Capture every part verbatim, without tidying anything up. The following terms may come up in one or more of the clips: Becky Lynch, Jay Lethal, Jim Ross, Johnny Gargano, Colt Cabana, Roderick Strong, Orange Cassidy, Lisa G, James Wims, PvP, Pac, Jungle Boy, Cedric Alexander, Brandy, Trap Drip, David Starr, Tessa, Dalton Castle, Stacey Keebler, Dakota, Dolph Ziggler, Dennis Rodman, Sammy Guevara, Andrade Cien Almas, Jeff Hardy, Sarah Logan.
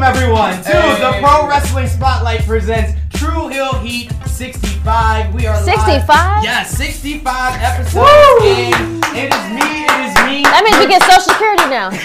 Welcome everyone to hey. the Pro Wrestling Spotlight presents True Hill Heat sixty-five. We are sixty-five? Live. Yeah, sixty-five episodes. Woo. In. It is me, it is me. That means we get Social Security now. It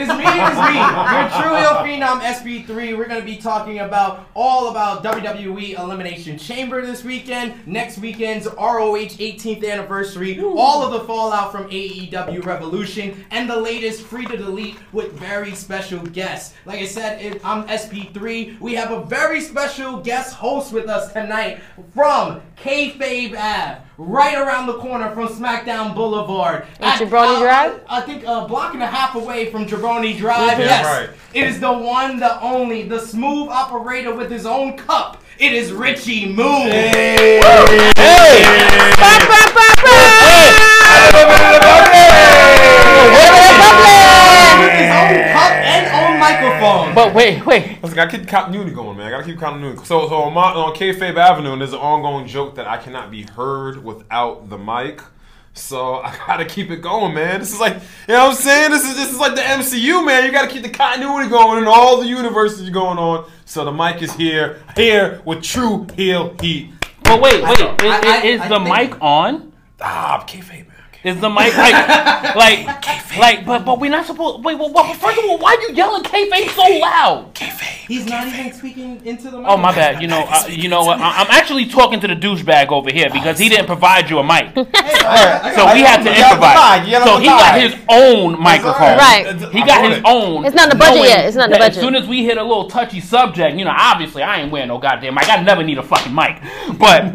is me, it is me. Your True Hill Phenom S P three. We're going to be talking about all about W W E Elimination Chamber this weekend, next weekend's R O H eighteenth anniversary, Ooh. all of the fallout from A E W Revolution, and the latest Free to Delete with very special guests. Like I said, it, I'm S P three. We have a very special guest host with us tonight from Kayfabe Avenue. Right around the corner from SmackDown Boulevard. At Jabroni uh, Drive? I think a block and a half away from Jabroni Drive. Yeah, yes. Right. It is the one, the only, the smooth operator with his own cup. It is Richie Moon. Hey! Hey! Hey! Ba, ba, ba, ba. Hey! With his own cup and own microphone. But wait, wait. Listen, I gotta keep continuity going, man. I gotta keep continuity. So, so on, my, on Kayfabe Avenue, there's an ongoing joke that I cannot be heard without the mic. So I gotta keep it going, man. This is like, you know what I'm saying? This is this is like the M C U, man. You gotta keep the continuity going and all the universes going on. So the mic is here, here with True Hill Heat. But wait, wait, I, I, is, I, is I, the I mic on? Ah, Kayfabe. Is the mic like, like, like? But but we're not supposed. Wait, well, well, first of all, why are you yelling Kayfabe so loud? Kayfabe. He's not even speaking into the mic. Oh my bad. You know, uh, you know what? I'm actually talking to the douchebag over here because he didn't provide you a mic. So we had to improvise. So he got his own microphone. Right. He got his own. It's not in the budget yet. It's not in the budget. As soon as we hit a little touchy subject, you know, obviously I ain't wearing no goddamn mic. I never need a fucking mic. But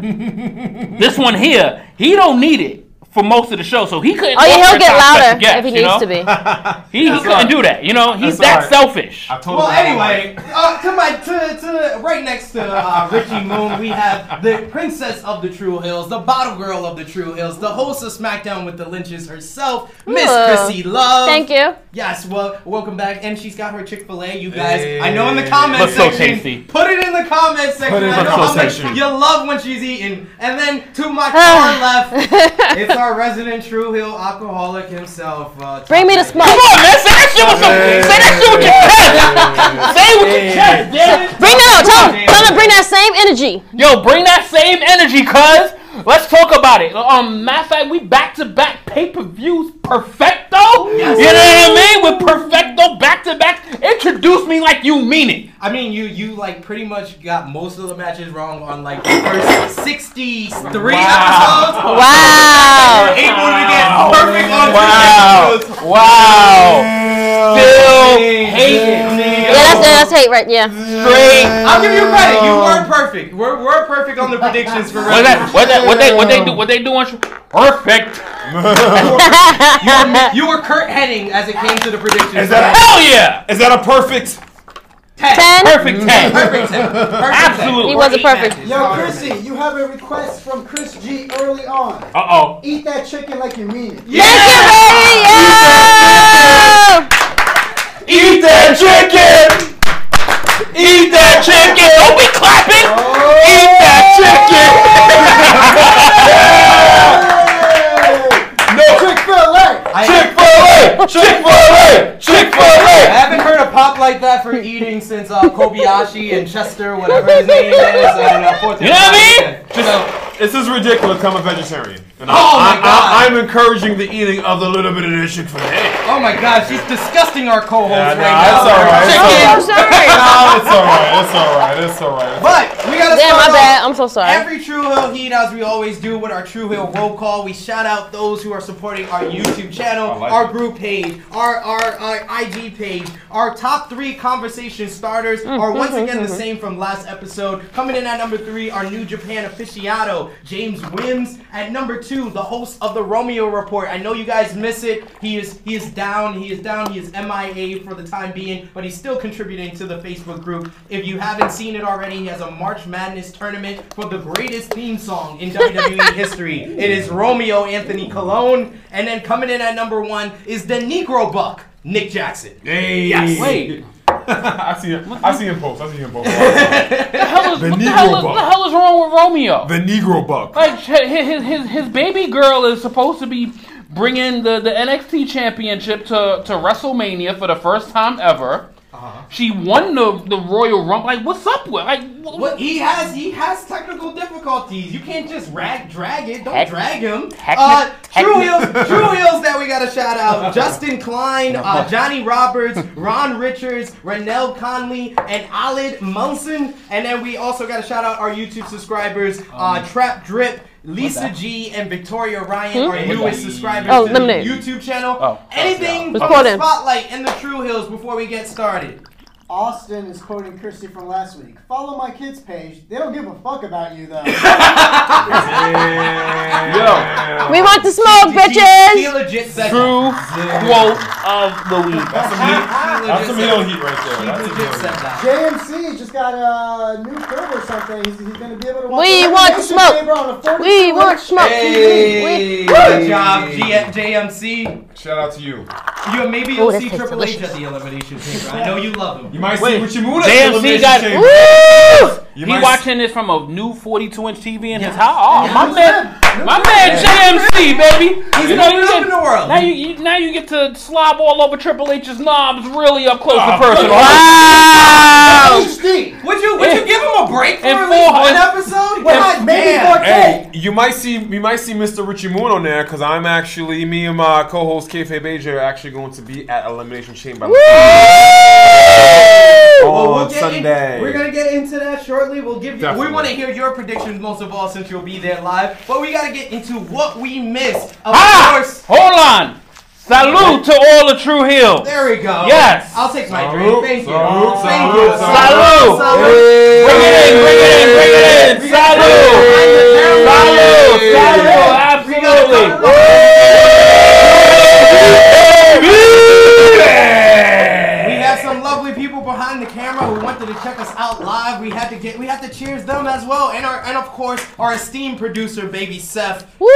this one here, he don't need it. For most of the show, so he couldn't. Oh yeah, he'll get louder guest, if he needs you know? to be. he he couldn't right. do that, you know. He's That's that right. selfish. I told well, anyway, uh, to my to to right next to uh, Richie Moon, we have the princess of the True Hills, the bottle girl of the True Hills, the host of SmackDown with the Lynches herself, Miss Chrissy Love. Thank you. Yes, well, welcome back, and she's got her Chick-fil-A. You guys, hey. I know in the comments section, so tasty. Put it in the comment section. Put it in I know how much you love when she's eating. And then to my far left, it's our resident True Hill alcoholic himself. Uh, Bring me the smoke. Come on, man. Say that shit with, some, hey. say that shit with your chest. Say it with hey. your chest, dude. Bring that. Tell him. Tell him. Bring that same energy. Yo, bring that same energy, cuz. Let's talk about it. Um, matter of fact, we back to back pay per views, perfecto. Yes. You know what I mean? With perfecto, back to back. Introduce me like you mean it. I mean, you you like pretty much got most of the matches wrong on like the first sixty-three wow. episodes. Wow. Able to get perfect on two episodes. Wow. Still hating me. Yeah, that's, that's hate, right? Yeah. Straight. I'll give you credit. You were perfect. We're we're perfect on the predictions for. What that? What that? What they? What they do? What they do on? Perfect. you, were, you were Kurt Hennig as it came to the predictions. Is that a, hell yeah? Is that a perfect? Ten. ten? Perfect ten. Perfect ten. Perfect Absolutely. He was a perfect. Yo, Chrissy, you have a request from Chris G early on. Uh-oh. Eat that chicken like you mean it. Yeah! yeah! Eat that chicken! Eat that chicken! Don't be clapping! Oh. Eat that chicken! yeah. No. Chick-fil-A! Chick-fil-A! Chick-fil-A! Chick-fil-A! I haven't heard a pop like that for eating since uh, Kobayashi and Chester, whatever his name is. And, uh, you know what I mean? Just, this is ridiculous. I'm a vegetarian. And I, oh my I, God. I, I'm encouraging the eating of the little bit of this Chick-fil-A. Oh my God, she's disgusting our co-host yeah, right nah, now. It's all right. I'm sorry. No, it's all right. It's all right. It's all right. But we gotta start. Yeah, my bad. I'm so sorry. Every True Hill Heat, as we always do with our True Hill roll call, we shout out those who are supporting our YouTube channel, like our group page, our, our our I G page, our top three conversation starters mm-hmm, are once again mm-hmm. the same from last episode. Coming in at number three, our New Japan aficionado, James Wims. At number two. Two, the host of the Romeo Report. I know you guys miss it. He is he is down. He is down. He is M I A for the time being, but he's still contributing to the Facebook group. If you haven't seen it already, he has a March Madness tournament for the greatest theme song in W W E history. It is Romeo Anthony Cologne. And then coming in at number one is the Negro Buck, Nick Jackson. Hey, yes. Wait. I see him. I see him post. I see him post. What the hell is, the what the hell is, what the hell is wrong with Romeo? The Negro Buck. Like his his his baby girl is supposed to be bringing the the N X T championship to to WrestleMania for the first time ever. Uh-huh. She won the, the Royal Rumble. Like, what's up with like? What, well, he has he has technical difficulties. You can't just rag, drag it. Don't Techn- drag him. Techn- uh, Techn- True Heels, True Heels that we got to shout out. Justin Klein, uh, Johnny Roberts, Ron Richards, Renell Conley, and Alid Munson. And then we also got to shout out our YouTube subscribers, uh, um, Trap Drip, Lisa G, and Victoria Ryan, hmm? our newest subscribers oh, to the YouTube channel. Oh, Anything from the Spotlight in the True Hills before we get started. Austin is quoting Chrissy from last week. Follow my kids' page. They don't give a fuck about you, though. Yo. We want the smoke, bitches. She, she, she legit said True yeah. quote of the week. That's some heat. That's some heel heat right there. She That's legit said that. J M C just got a new crib or something. He's, he's going to be able to watch we the want smoke. We want smoke. Hey. Good job, G- J M C. Shout out to you. You Maybe you'll Ooh, see Triple H at the Elimination Chamber. I know you love him. You might Wait, see Richie Moon at the Elimination got, Chamber. Woo! You he watching this from a new forty-two inch T V in yeah. his house. Oh, yeah, my man, my man, J M C, baby. He's going to live in the world. Now you, you, now you get to slob all over Triple H's knobs, really up close oh, and personal. Wow! H D. Would you would you give him a break for at least one episode? Well, maybe four K. Hey, you might see you might see Mister Richie Moon on there because I'm actually me and my co-host Kayfabe J J are actually going to be at Elimination Chamber. Oh, well, we'll Sunday. In, we're gonna get into that shortly. We'll give you. Definitely. We want to hear your predictions most of all, since you'll be there live. But we gotta get into what we missed. Of ah, course. Hold on. Salute to all the True Heels. There we go. Yes. I'll take my drink. Thank you. Salute. Thank you. Salute. Bring it in. Bring it in. Bring it in. Salute. Salute. Salute. Absolutely. Behind the camera who wanted to check us out live. We had to get we had to cheers them as well. And our and of course our esteemed producer, Baby Seth. Woo!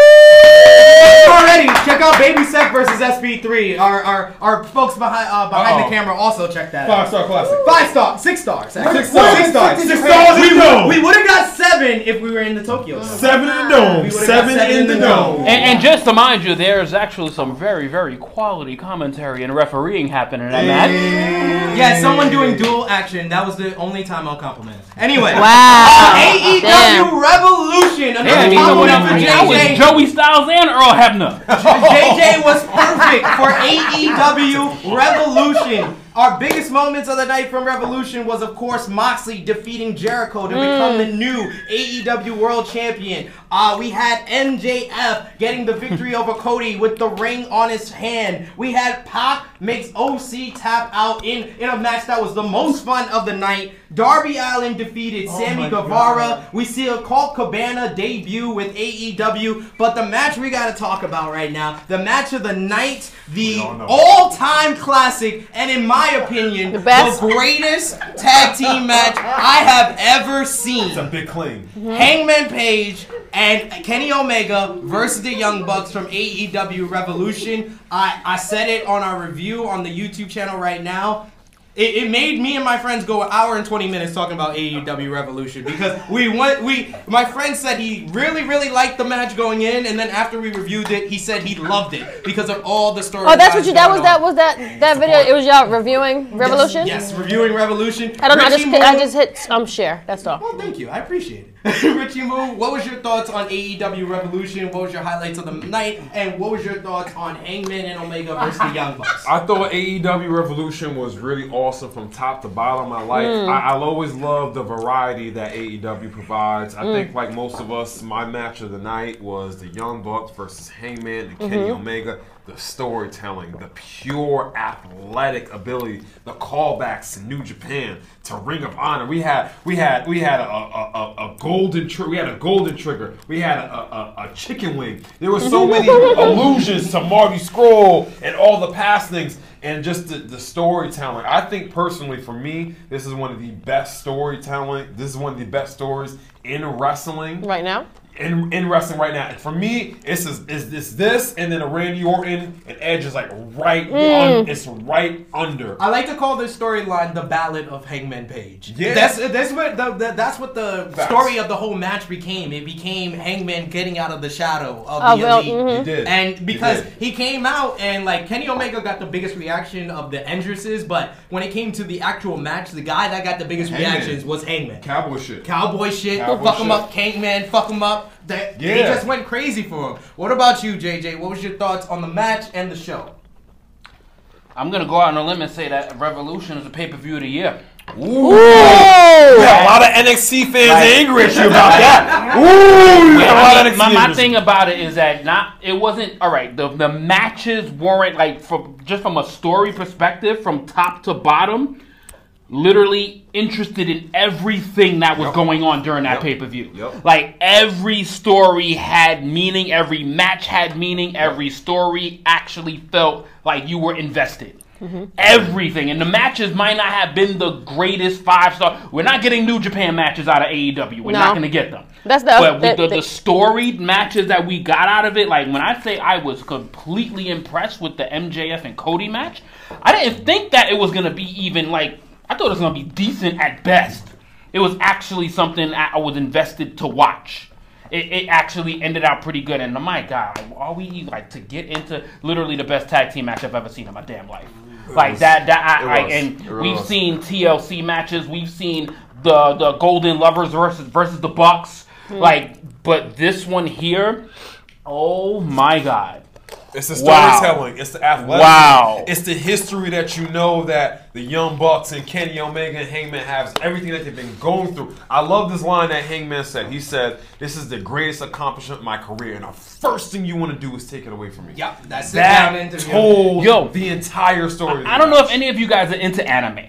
Already, check out Baby Seth versus S P three. Our our our folks behind uh, behind Uh-oh. the camera also check that Five out. Five star classic. Five star, six stars. Six, six stars. Six stars. Six stars in the dome. We would have got seven if we were in the Tokyo. Seven in the dome. Seven in the dome. And, and just to mind you, there's actually some very, very quality commentary and refereeing happening in that match. Hey. Yeah, someone do dual action. That was the only time I'll compliment. Anyway. Wow. A E W Damn. Revolution. Another top one for J J. That was Joey Styles and Earl Hebner. J J was perfect for A E W Revolution. Our biggest moments of the night from Revolution was, of course, Moxley defeating Jericho to mm. become the new A E W World Champion. Uh, we had M J F getting the victory over Cody with the ring on his hand. We had Pac makes O C tap out in, in a match that was the most fun of the night. Darby Allin defeated oh Sammy Guevara. God. We see a Colt Cabana debut with A E W. But the match we got to talk about right now, the match of the night, the all-time classic, and in my My opinion, the, the greatest tag team match I have ever seen. It's a big claim. Hangman Page and Kenny Omega versus the Young Bucks from A E W Revolution. I, I said it on our review on the YouTube channel right now. It, it made me and my friends go an hour and twenty minutes talking about A E W Revolution because we went. We my friend said he really, really liked the match going in, and then after we reviewed it, he said he loved it because of all the stories. Oh, that's what you. That was on. that was that that video. It was y'all reviewing Revolution. Yes, yes, reviewing Revolution. I don't know. I just, Moon, I just hit um share. That's all. Well, thank you. I appreciate it. Richie Moon, what was your thoughts on A E W Revolution? What was your highlights of the night? And what was your thoughts on Hangman and Omega versus the Young Bucks? I thought A E W Revolution was really awesome. Awesome from top to bottom. I like. Mm. I, I'll always love the variety that A E W provides. I mm. think, like most of us, my match of the night was the Young Bucks versus Hangman and mm-hmm. Kenny Omega. The storytelling, the pure athletic ability, the callbacks to New Japan, to Ring of Honor. We had, we had, we had a, a, a, a golden trigger. We had a golden trigger. We had a, a, a chicken wing. There were so many allusions to Marty Scurll and all the past things. And just the, the storytelling. I think personally, for me, this is one of the best storytelling. This is one of the best stories in wrestling right now. in in wrestling right now. And for me, it's is this this and then a Randy Orton and Edge is like right mm. on, it's right under. I like to call this storyline the Ballad of Hangman Page. Yeah, that's that's what the, the that's what the Facts. story of the whole match became. It became Hangman getting out of the shadow of oh, the well, Elite. Mm-hmm. He did, and because he, did. he came out and like Kenny Omega got the biggest reaction of the entrances, but when it came to the actual match, the guy that got the biggest Hangman. reactions was Hangman. Cowboy shit. Cowboy shit. Cowboy fuck shit. him up, Hangman. Fuck him up. That yeah. They just went crazy for him. What about you, J J? What was your thoughts on the match and the show? I'm going to go out on a limb and say that Revolution is the pay-per-view of the year. Ooh. Ooh. Yeah, a lot of N X T fans like, angry at you about that. Ooh, yeah, I mean, my, my thing about it is that not it wasn't all right. The the matches weren't like from just from a story perspective, from top to bottom. Literally interested in everything that was yep. going on during that yep. pay-per-view. Yep. Like, every story had meaning, every match had meaning, yep. every story actually felt like you were invested. Mm-hmm. Everything. And the matches might not have been the greatest five-star. We're not getting New Japan matches out of A E W. We're no. not going to get them. That's the, but with the, the, the storied matches that we got out of it, like, when I say I was completely impressed with the M J F and Cody match, I didn't think that it was going to be even, like, I thought it was going to be decent at best. It was actually something I was invested to watch. It, it actually ended out pretty good. And my God, are we like to get into literally the best tag team match I've ever seen in my damn life? It like was, that, that I, I and we've was. seen T L C matches. We've seen the the Golden Lovers versus versus the Bucks. Mm. Like, but this one here, oh my God. It's the storytelling. Wow. It's the athleticism. Wow. It's the history that you know that the Young Bucks and Kenny Omega and Hangman have, everything that they've been going through. I love this line that Hangman said. He said, "This is the greatest accomplishment of my career, and the first thing you want to do is take it away from me." Yep, that's that it. That told Yo, the entire story. I, I don't know if any of you guys are into anime.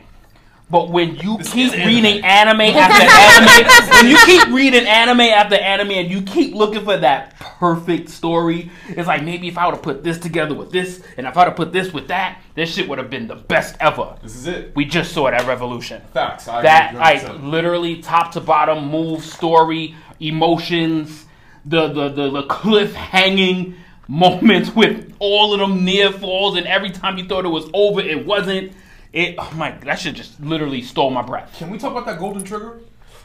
But when you this keep reading anime, anime after anime, when you keep reading anime after anime and you keep looking for that perfect story, it's like maybe if I would have put this together with this and if I would have put this with that, this shit would have been the best ever. This is it. We just saw it at Revolution. Facts. I that, like, literally top to bottom, move, story, emotions, the, the, the, the cliff-hanging moments with all of them near falls, and every time you thought it was over, it wasn't. It, oh my, that shit just literally stole my breath. Can we talk about that golden trigger?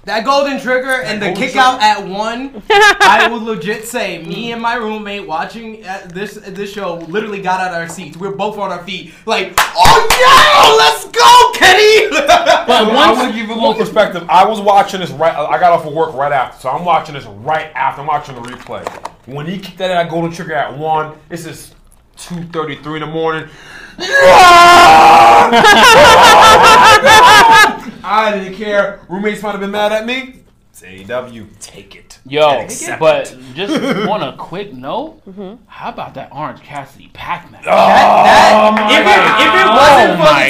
That golden trigger and the kick out at one, I will legit say, me and my roommate watching this this show literally got out of our seats. We were both on our feet, like, oh yeah, let's go, Kenny! But I want to give you a little perspective. I was watching this right, I got off of work right after, so I'm watching this right after. I'm watching the replay. When he kicked that, that golden trigger at one, this is two thirty-three in the morning. Yeah! Oh, I didn't care. Roommates might have been mad at me. It's A E W. Take it. Yo, but it. Just on a quick note, mm-hmm. how about that Orange Cassidy Pac match? Oh, that, that, my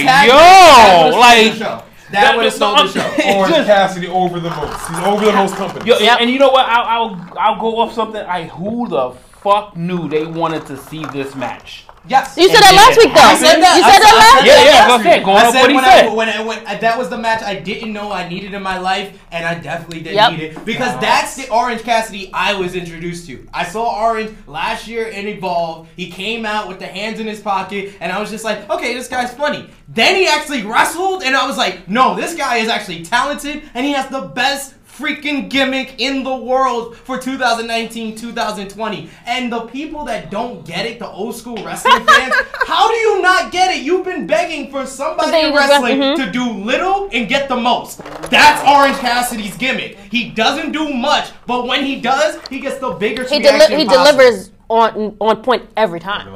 if, it, if it wasn't oh for my the tag, yo, like the that would have sold the show. Sold the show. Orange just, Cassidy over the most. He's over the most company. Yo, yeah, and you know what? I'll I'll, I'll go off something. I who the fuck knew they wanted to see this match? Yes. You said that last week, though. I said that. You said that last week. Yeah, yeah. Go ahead. Go on what he said. When I, when I, when, that was the match I didn't know I needed in my life, and I definitely didn't yep. need it because yes. that's the Orange Cassidy I was introduced to. I saw Orange last year in Evolve. He came out with the hands in his pocket, and I was just like, okay, this guy's funny. Then he actually wrestled, and I was like, no, this guy is actually talented, and he has the best freaking gimmick in the world for two thousand nineteen, two thousand twenty. And the people that don't get it, the old school wrestling fans, how do you not get it? You've been begging for somebody in wrestling mm-hmm. to do little and get the most. That's Orange Cassidy's gimmick. He doesn't do much, but when he does, he gets the bigger he reaction deli- He possible. delivers on, on point every time.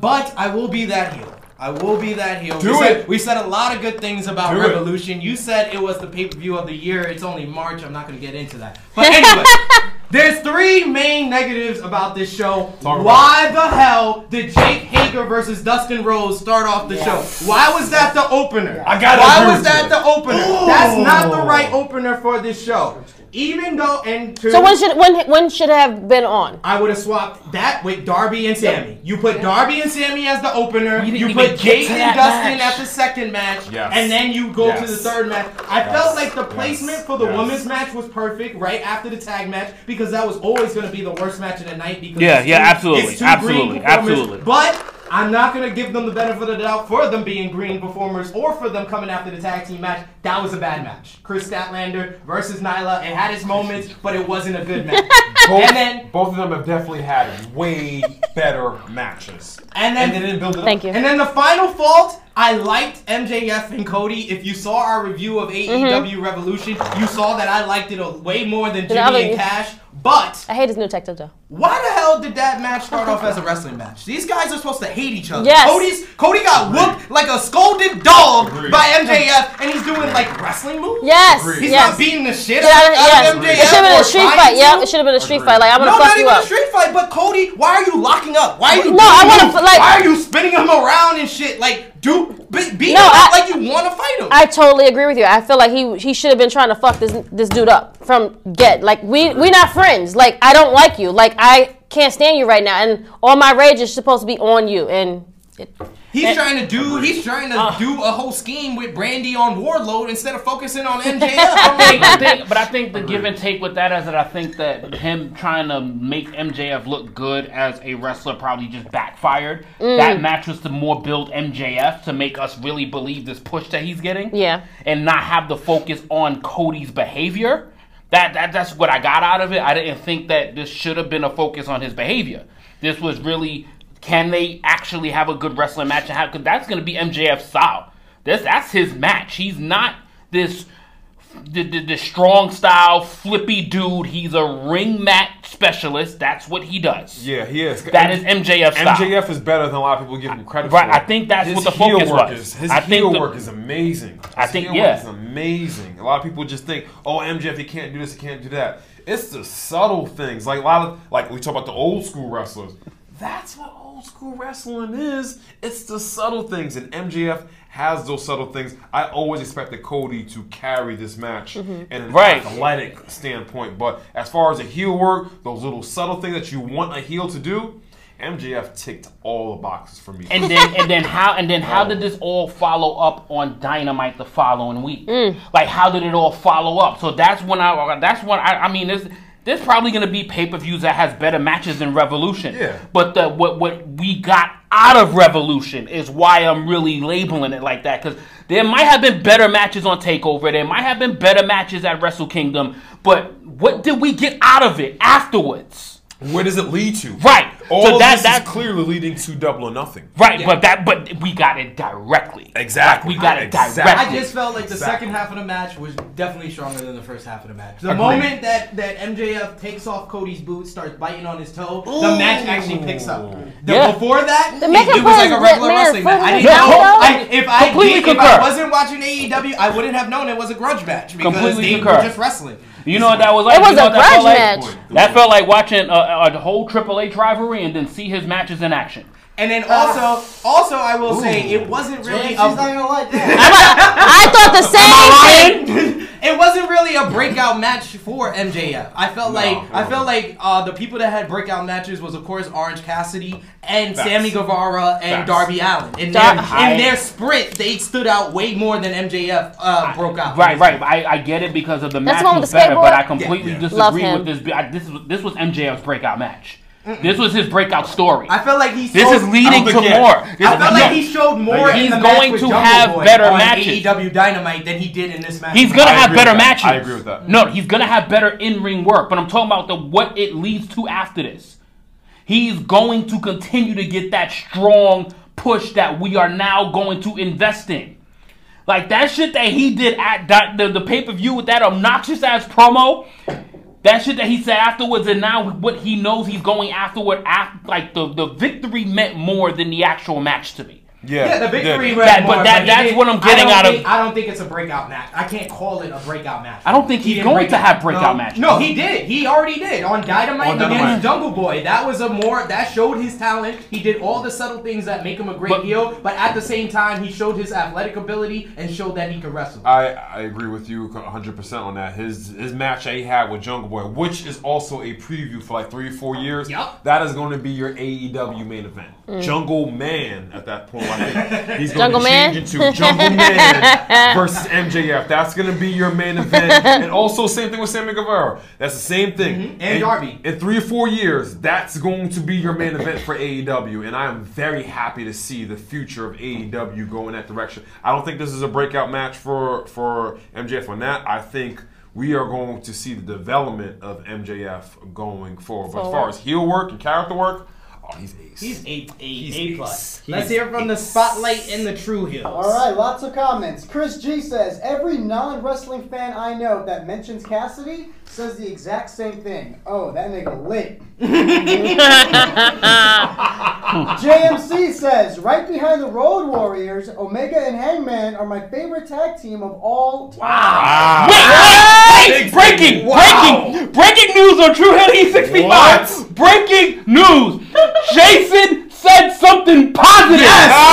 But I will be that heel. I will be that heel. Do we said, it. We said a lot of good things about Do Revolution. It. You said it was the pay-per-view of the year. It's only March. I'm not going to get into that. But anyway, there's three main negatives about this show. Talk Why the hell did Jake Hager versus Dustin Rhodes start off the yes. show? Why was that the opener? I got Why was that it. the opener? Ooh. That's not the right opener for this show. Even though and to so when should when when should have been on? I would have swapped that with Darby and Sammy. You put Darby and Sammy as the opener. You, you put Jade and Dustin match. At the second match, yes. and then you go yes. to the third match. I yes. felt like the placement yes. for the yes. women's match was perfect right after the tag match because that was always going to be the worst match of the night. Because yeah, yeah, absolutely, it's two absolutely, absolutely. But I'm not going to give them the benefit of the doubt for them being green performers or for them coming after the tag team match. That was a bad match. Chris Statlander versus Nyla. It had its moments, but it wasn't a good match. both, and then, both of them have definitely had way better matches. And then, and they didn't build it up. Thank you. And then the final fault, I liked M J F and Cody. If you saw our review of A E W mm-hmm. Revolution, you saw that I liked it way more than Jimmy and Cash. But I hate his new tech though. Why the hell did that match start off as a wrestling match? These guys are supposed to hate each other. Yes. Cody's, Cody got Agreed. whooped like a scolded dog Agreed. by M J F, and he's doing like wrestling moves. Yes. Agreed. He's yes. not beating the shit yeah, out, yes. out of M J F. It should have been a street fight. To. Yeah, it should have been a street Agreed. fight. Like I'm gonna no, fuck you up. Not even a street fight. But Cody, why are you locking up? Why are you? No, I want to. Like, why are you spinning him around and shit? Like, dude, beat no, him I, up like you want to fight him. I totally agree with you. I feel like he he should have been trying to fuck this this dude up from get. Like we we not friends. Like, I don't like you. Like, I can't stand you right now. And all my rage is supposed to be on you. And it, he's and, trying to do he's trying to uh, do a whole scheme with Brandy on Wardlow instead of focusing on M J F. I think, but I think the give and take with that is that I think that him trying to make M J F look good as a wrestler probably just backfired. Mm. That match was to more build M J F to make us really believe this push that he's getting. Yeah. And not have the focus on Cody's behavior. That, that that's what I got out of it. I didn't think that this should have been a focus on his behavior. This was really, can they actually have a good wrestling match? And have, cause that's going to be M J F style. This, that's his match. He's not this the, the, the strong style, flippy dude. He's a ring mat specialist. That's what he does. Yeah, he is. That M- is M J F style. M J F is better than a lot of people give him credit right, for. Right, I think that's his what the focus work was. Is, his I heel think the, work is amazing. His I think, heel yeah. work is amazing. A lot of people just think, oh, M J F, he can't do this, he can't do that. It's the subtle things. Like, a lot of, like we talk about the old school wrestlers. That's what old school wrestling is. It's the subtle things. And M J F has those subtle things. I always expected Cody to carry this match mm-hmm. in an right. athletic standpoint. But as far as the heel work, those little subtle things that you want a heel to do, M J F ticked all the boxes for me. And then and then how and then how did this all follow up on Dynamite the following week? Mm. Like how did it all follow up? So that's when I that's when I I mean this there's probably going to be pay-per-views that has better matches than Revolution. Yeah. But the, what what we got out of Revolution is why I'm really labeling it like that. Because there might have been better matches on TakeOver. There might have been better matches at Wrestle Kingdom. But what did we get out of it afterwards? Where does it lead to? Right. All so of that, this that, is clearly leading to Double or Nothing. Right, yeah. but that but we got it directly. Exactly. Like we got it exactly. directly. I just felt like the exactly. second half of the match was definitely stronger than the first half of the match. The Agreed. moment that, that M J F takes off Cody's boot, starts biting on his toe, Ooh. the match actually picks up. The, yeah. Before that, it, it was like a regular wrestling match. I didn't yeah. know. I, if I did, if I wasn't watching A E W, I wouldn't have known it was a grudge match because completely they concur. were just wrestling. You know what that was like? It was you know a grudge match. Like? That felt like watching a, a whole Triple H rivalry and then see his matches in action. And then also, also I will Ooh. say, it wasn't really... She's a, not gonna like that. I thought the same thing. It wasn't really a breakout match for M J F. I felt no, like no. I felt like uh, the people that had breakout matches was, of course, Orange Cassidy and Facts. Sammy Guevara and Facts. Darby Allin. In their, I, in their sprint, they stood out way more than M J F uh, broke out. Right, right. I, I get it because of the That's match was the better, skateboard? but I completely yeah, yeah. disagree with this. I, this. This was M J F's breakout match. Mm-mm. This was his breakout story. I felt like he. Showed, this is leading to again. more. This I felt like he showed more. Like, in he's the going match to have Boy better matches. A E W Dynamite than he did in this match. He's gonna I have better matches. I agree with that. No, he's gonna have better in-ring work. But I'm talking about the what it leads to after this. He's going to continue to get that strong push that we are now going to invest in. Like that shit that he did at the, the pay-per-view with that obnoxious ass promo. That shit that he said afterwards, and now what he knows he's going afterward, after, like the, the victory meant more than the actual match to me. Yeah, yeah, the victory. Yeah. That, more, but that, but that's what I'm getting out think, of. I don't think it's a breakout match. I can't call it a breakout match. I don't think he's he going to have breakout no. matches. No, he did. He already did on Dynamite, on Dynamite against Jungle Boy. That was a more that showed his talent. He did all the subtle things that make him a great but, heel, but at the same time, he showed his athletic ability and showed that he could wrestle. I, I agree with you one hundred percent on that. His his match that he had with Jungle Boy, which is also a preview for like three or four years. Yep. That is going to be your A E W main event. Mm. Jungle Man at that point. He's going Jungle to change Man? Into Jungle Man versus M J F. That's going to be your main event. And also, same thing with Sammy Guevara. That's the same thing. Mm-hmm. And Darby. In three or four years, that's going to be your main event for A E W. And I am very happy to see the future of A E W go in that direction. I don't think this is a breakout match for, for M J F on that. I think we are going to see the development of M J F going forward. But as far as heel work and character work, oh, he's ace. He's eight, eight, he's eight plus. Ace. Let's hear from ace. The spotlight in the True Heels. All right, lots of comments. Chris G says, every non-wrestling fan I know that mentions Cassidy says the exact same thing. Oh, that nigga lit. J M C says, right behind the Road Warriors, Omega and Hangman are my favorite tag team of all time. Wow. Wait, wow. wait, wait. Breaking, wow. breaking, breaking news on True Heels sixty-five. What? Breaking news. Jason said something positive. Yes. Oh!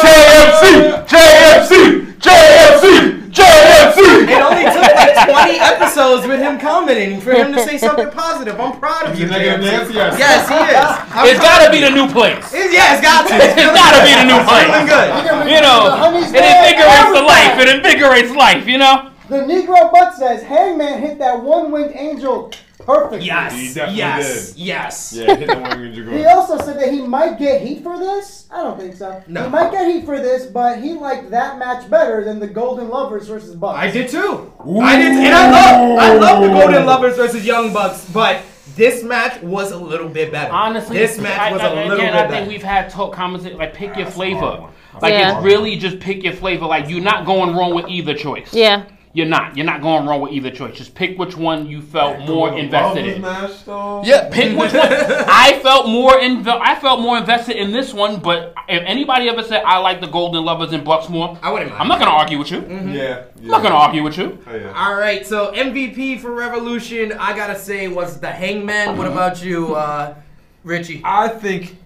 J M C, J M C, J M C, J M C. It only took like twenty episodes with him commenting for him to say something positive. I'm proud of you. Like Nancy, yes. yes, he is. I'm it's gotta be the new place. It's, yeah, it's got to. It's, it's gotta be the new place. Feeling good. You know, it invigorates the life. It invigorates life. You know. The Negro Butt says, Hangman hit that one-winged angel perfectly. Yes, he definitely yes, did. yes. Yeah, hit that one-winged angel. He also said that he might get heat for this. I don't think so. No. He might get heat for this, but he liked that match better than the Golden Lovers versus Bucks. I did too. Ooh. I did, and I love, I love the Golden Lovers versus Young Bucks, but this match was a little bit better. Honestly, this match I, was I, a little again, bit I better. I think we've had talk comments like pick your flavor. Like yeah. it's really just pick your flavor. Like you're not going wrong with either choice. Yeah. You're not. You're not going wrong with either choice. Just pick which one you felt more invested in. Match, yeah, pick which one. I felt more inv- I felt more invested in this one, but if anybody ever said I like the Golden Lovers and Bucks more, I wouldn't mind. I'm not going to argue with you. Mm-hmm. Yeah, yeah. I'm not going to argue with you. Oh, yeah. All right, so M V P for Revolution, I got to say, was the Hangman. What about you, uh, Richie? I think...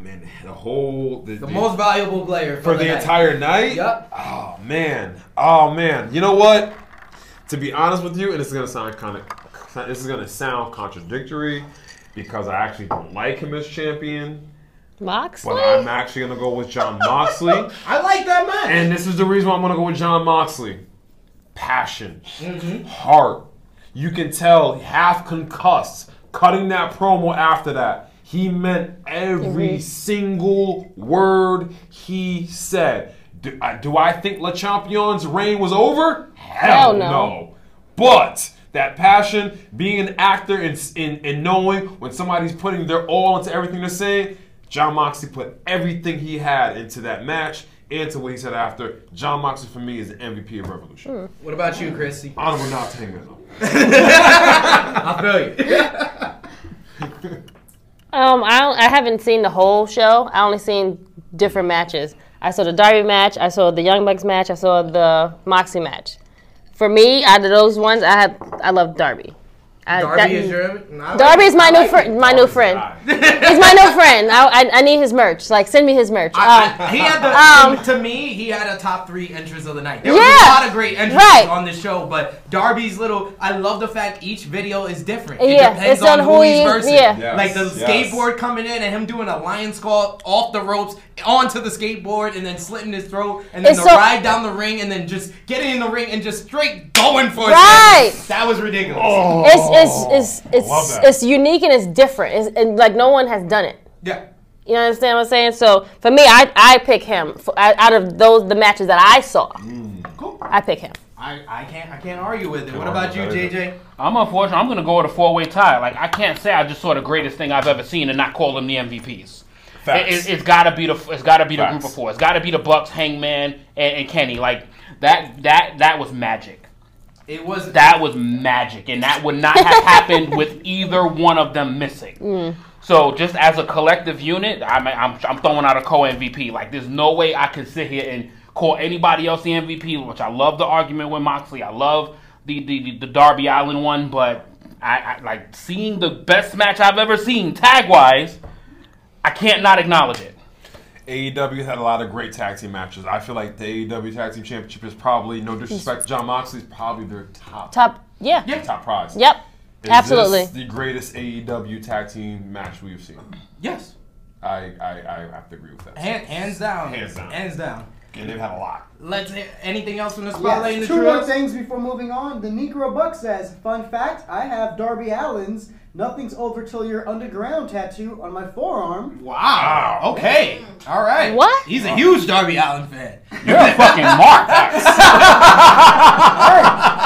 Man, the whole the, the, the most valuable player for, for the, the night. entire night. Yep. Oh man. Oh man. You know what? To be honest with you, and this is gonna sound kind of this is gonna sound contradictory because I actually don't like him as champion. Moxley. But I'm actually gonna go with John Moxley. I like that match. And this is the reason why I'm gonna go with John Moxley. Passion, mm-hmm. heart. You can tell half concussed, cutting that promo after that. He meant every mm-hmm. single word he said. Do I, do I think Le Champion's reign was over? Hell, Hell no. no. But that passion, being an actor and, and, and knowing when somebody's putting their all into everything they're saying, John Moxley put everything he had into that match and to what he said after. John Moxley, for me, is the M V P of Revolution. Mm. What about you, Chrissy? Honorable not Hangman. I feel you. Um, I, don't, I haven't seen the whole show. I only seen different matches. I saw the Darby match. I saw the Young Bucks match. I saw the Moxie match. For me, out of those ones, I had I love Darby. I, Darby that, is your no, Darby is my I new like friend. My Darby's new friend. He's my new friend. I, I I need his merch. Like send me his merch. I, I, he had the, um, to me, he had a top three entrance of the night. There was yeah, a lot of great entrances right. on this show, but Darby's little. I love the fact each video is different. It yeah, depends it's on, on who he's versing. Yeah. Yes, like the yes. skateboard coming in and him doing a lion's claw off the ropes onto the skateboard and then slitting his throat and then it's the so, ride down the ring and then just getting in the ring and just straight going for it. Right. That was ridiculous. Oh. It's It's it's it's it's unique and it's different. It's and like no one has done it. Yeah, you understand what I'm saying. So for me, I I pick him for, out of those the matches that I saw. Mm, cool. I pick him. I, I can't I can't argue with it. What about you, J J? I'm unfortunate. I'm gonna go with a four way tie. Like I can't say I just saw the greatest thing I've ever seen and not call them the M V Ps. Facts. It, it, it's gotta be the it's gotta be the Facts. group of four. It's gotta be the Bucks, Hangman, and, and Kenny. Like that that that was magic. It was that was magic, and that would not have happened with either one of them missing. Mm. So just as a collective unit, I'm I'm, I'm throwing out a co-M V P. Like, there's no way I can sit here and call anybody else the M V P. Which I love the argument with Moxley. I love the the, the Darby Allin one, but I, I like seeing the best match I've ever seen tag wise. I can't not acknowledge it. A E W had a lot of great tag team matches. I feel like the A E W Tag Team Championship is probably, no disrespect to Jon Moxley, is probably their top. Top, yeah. yeah. Top prize. Yep, is absolutely. This the greatest A E W Tag Team match we've seen? Yes. I, I, I have to agree with that. Hand, hands down. Hands down. Hands down. And they've had a lot. Let's hear anything else from the spotlight. Yes. Two more things before moving on. The Negro Buck says, fun fact, I have Darby Allin's Nothing's Over Till You're Underground tattoo on my forearm. Wow. Okay. All right. What? He's a huge Darby Allin fan. You're a fucking mark. Hey,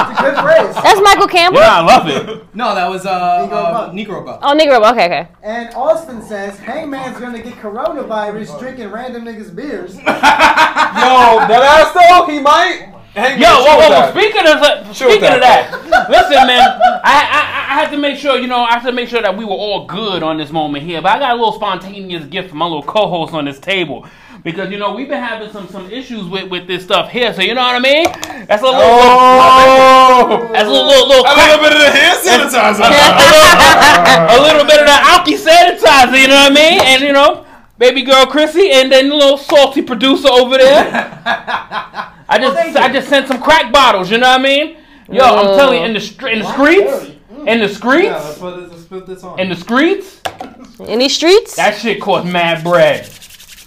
it's a good phrase. That's Michael Campbell? Yeah, I love it. No, that was uh, uh, Negro Buck. Oh, Negro Buck. Okay, okay. And Austin says, Hangman's going to get coronavirus drinking random niggas' beers. Yo, that ass though, he might. Hangman, yo, whoa, whoa, whoa. Speaking of, uh, speaking that, of that, listen, man, I, I I had to make sure, you know, I had to make sure that we were all good on this moment here, but I got a little spontaneous gift from my little co-host on this table, because, you know, we've been having some some issues with, with this stuff here, so you know what I mean? That's a little, oh. that's a little, little, little, a little bit of the hand sanitizer. a, little, a little bit of the alky sanitizer, you know what I mean? And, you know, baby girl Chrissy, and then the little salty producer over there. I just well, I just sent some crack bottles, you know what I mean? Yo, uh, I'm telling you, in the in the streets, in the streets, yeah, let's put this, let's put this on. in the streets, in these streets, that shit cost mad bread.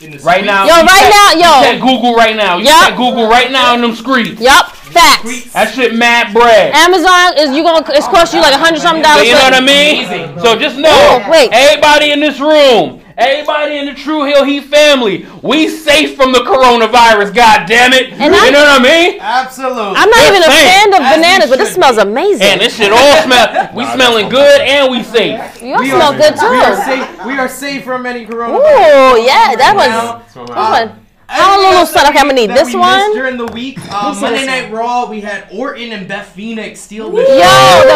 In the right now, yo, right now, yo, you said Google right now, you said Google right now in them streets. Yep, facts. That shit mad bread. Amazon is you gonna it's cost you like a hundred something dollars. So you know what I mean? Easy. So just know, Ooh, wait. everybody in this room. Everybody in the True Hill Heat family, we safe from the coronavirus, god damn it. And you I'm, know what I mean? Absolutely. I'm not They're even safe. a fan of As bananas, but this smells amazing. And this shit all smell. We smelling good and we safe. You all smell good too. We are safe. We are safe from any coronavirus. Ooh, yeah, that was this one. I'm a little son. Okay, I'm gonna need this one. During the week, uh, Monday Night Raw, we had Orton and Beth Phoenix steal the show. Yo,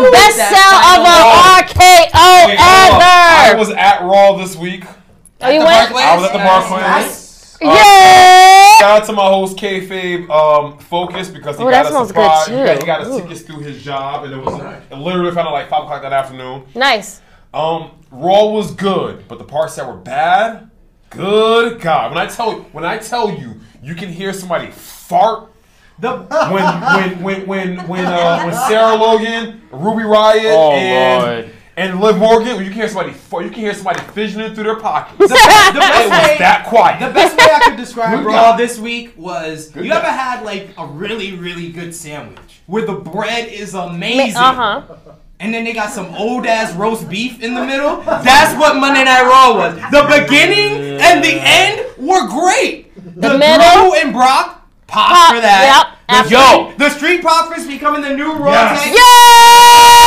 the best sell of a R K O ever. I was at Raw this week. At the I was at the Barclays. Yes. Uh, yeah. Shout out to my host Kayfabe um, Focus because he oh, got us a spot. He got, he got us tickets through his job, and it was nice. It literally kind of like five o'clock that afternoon. Nice. Um, Raw was good, but the parts that were bad, good God! When I tell when I tell you, you can hear somebody fart. The when when when when when, uh, when Sarah Logan, Ruby Riott, oh, and. Lord. And Liv Morgan, you can hear somebody, you can hear somebody fissioning through their pockets. The, the best it way, was that quiet. The best way I could describe Raw this week was: good you best. ever had like a really, really good sandwich where the bread is amazing, uh huh, and then they got some old ass roast beef in the middle? That's what Monday Night Raw was. The beginning and the end were great. The, the middle Drew and Brock pop, pop for that. Yep. The yo, the Street Profits becoming the new Raw tag. Yes. Yeah!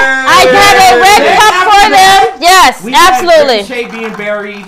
I got a red yeah. cup for them. Yes, we absolutely. Had Ricochet being buried.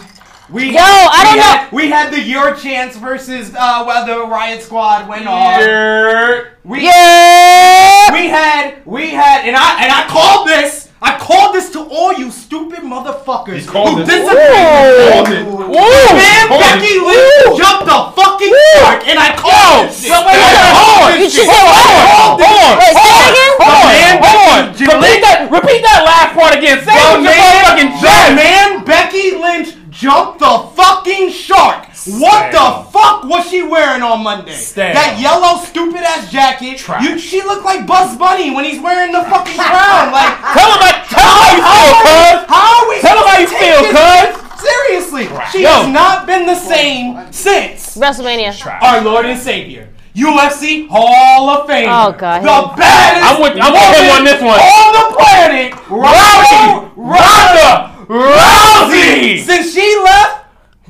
We yo, had, I don't we know. Had, we had the Your Chance versus uh, well, the Riot Squad went off. Yeah. We, yeah. we had, we had, and I and I called this. I called this to all you stupid motherfuckers who disappeared. Man, Becky Lynch jumped the fucking shark, and I called this shit. Hold on, hold on, wait, say that again? Hold on, hold on. Repeat that, repeat that last part again. Say it with your fucking chest. Man, Becky Lynch jumped the fucking shark. What the fuck was she wearing on Monday? Stand. That yellow stupid ass jacket. You, she looked like Bugs Bunny when he's wearing the fucking crown. Like, tell him about, tell how, him how you feel, cuz. How are we? Tell him how you feel, cuz. Seriously, she Yo. has not been the same since WrestleMania. Our Lord and Savior, U F C Hall of Fame. Oh God, the baddest. I'm with, I'm with him on this one. On the planet, Ronda, Ronda Rousey. Since she left.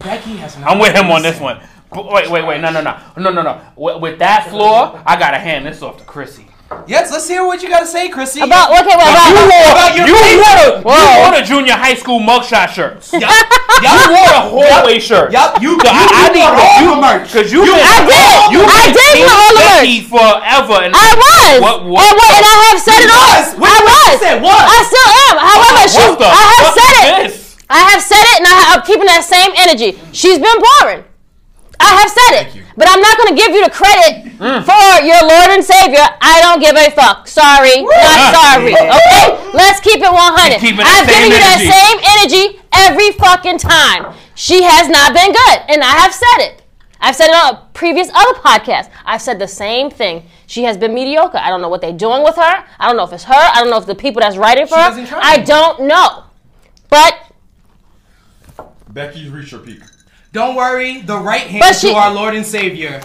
Becky has I'm with him on this one. Wait, wait, wait. No, no, no. No, no, no. With that floor, I got to hand this off to Chrissy. Yes, let's hear what you got to say, Chrissy. About, okay, well, about, about, about, about your you, you want Bro, whoa. You wore the junior high school mugshot shirts. Yep. You wore a hallway yep. shirt. Yep. You, so you, I, you I wore all you, the merch. Cause you, you I did. You I did wear all the merch. Forever. And I was. What, what, and, what, and I have said it all. Was. I was. Said what? I still am. However, what, she, what I have said it. This? I have said it, and I, I'm keeping that same energy. She's been boring. I have said it. But I'm not going to give you the credit mm. for your Lord and Savior. I don't give a fuck. Sorry. Woo. Not sorry. Okay? Let's keep it one hundred. Keep it I've given you that same energy every fucking time. She has not been good. And I have said it. I've said it on a previous other podcast. I've said the same thing. She has been mediocre. I don't know what they're doing with her. I don't know if it's her. I don't know if the people that's writing for her. I don't know. But Becky's reached her peak. Don't worry, the right hand she, to our Lord and Savior,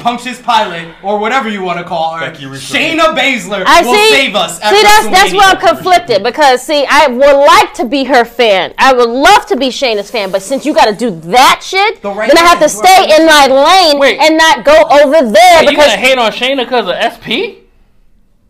Pontius Pilate, or whatever you want to call her, Shayna Baszler I will see, save us. See, that's that's where I'm conflicted because, see, I would like to be her fan. I would love to be Shayna's fan, but since you got to do that shit, the right then I have to stay in my lane Wait. and not go over there. Wait, because you going to hate on Shayna because of S P?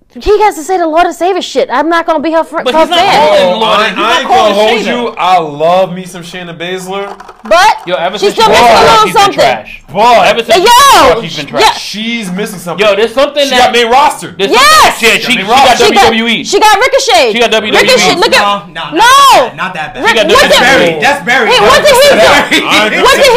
He has to say the Lord and Savior shit. I'm not going to be her, fr- but her he's not fan. Lord. I, I ain't going to hold Shayna. you. I love me some Shayna Baszler. But yo, ever she's since still missing a little something. Trash. Boy, ever since yo, she's been trash. Yo. She's missing something. Yo, there's something she that... She got main roster. Yes! She, she, she got she W W E. Got, she got Ricochet. She got W W E. Ricochet, look at... No, no, no. Not that bad. Not that bad. Rick, she got that's buried. That's buried. Hey, what did he do? What did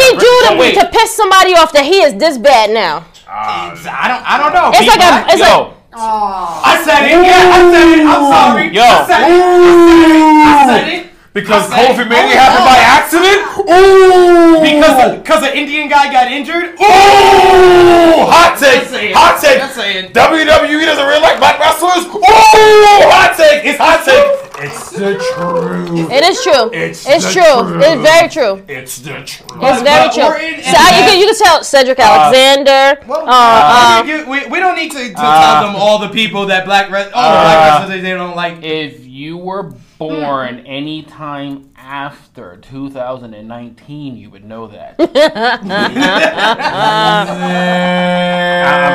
he do to piss somebody off that he is this bad now? I don't I don't know. It's like a... It's like... Oh. I said it. Yeah, I said it. I'm sorry. Yo. I said it. I said it. Because COVID mainly happened by accident. Ooh. Because because an Indian guy got injured. Ooh. Hot take. Hot take. W W E doesn't really like black wrestlers. Ooh. Hot take. It's hot take. It's the truth. It is true. It's, it's true. Truth. It's very true. It's the truth. It's very but true. So I, you, can, you can tell Cedric Alexander. Uh, well, uh, uh, we, we, we don't need to, to uh, tell them all the people that black, res- oh, uh, black wrestlers they don't like. If you were born hmm. any time after two thousand nineteen, you would know that. I'm, just,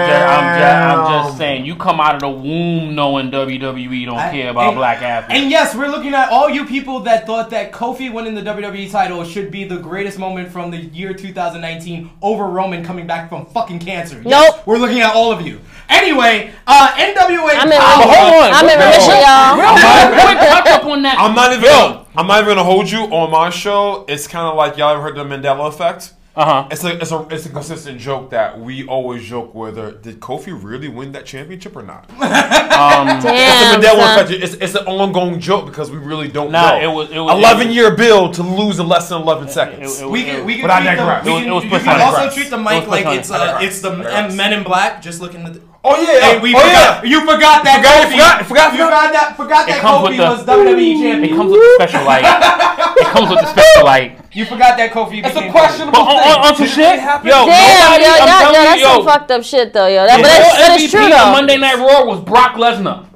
I'm, just, I'm just saying, you come out of the womb knowing W W E don't I, care about and, black athletes. And yes, we're looking at all you people that thought that Kofi winning the W W E title should be the greatest moment from the year two thousand nineteen over Roman coming back from fucking cancer. Nope. Yes, we're looking at all of you. Anyway, uh, N W A. I'm in, oh, hold on. I'm in remission, y'all. I'm not even. Yo. I'm not even gonna hold you on my show. It's kind of like y'all ever heard the Mandela effect. Uh huh. It's a it's a it's a consistent joke that we always joke whether did Kofi really win that championship or not. um, Damn. It's the Mandela effect. It's it's an ongoing joke because we really don't nah, know. It was, it was, eleven it was, year build to lose in less than eleven seconds. It, it, it, we can we can, the, we can, it was, it was you can also treat the mic it like it's uh, it's the Men in Black just looking at. The, Oh yeah! Hey, we oh forgot, yeah! You forgot that forgot, Kofi. Forgot, forgot, you forgot that. Forgot that Kofi the, was W W E champion. It comes with the special light. It comes with the special light. You forgot that Kofi. It's a questionable but thing. On, on, on to shit. Yo, damn, nobody, yo, I'm yo, yo, that's you, yo. some fucked up shit though, yo. That, but that's, that is true though. Monday Night Raw was Brock Lesnar.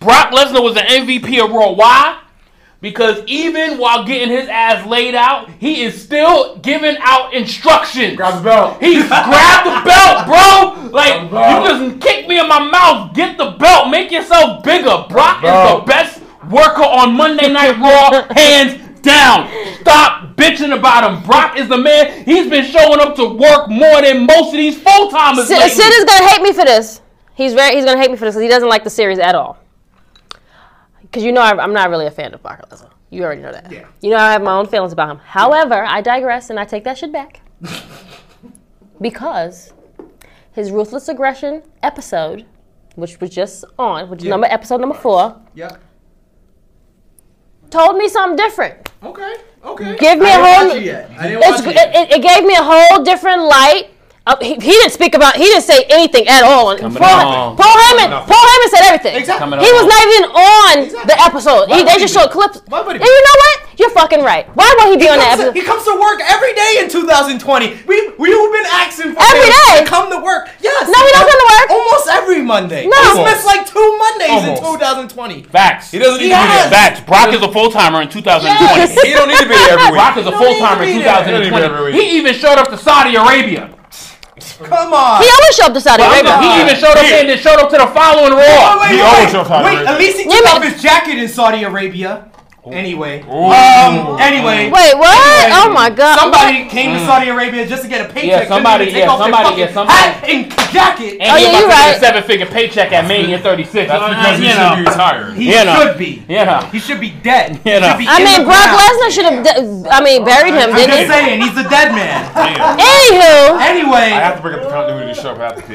Brock Lesnar was the M V P of Raw. Why? Because even while getting his ass laid out, he is still giving out instructions. Grab the belt. He's grabbed the belt, bro. Like, you just kick me in my mouth. Get the belt. Make yourself bigger. Brock is the best worker on Monday Night Raw, hands down. Stop bitching about him. Brock is the man. He's been showing up to work more than most of these full-timers lately. Sid is going to hate me for this. He's very, he's going to hate me for this because he doesn't like the series at all. Because you know I'm not really a fan of Brock Lesnar. You already know that. Yeah. You know I have my own feelings about him. However, I digress and I take that shit back. Because his Ruthless Aggression episode, which was just on, which is yeah. number episode number four, yeah. told me something different. Okay, okay. Give me I a whole. Watch it, yet. I didn't watch it, yet. It, it gave me a whole different light. Uh, he, he didn't speak about. He didn't say anything at all. Paul, Paul Heyman. Paul Heyman said everything. Exactly. He was not even on exactly. the episode. He, they just showed be? clips. And you know what? You're fucking right. Why won't he be he on that episode? To, he comes to work every day in two thousand twenty. We we've been asking for every day to come to work. Yes. No, he doesn't come to work. Almost every Monday. No. He's missed like two Mondays almost. in twenty twenty. Facts. He doesn't need he to has. be there. Facts. Brock is a full timer in twenty twenty. Yes. He don't need to be there every week. Brock is a full timer in twenty twenty. He even showed up to Saudi Arabia. Come on. He always showed up to Saudi Arabia. Well, he even showed up in and showed up to the following Raw. Wait, wait, he always showed up to Saudi Arabia. Wait, at least he took off his jacket in Saudi Arabia. Anyway. Ooh. Um, anyway. Wait, what? Anyway, oh my God. Somebody what? came to Saudi Arabia just to get a paycheck. Yeah, somebody, to take yeah, off somebody, their yeah, somebody. Hat and jacket. And oh, yeah, you're right. A seven figure paycheck at Mania thirty-six. That's because uh, he should know. be retired. He you know. should be. Yeah. He should be dead. You know. He should be I mean, Brock Lesnar should have, I mean, buried him, I'm didn't he? I'm just saying, he's a dead man. Anywho. Anyway. I have to bring up the continuity show. I have to pee.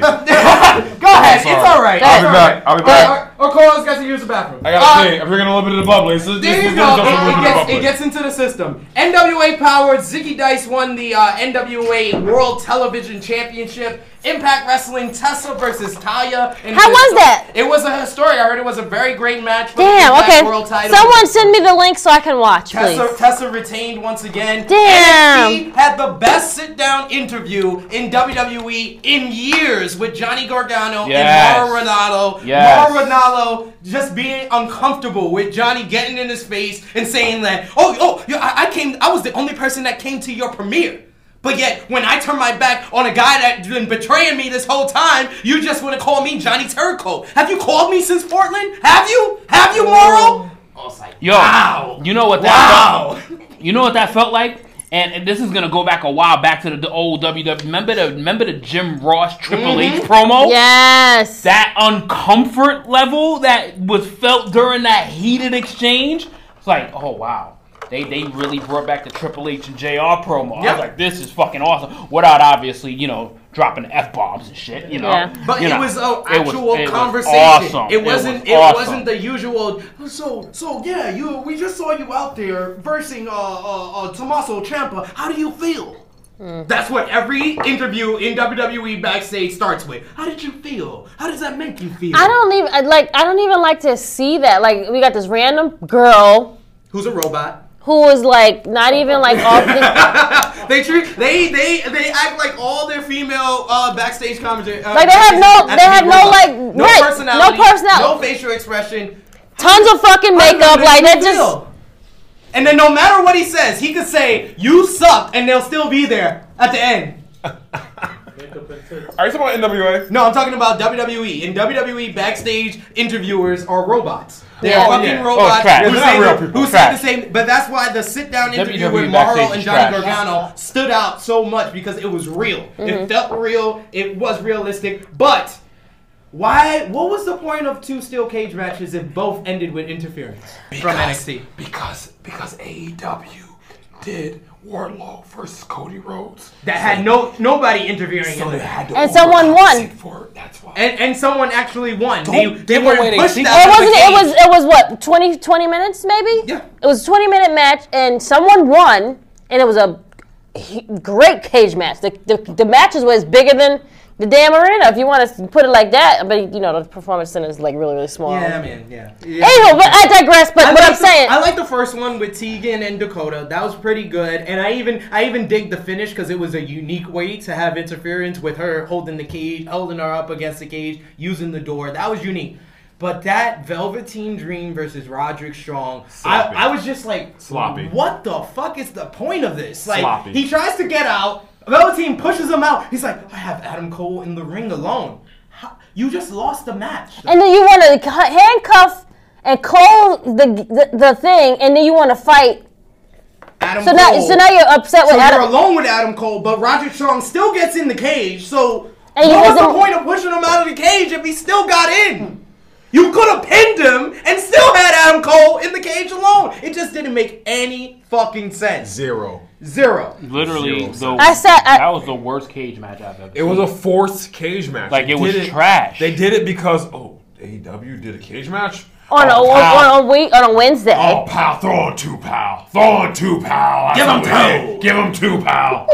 Go ahead. It's all right. I'll be back. I'll be back. Or Carlos got to use the bathroom. I got to pee. I'm drinking a little bit of the bubbly. No, it, it, gets, it gets into the system. N W A Power, Ziggy Dice won the uh, N W A World Television Championship. Impact Wrestling, Tessa versus Taya. And How was that? It was a historic. I heard it was a very great match. Damn, okay. World title. Someone send me the link so I can watch, Tessa, please. Tessa retained once again. Damn. N X T had the best sit-down interview in W W E in years with Johnny Gargano yes. and Mauro Ronaldo. Yes. Mauro Ronaldo just being uncomfortable with Johnny getting in his face and saying that, oh, oh, I came, I was the only person that came to your premiere. But yet, when I turn my back on a guy that's been betraying me this whole time, you just want to call me Johnny Turco. Have you called me since Portland? Have you? Have you, Mauro? I was like, yo, wow. You know what that wow. felt, you know what that felt like? And, and this is going to go back a while, back to the, the old W W E. Remember the, remember the Jim Ross Triple H mm-hmm. promo? Yes. That uncomfort level that was felt during that heated exchange? It's like, oh, wow. They they really brought back the Triple H and J R promo. Yep. I was like, this is fucking awesome. Without obviously, you know, dropping F-bombs and shit, you know. Yeah. But you it know, was an actual it was, conversation. It, was awesome. it wasn't it, was it awesome. wasn't the usual so so yeah, you we just saw you out there versing uh uh, uh Tommaso Ciampa. How do you feel? Mm. That's what every interview in W W E backstage starts with. How did you feel? How does that make you feel? I don't even like I don't even like to see that. Like we got this random girl who's a robot. Who was like not even like all the they treat they they they act like all their female uh, backstage commentary. Uh, like they have no they have no like no right, personality, no personality, no facial expression, tons of fucking makeup. Like that just. And then no matter what he says, he could say you suck, and they'll still be there at the end. Are you talking about N W A? No, I'm talking about W W E. In W W E, backstage interviewers are robots. They're oh, fucking yeah. robots oh, trash. who, say, real people. who say the same. But that's why the sit-down interview W W E with Mauro and Johnny Gargano stood out so much because it was real. Mm-hmm. It felt real. It was realistic. But why? What was the point of two steel cage matches if both ended with interference because, from N X T? Because because A E W did. Wardlow versus Cody Rhodes. That so, had no nobody interfering so in that. And someone won. For it, that's why. And and someone actually won. They, they were pushed out. It wasn't. It was. It was what twenty, twenty minutes maybe. Yeah. It was a twenty minute match, and someone won, and it was a great cage match. The the, the matches was bigger than the damn arena, if you want to put it like that. But, you know, the Performance Center is, like, really, really small. Yeah, I mean, yeah. yeah. Anywho, but I digress, but I what like I'm the, saying. I like the first one with Tegan and Dakota. That was pretty good. And I even I even dig the finish because it was a unique way to have interference with her holding the cage, holding her up against the cage, using the door. That was unique. But that Velveteen Dream versus Roderick Strong, I, I was just like, sloppy. What the fuck is the point of this? Like, sloppy. He tries to get out. Velveteen pushes him out. He's like, I have Adam Cole in the ring alone. How? You just lost the match. And then you want to handcuff and Cole the, the the thing, and then you want to fight Adam so Cole. Now, so now you're upset with so Adam. You're alone with Adam Cole, but Roderick Strong still gets in the cage. So and what was the point of pushing him out of the cage if he still got in? You could have pinned him and still had Adam Cole in the cage alone. It just didn't make any fucking sense. Zero. Zero. Literally, Zero. The, I said I, that was the worst cage match I've ever seen. It was a forced cage match. Like, it they was trash. It, they did it because, oh, A E W did a cage match? On, oh, a, on, a week, on a Wednesday. Oh, pal, throw on two, pal. Throw on two, pal. Give him two. Give him two, pal.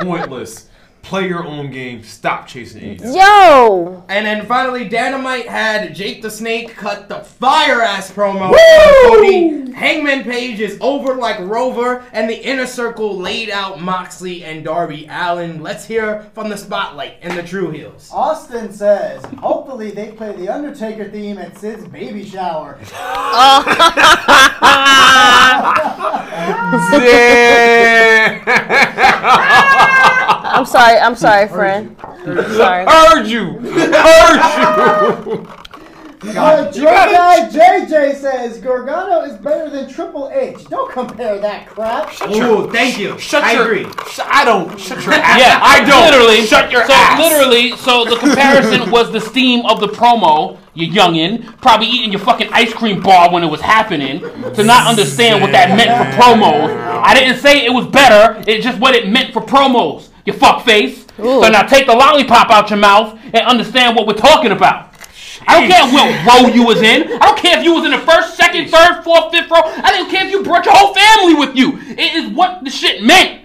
Pointless. Play your own game. Stop chasing each. Yo! And then finally, Dynamite had Jake the Snake cut the fire-ass promo. Woo! Cody. Hangman Page is over like Rover, and the Inner Circle laid out Moxley and Darby Allin. Let's hear from the Spotlight and the True Heels. Austin says, hopefully they play the Undertaker theme at Sid's baby shower. I'm sorry, I'm sorry, friend. Sorry. Heard you. Heard you. Uh, Drunk Guy J J says Gargano is better than Triple H. Don't compare that crap. Shut Ooh, your, thank you. Shut I your, agree. Sh I don't. Shut your ass. Yeah, I don't. Literally, shut your so ass. So literally, so the comparison was the theme of the promo. You youngin, probably eating your fucking ice cream bar when it was happening, to not understand what that meant for promos. I didn't say it was better. It's just what it meant for promos. You fuckface. Ooh. So now take the lollipop out your mouth and understand what we're talking about. I don't care what row you was in. I don't care if you was in the first, second, third, fourth, fifth row. I don't care if you brought your whole family with you. It is what the shit meant.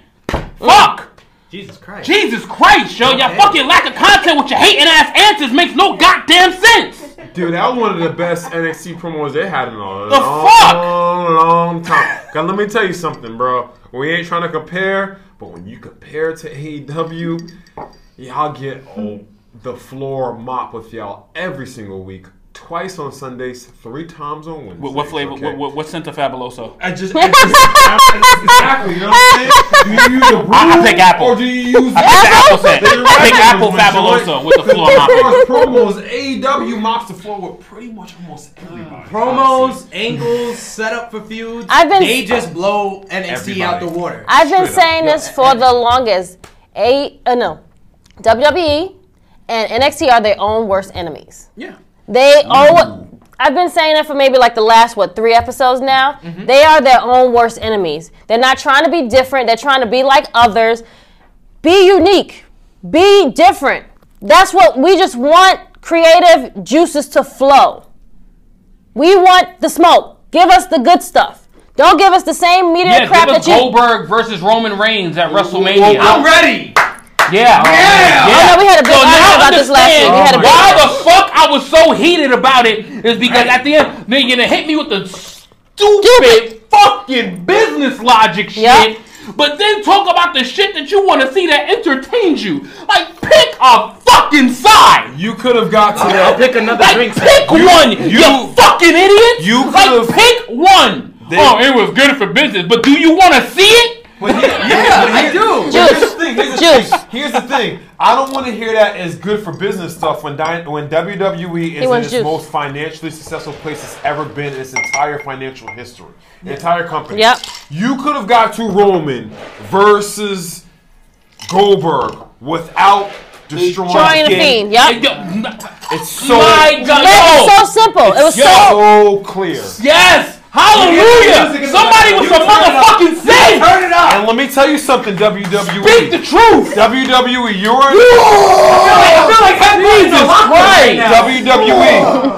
Fuck. Jesus Christ. Jesus Christ, yo. Your fucking lack of content with your hating ass answers makes no goddamn sense. Dude, that was one of the best N X T promos they had in a long, long, long time. Cause let me tell you something, bro. We ain't trying to compare, but when you compare to A E W, y'all get old. The floor mop with y'all every single week, twice on Sundays, three times on Wednesdays. What, what flavor? Okay. What, what, what scent of Fabuloso? I just, I just exactly. You know what I'm saying? Do you use the brew? I, I pick apple. Or do you use I apple? The apple scent. I pick apple Fabuloso with the floor mop. Promos, A E W mops the floor with pretty much almost everybody. Promos, angles, setup for feuds. I've been they just blow N X T everybody. out the water. I've been Straight saying up. this yeah. for the longest. A uh, no, W W E. And N X T are their own worst enemies. Yeah. They all, I've been saying that for maybe like the last, what, three episodes now. Mm-hmm. They are their own worst enemies. They're not trying to be different. They're trying to be like others. Be unique. Be different. That's what we just want, creative juices to flow. We want the smoke. Give us the good stuff. Don't give us the same media yeah, crap give us that you... Goldberg versus Roman Reigns at WrestleMania. I'm ready. Yeah. Yeah. yeah. Oh, no, we had a big so argument about this last week. We had a big why argument. the fuck I was so heated about it is because right. at the end, they're going to hit me with the stupid, stupid. fucking business logic shit, yep. but then talk about the shit that you want to see that entertains you. Like, pick a fucking side. You could have got to uh, pick another like, drink. Pick you, one, you, you fucking idiot. You could like, pick one. They, oh, it was good for business, but do you want to see it? But here, yeah, but here, I do. But here's the thing. Here's the Juice. thing. Here's the thing. I don't want to hear that as good for business stuff when when W W E is in its juice. most financially successful place it's ever been in its entire financial history, the entire company. Yep. You could have got to Roman versus Goldberg without destroying Trying the Fiend. Yep. It's so. My God. It was so simple. It's it was so, so clear. Yes. Hallelujah! Somebody with some motherfucking sin! Turn it up! And let me tell you something, W W E. Speak the truth! W W E, you're in. I feel like Jesus Christ! W W E,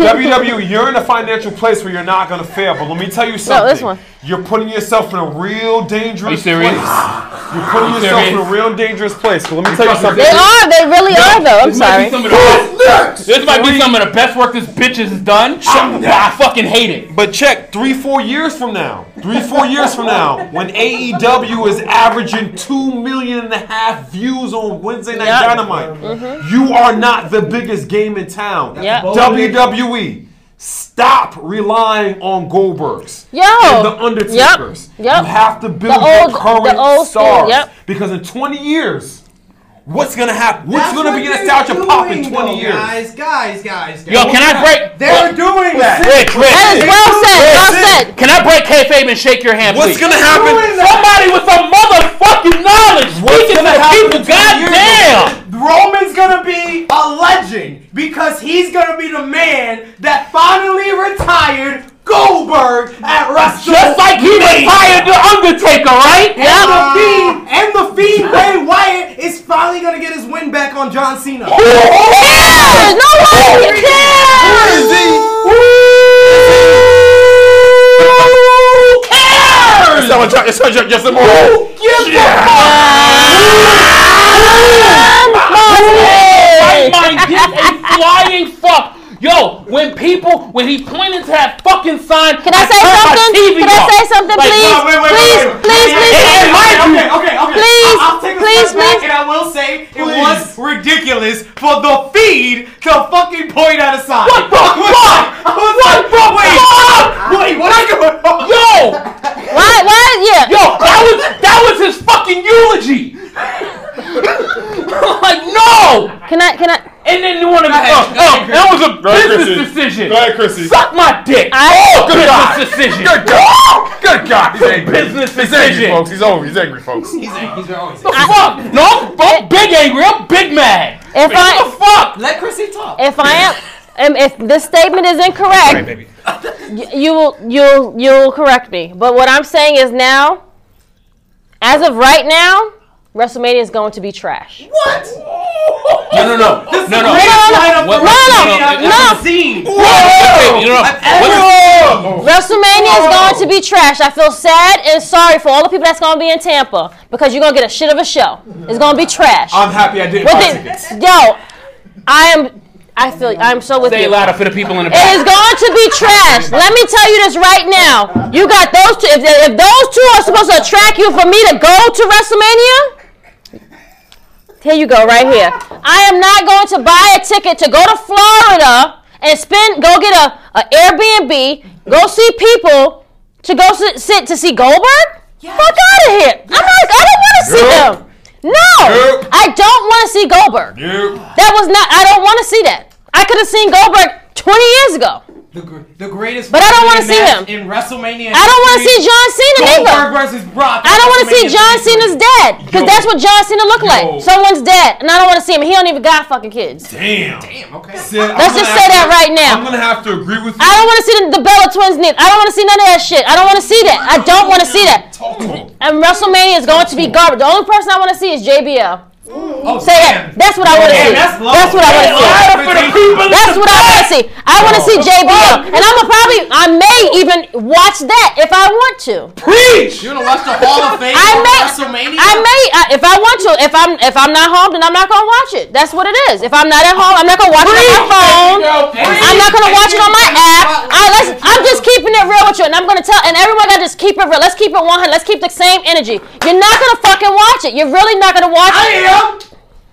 W W E, you're in a financial place where you're not gonna fail. But let me tell you something. No, this one. You're putting yourself in a real dangerous place. Are you serious? Place. You're putting you yourself serious? in a real dangerous place. But let me tell you something. They are. They really no, are, though. I'm this sorry. Might best, this might be some of the best work this bitch has done. I, I fucking hate it. But check, three, four years from now, three, four years from now, when A E W is averaging two million and a half views on Wednesday Night yep. Dynamite, mm-hmm. you are not the biggest game in town. Yep. W W E. Stop relying on Goldbergs Yo. and the Undertakers. Yep. Yep. You have to build the old, your current the old stars. Yep. Because in twenty years, what's going to happen? What's going to be in a South of Pop in twenty years? Guys, guys, guys. Yo, can I break? They're doing that. Rick, Rick. That is well said. Well said. Can I break kayfabe and shake your hand, please? What's going to happen? Somebody with some motherfucking knowledge speaking to people. Goddamn. Roman's going to be a legend because he's going to be the man that finally retired Goldberg at WrestleMania. Just like he retired The Undertaker, right? And yeah. the Fiend, and the Fiend Bray Wyatt is finally going to get his win back on John Cena. Who cares? No one cares! Who is he? Who cares? Someone check, someone check, just a moment. Who gives a fuck? My mind gives a flying fuck. Yo, when people, when he pointed to that fucking sign, can I say something? Can I say something, please? Please, please, please. Okay, okay, okay. Please, I'll take a step back and I will say it was ridiculous for the Fiend to fucking point at a sign. What the fuck? What the fuck? Wait, what? Yo, why, why? Yeah. Yo, that was that was his fucking eulogy. Like, no. Can can I? And then you want to go? Oh, ahead, oh that was a Go business ahead, decision. Go ahead, Chrissy. Suck my dick. I, oh, good God. Decision. Good God. Good God. He's angry. Business decision. He's angry, folks. He's over. He's angry, folks. He's angry. He's always angry. I, fuck. No, I'm big angry. I'm big mad. If what I, the fuck? Let Chrissy talk. If I am. Um, if this statement is incorrect, right, baby. you will you'll you'll correct me. But what I'm saying is now, as of right now, WrestleMania is going to be trash. What? No, no, no, this no, no, no, no, no, no, no. WrestleMania is going to be trash. I feel sad and sorry for all the people that's going to be in Tampa because you're going to get a shit of a show. It's going to be trash. I'm happy I didn't buy tickets. Yo, I am. I feel I'm so with Say you. Say louder for the people in the back. It is going to be trash. Let me tell you this right now. You got those two. If, if those two are supposed to attract you for me to go to WrestleMania, here you go, right here. I am not going to buy a ticket to go to Florida and spend, go get a, a Airbnb, go see people to go sit, sit to see Goldberg. Yes. Fuck out of here! Yes. I'm not. I don't want to see yep. them. No, yep. I don't want to see Goldberg. Yep. That was not. I don't want to see that. I could have seen Goldberg twenty years ago. The, gr the greatest. But I don't want to see him in WrestleMania. I don't want to see John Cena Goldberg either. versus Brock. I don't want to see John Cena's dead because that's what John Cena looked Yo. like. Someone's dead, and I don't want to see him. He don't even got fucking kids. Damn. Damn. Okay. Sid, Let's just say that to, right now. I'm gonna have to agree with you. I don't want to see the, the Bella Twins knit. I don't want to see none of that shit. I don't want to see that. I don't want to see that. And WrestleMania is going to be garbage. The only person I want to see is J B L. Ooh. Oh, Say damn. that. That's what I want to see. That's, that's what I want to see. That's what I want to see. I want to see J B L, and I'm gonna probably, I may even watch that if I want to. Preach. You gonna watch the Hall of Fame I may, WrestleMania? I may, I, if I want to. If I'm, if I'm not home, then I'm not gonna watch it. That's what it is. If I'm not at home, I'm not gonna watch Preach. it on my phone. I'm not gonna watch it on my app. I, let's, I'm just keeping it real with you, and I'm gonna tell, and everyone gotta just keep it real. Let's keep it one hundred. Let's keep the same energy. You're not gonna fucking watch it. You're really not gonna watch it. I am.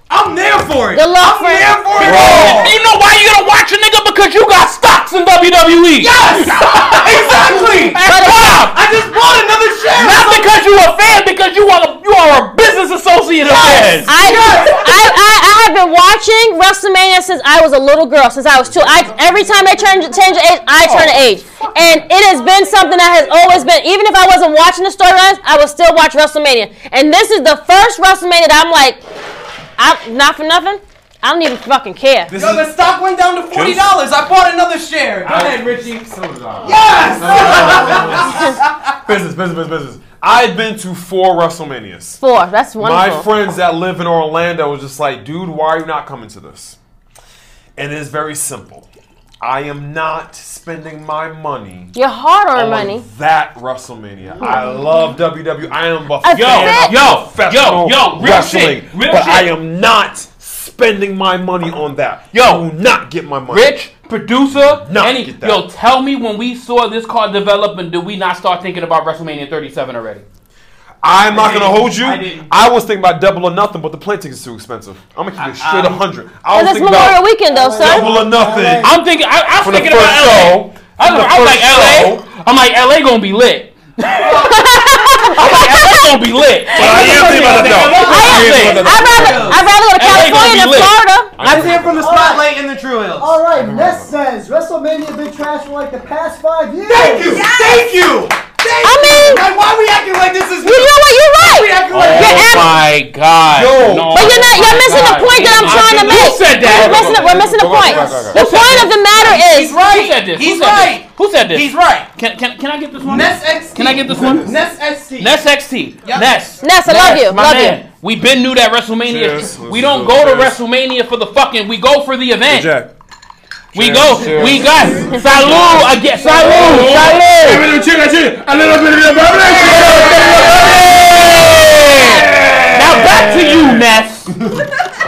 I'm there for it. Good luck, I'm friend. there for it. Bro. You know why you gotta watch a nigga? Because you got stocks in W W E. Yes! Exactly! That's why! I just bought another share. Not because you a fan, because you are a, you are a business associate yes. of fans. I, yes. I, I, I have been watching WrestleMania since I was a little girl, since I was two. I, every time they turn, change the age, I turn the age. And it has been something that has always been, even if I wasn't watching the storylines, I would still watch WrestleMania. And this is the first WrestleMania that I'm like, I, not for nothing, I don't even fucking care. This Yo, the stock went down to forty dollars. I bought another share. Go I, ahead, Richie. So yes! business, business, business. I've been to four WrestleManias. Four, that's wonderful. My friends that live in Orlando was just like, dude, why are you not coming to this? And it is very simple. I am not spending my money. Your hard-earned money. That WrestleMania. Mm-hmm. I love W W E. I am a yo, yo, yo, yo, real shit. Real but shit. I am not spending my money on that. Yo, I will not get my money. Rich, producer, no, any, get that. Yo, tell me when we saw this card develop, and did we not start thinking about WrestleMania thirty-seven already? I'm not going to hold you. I, I was thinking about Double or Nothing, but the plane tickets are too expensive. I'm going to keep it straight I, I, one hundred. I was thinking Memorial about Weekend, though, sir. Double or Nothing. I'm thinking, I, I was thinking about L A. I was, I was like, L A. Show. I'm like, L A going to be lit. I'm like, L A's going to be lit. But I am thinking about it, though. I'd rather, I'd rather go to California than Florida. I'm here from the spotlight in the True Hills. All right, Ness says, WrestleMania been trash for like the past five years. Thank you. Thank you. I mean, like, why are we acting like this is? You know what? You're right. Oh like my God! Yo, no, but you're not. You're missing God. the point that I'm trying to make. Who said that? We're missing, go, go, go, we're missing go, go, the point. Go, go, go, go. The point of the matter is. He's right. Who said this? He's right. Who said this? He's right. Can can can I get this one? Ness X T. Can I get this one? Ness X T. Ness X T. Yep. Ness. Ness, I love you. My love man. you. We been knew that WrestleMania. Cheers. We don't go to WrestleMania for the fucking. We go for the event. We go, we got salud again, salud, salud. A little bit of the Now back to you, Ness.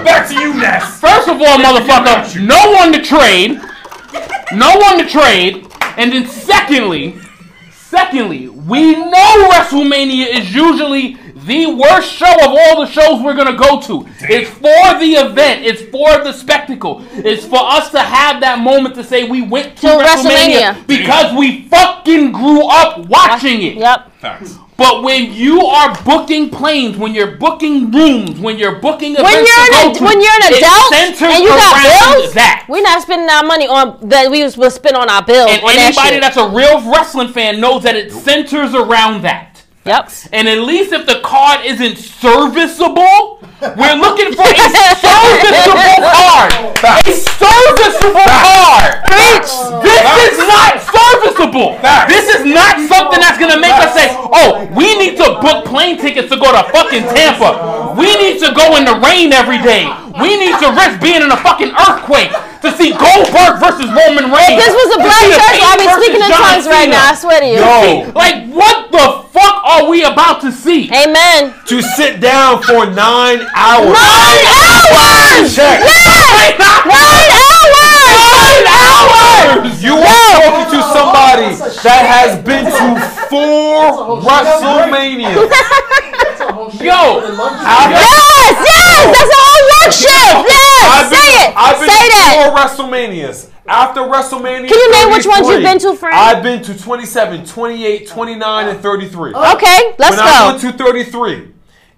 Back to you, Ness. First of all, motherfucker, no one to trade, no one to trade, and then secondly, secondly, we know WrestleMania is usually the worst show of all the shows we're going to go to. It's for the event. It's for the spectacle. It's for us to have that moment to say we went to, to WrestleMania, WrestleMania because we fucking grew up watching it. Yep. Facts. But when you are booking planes, when you're booking rooms, when you're booking events, when you're an, to, when you're an adult and you got bills, that. We're not spending our money on that we will spend on our bills. And anybody that shit. that's a real wrestling fan knows that it centers around that. Yep. And at least if the card isn't serviceable, we're looking for a serviceable card. A serviceable card. Bitch, this is not serviceable. This is not something that's going to make us say, oh, we need to book plane tickets to go to fucking Tampa. We need to go in the rain every day. We need to risk being in a fucking earthquake to see Goldberg versus Roman Reigns. If this was a black church, I'd be speaking in tongues right now, I swear to you. Yo. Like, what the fuck are we about to see? Amen. To sit down for nine hours. Nine hours! Check. Yes! Nine hours! Nine hours! You are talking to somebody that has been to four WrestleManias. Yo! Yes! Yes! That's a whole work shift! Yes! Say it! Say that! I've been to four WrestleManias. After WrestleMania, can you name which ones you've been to, Frank? I've been to twenty-seven, twenty-eight, twenty-nine, and thirty-three. Okay, let's when go. I went to thirty-three.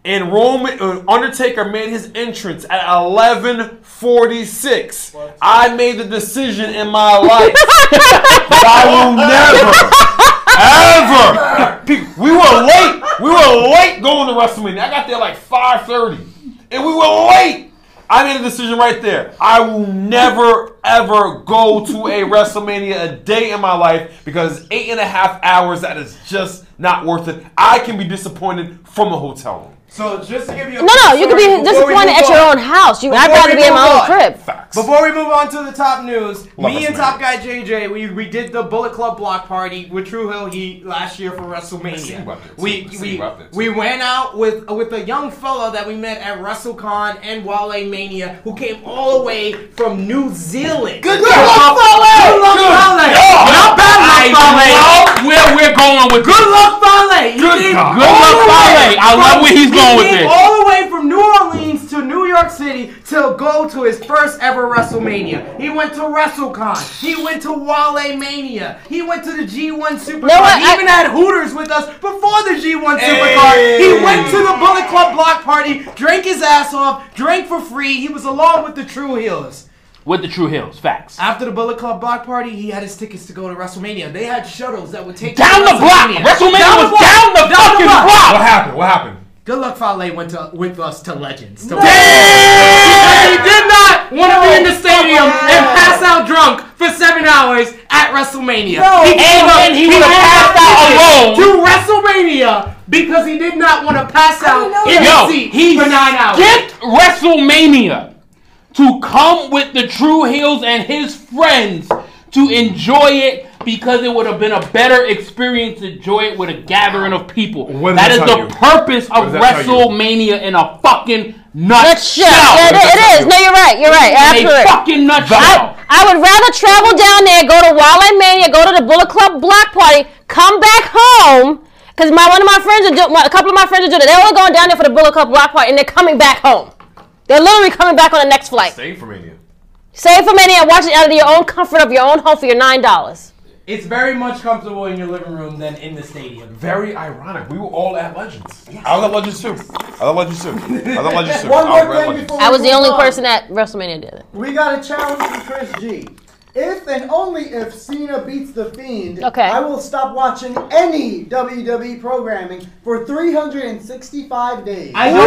And Roman uh, Undertaker made his entrance at eleven forty-six. What? I made the decision in my life that I will never, ever. We were late. We were late going to WrestleMania. I got there like five thirty, and we were late. I made a decision right there. I will never, ever go to a WrestleMania a day in my life because eight and a half hours, that is just not worth it. I can be disappointed from a hotel room. So just to give you a No, no, you can be disappointed at on, your own house. You, I'd rather be in my own crib. Facts. Before we move on to the top news, Love me and man. Top Guy J J, we, we did the Bullet Club block party with True Hill Heat last year for WrestleMania. We we, we went out with with a young fella that we met at WrestleCon and Wale Mania who came all the way from New Zealand. Good luck, Wale! Good luck, Wale! Not bad, Wale! Where we're going with Good luck, Wale! Good luck, Wale! I love where he's going. He came all the way from New Orleans to New York City to go to his first ever WrestleMania. He went to WrestleCon. He went to Wale Mania. He went to the G one Supercard. No, I, he even I, had Hooters with us before the G one hey. Supercard. He went to the Bullet Club block party, drank his ass off, drank for free. He was along with the True Heels. With the True Heels, facts. After the Bullet Club block party, he had his tickets to go to WrestleMania. They had shuttles that would take down the block. WrestleMania was down the fucking block. What happened? What happened? Good luck, Fale went to, with us to Legends. To no. Legends. He did not want to no. be in the stadium no. and pass out drunk for seven hours at WrestleMania. No. He and then he would have passed out alone to WrestleMania because he did not want to pass out in his seat he for nine hours. Get WrestleMania to come with the True Heels and his friends to enjoy it. Because it would have been a better experience to enjoy it with a gathering of people. That is the you? purpose of WrestleMania in a fucking nutshell. Yeah, it, it is. You? No, you're right. You're right. Absolutely. A fucking nutshell. I, I would rather travel down there, go to Wale Mania, go to the Bullet Club block party, come back home. Because my one of my friends are doing, a couple of my friends are doing it. They're all going down there for the Bullet Club block party, and they're coming back home. They're literally coming back on the next flight. Save for Mania. Save for Mania and watch it out of your own comfort of your own home for your nine dollars. It's very much comfortable in your living room than in the stadium. Very ironic. We were all at Legends. Yes. I was at Legends too. I love Legends too. I love Legends too. One more I thing before I was the only on. person at WrestleMania did it. We got a challenge from Chris G. If and only if Cena beats The Fiend, okay. I will stop watching any W W E programming for three hundred sixty-five days. I know.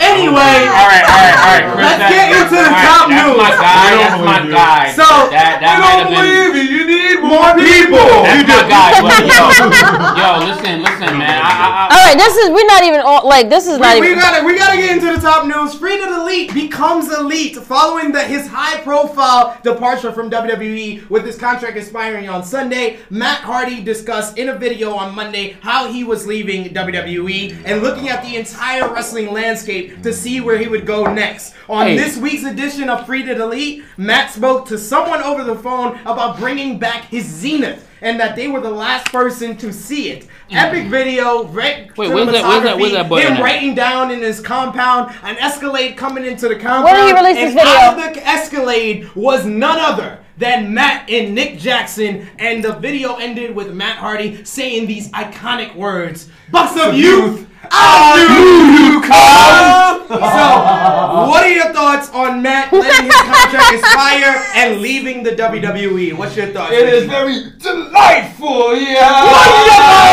Anyway, all right, all right, all right. Chris, let's get into the right, top that's news. My guy, that's my guy. So that, that I don't believe been... you. You need more people. That's you my guy. But yo, yo, listen, listen, man. I, I, I, all right, this is we're not even all, like this is we, not. We even... gotta we gotta get into the top news. Freedom Elite becomes elite following the his high profile. Departure from W W E with his contract expiring on Sunday. Matt Hardy discussed in a video on Monday how he was leaving W W E and looking at the entire wrestling landscape to see where he would go next. On hey. this week's edition of Free to Delete, Matt spoke to someone over the phone about bringing back his Zenith and that they were the last person to see it. Epic video, red Wait, where's that, where's that, where's that button him at? Writing down in his compound, an Escalade coming into the compound. Where did he release this video? And out of the Escalade was none other Then Matt and Nick Jackson, and the video ended with Matt Hardy saying these iconic words: "Bucks of youth, I knew you come." So, what are your thoughts on Matt letting his contract expire and leaving the W W E? What's your thoughts? It is very delightful, yeah.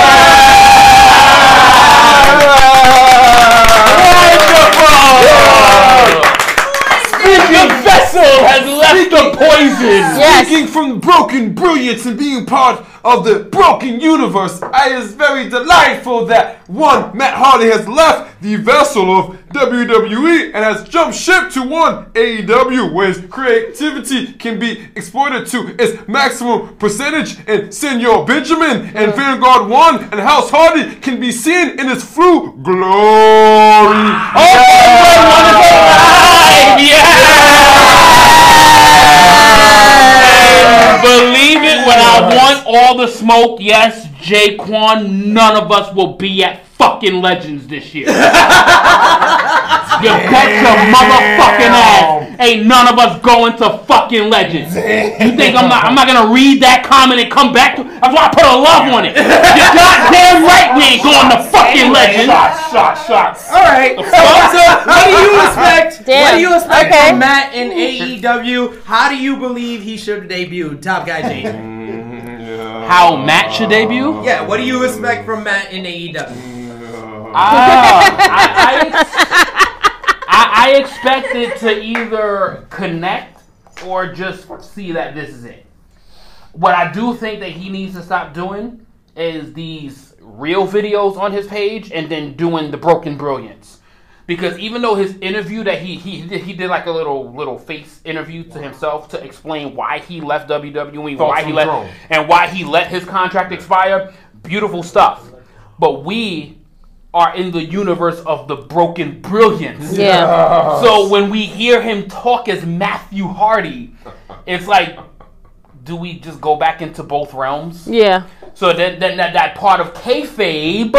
Wonderful. Speaking of vessel has left the poison. Yes. Speaking from broken brilliance and being part of the broken universe, it is very delightful that one, Matt Hardy has left the vessel of W W E and has jumped ship to one A E W, where his creativity can be exploited to its maximum percentage. And Senor Benjamin and Vanguard One and House Hardy can be seen in its full glory. Oh, yeah. Wonderful! Yeah. Yeah. Believe it when I want all the smoke, yes, Jaquan, none of us will be at fucking Legends this year. You bet your motherfucking ass. Ain't none of us going to fucking Legends. You think I'm not I'm not gonna read that comment and come back to it? That's why I put a love on it. You're goddamn right we ain't going to fucking Legends. Shots, shots, shots. Alright. So what do you expect? Damn. What do you expect okay. from Matt in A E W? How do you believe he should debut? Top Guy James. How Matt should debut? Yeah, what do you expect from Matt in A E W? Uh, I, I, I expect it to either connect or just see that this is it. What I do think that he needs to stop doing is these real videos on his page and then doing the broken brilliance. Because even though his interview that he he did, he did like a little little face interview to himself to explain why he left W W E, Thoughts why he let wrong. and why he let his contract expire. Beautiful stuff. But we are in the universe of the broken brilliance. Yeah. Yes. So when we hear him talk as Matthew Hardy, it's like, do we just go back into both realms? Yeah. So then then that, that part of kayfabe.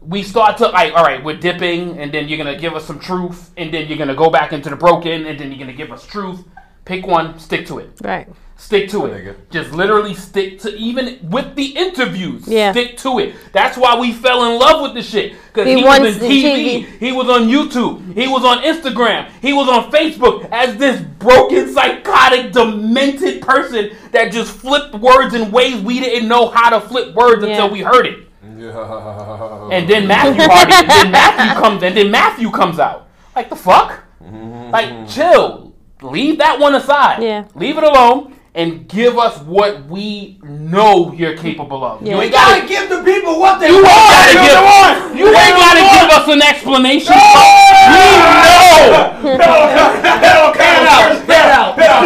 We start to, like, all right, we're dipping, and then you're going to give us some truth, and then you're going to go back into the broken, and then you're going to give us truth. Pick one, stick to it. Right. Stick to it. it. Just literally stick to, even with the interviews, yeah. stick to it. That's why we fell in love with this shit. Because he, he was on T V, T V, he was on YouTube, he was on Instagram, he was on Facebook as this broken, psychotic, demented person that just flipped words in ways we didn't know how to flip words yeah. until we heard it. Yeah. And then Matthew Hardy, and then Matthew comes, and then Matthew comes out. Like the fuck? Like chill, leave that one aside. Yeah, leave it alone, and give us what we know you're capable of. Yeah. You ain't gotta, gotta give the people what they you want. Gotta give, they want. You ain't gotta want. give us an explanation. No! We know. Hell, head out, head out, head out.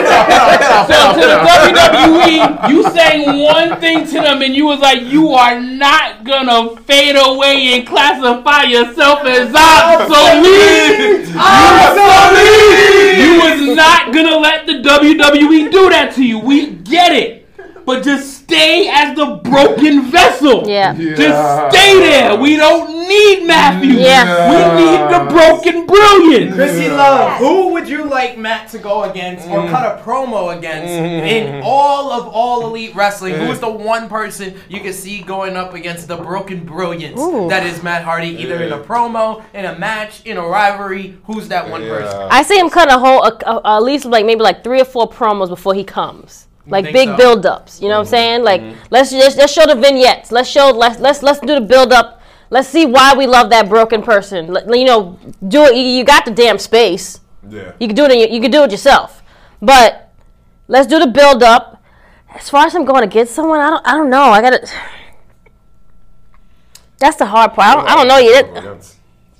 So to the W W E, you sang one thing to them, and you was like, "You are not gonna fade away and classify yourself as obsolete." Obsolete. You was not gonna let the W W E do that to you. We get it. But just stay as the broken vessel. Yeah. yeah. Just stay there. We don't need Matthew. Yeah. We need the broken brilliant. Chrissy Love, who would you like Matt to go against mm. or cut a promo against mm. in all of All Elite Wrestling? Mm. Who is the one person you can see going up against the broken brilliance Ooh. that is Matt Hardy, either yeah. in a promo, in a match, in a rivalry? Who's that one yeah. person? I see him cut a whole, a, a, a, at least like maybe like three or four promos before he comes. Like big so. build-ups, you know mm-hmm. what I'm saying? Like mm-hmm. let's, let's let's show the vignettes. Let's show let's let's let's do the build-up. Let's see why we love that broken person. Let, you know, do it. You, you got the damn space. Yeah, you can do it. In, you can do it yourself. But let's do the build-up. As far as I'm going to get someone, I don't I don't know. I gotta. That's the hard part. I don't, I don't know yet.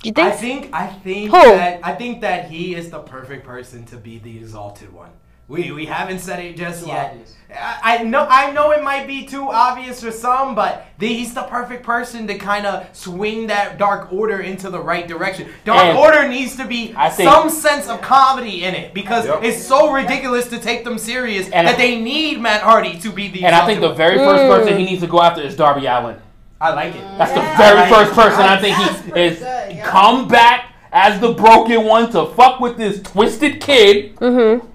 You think? I think I think Who? that I think that he is the perfect person to be the exalted one. We we haven't said it just yet. I, I know I know it might be too obvious for some, but the, he's the perfect person to kind of swing that Dark Order into the right direction. Dark and Order needs to be some sense of comedy in it because yep. it's so ridiculous to take them serious and that I, they need Matt Hardy to be the. And I think the very first person he needs to go after is Darby Allin. I like it. That's yeah. the very like first it. person I, I think he is. Yeah. Come back as the broken one to fuck with this twisted kid. Mm-hmm.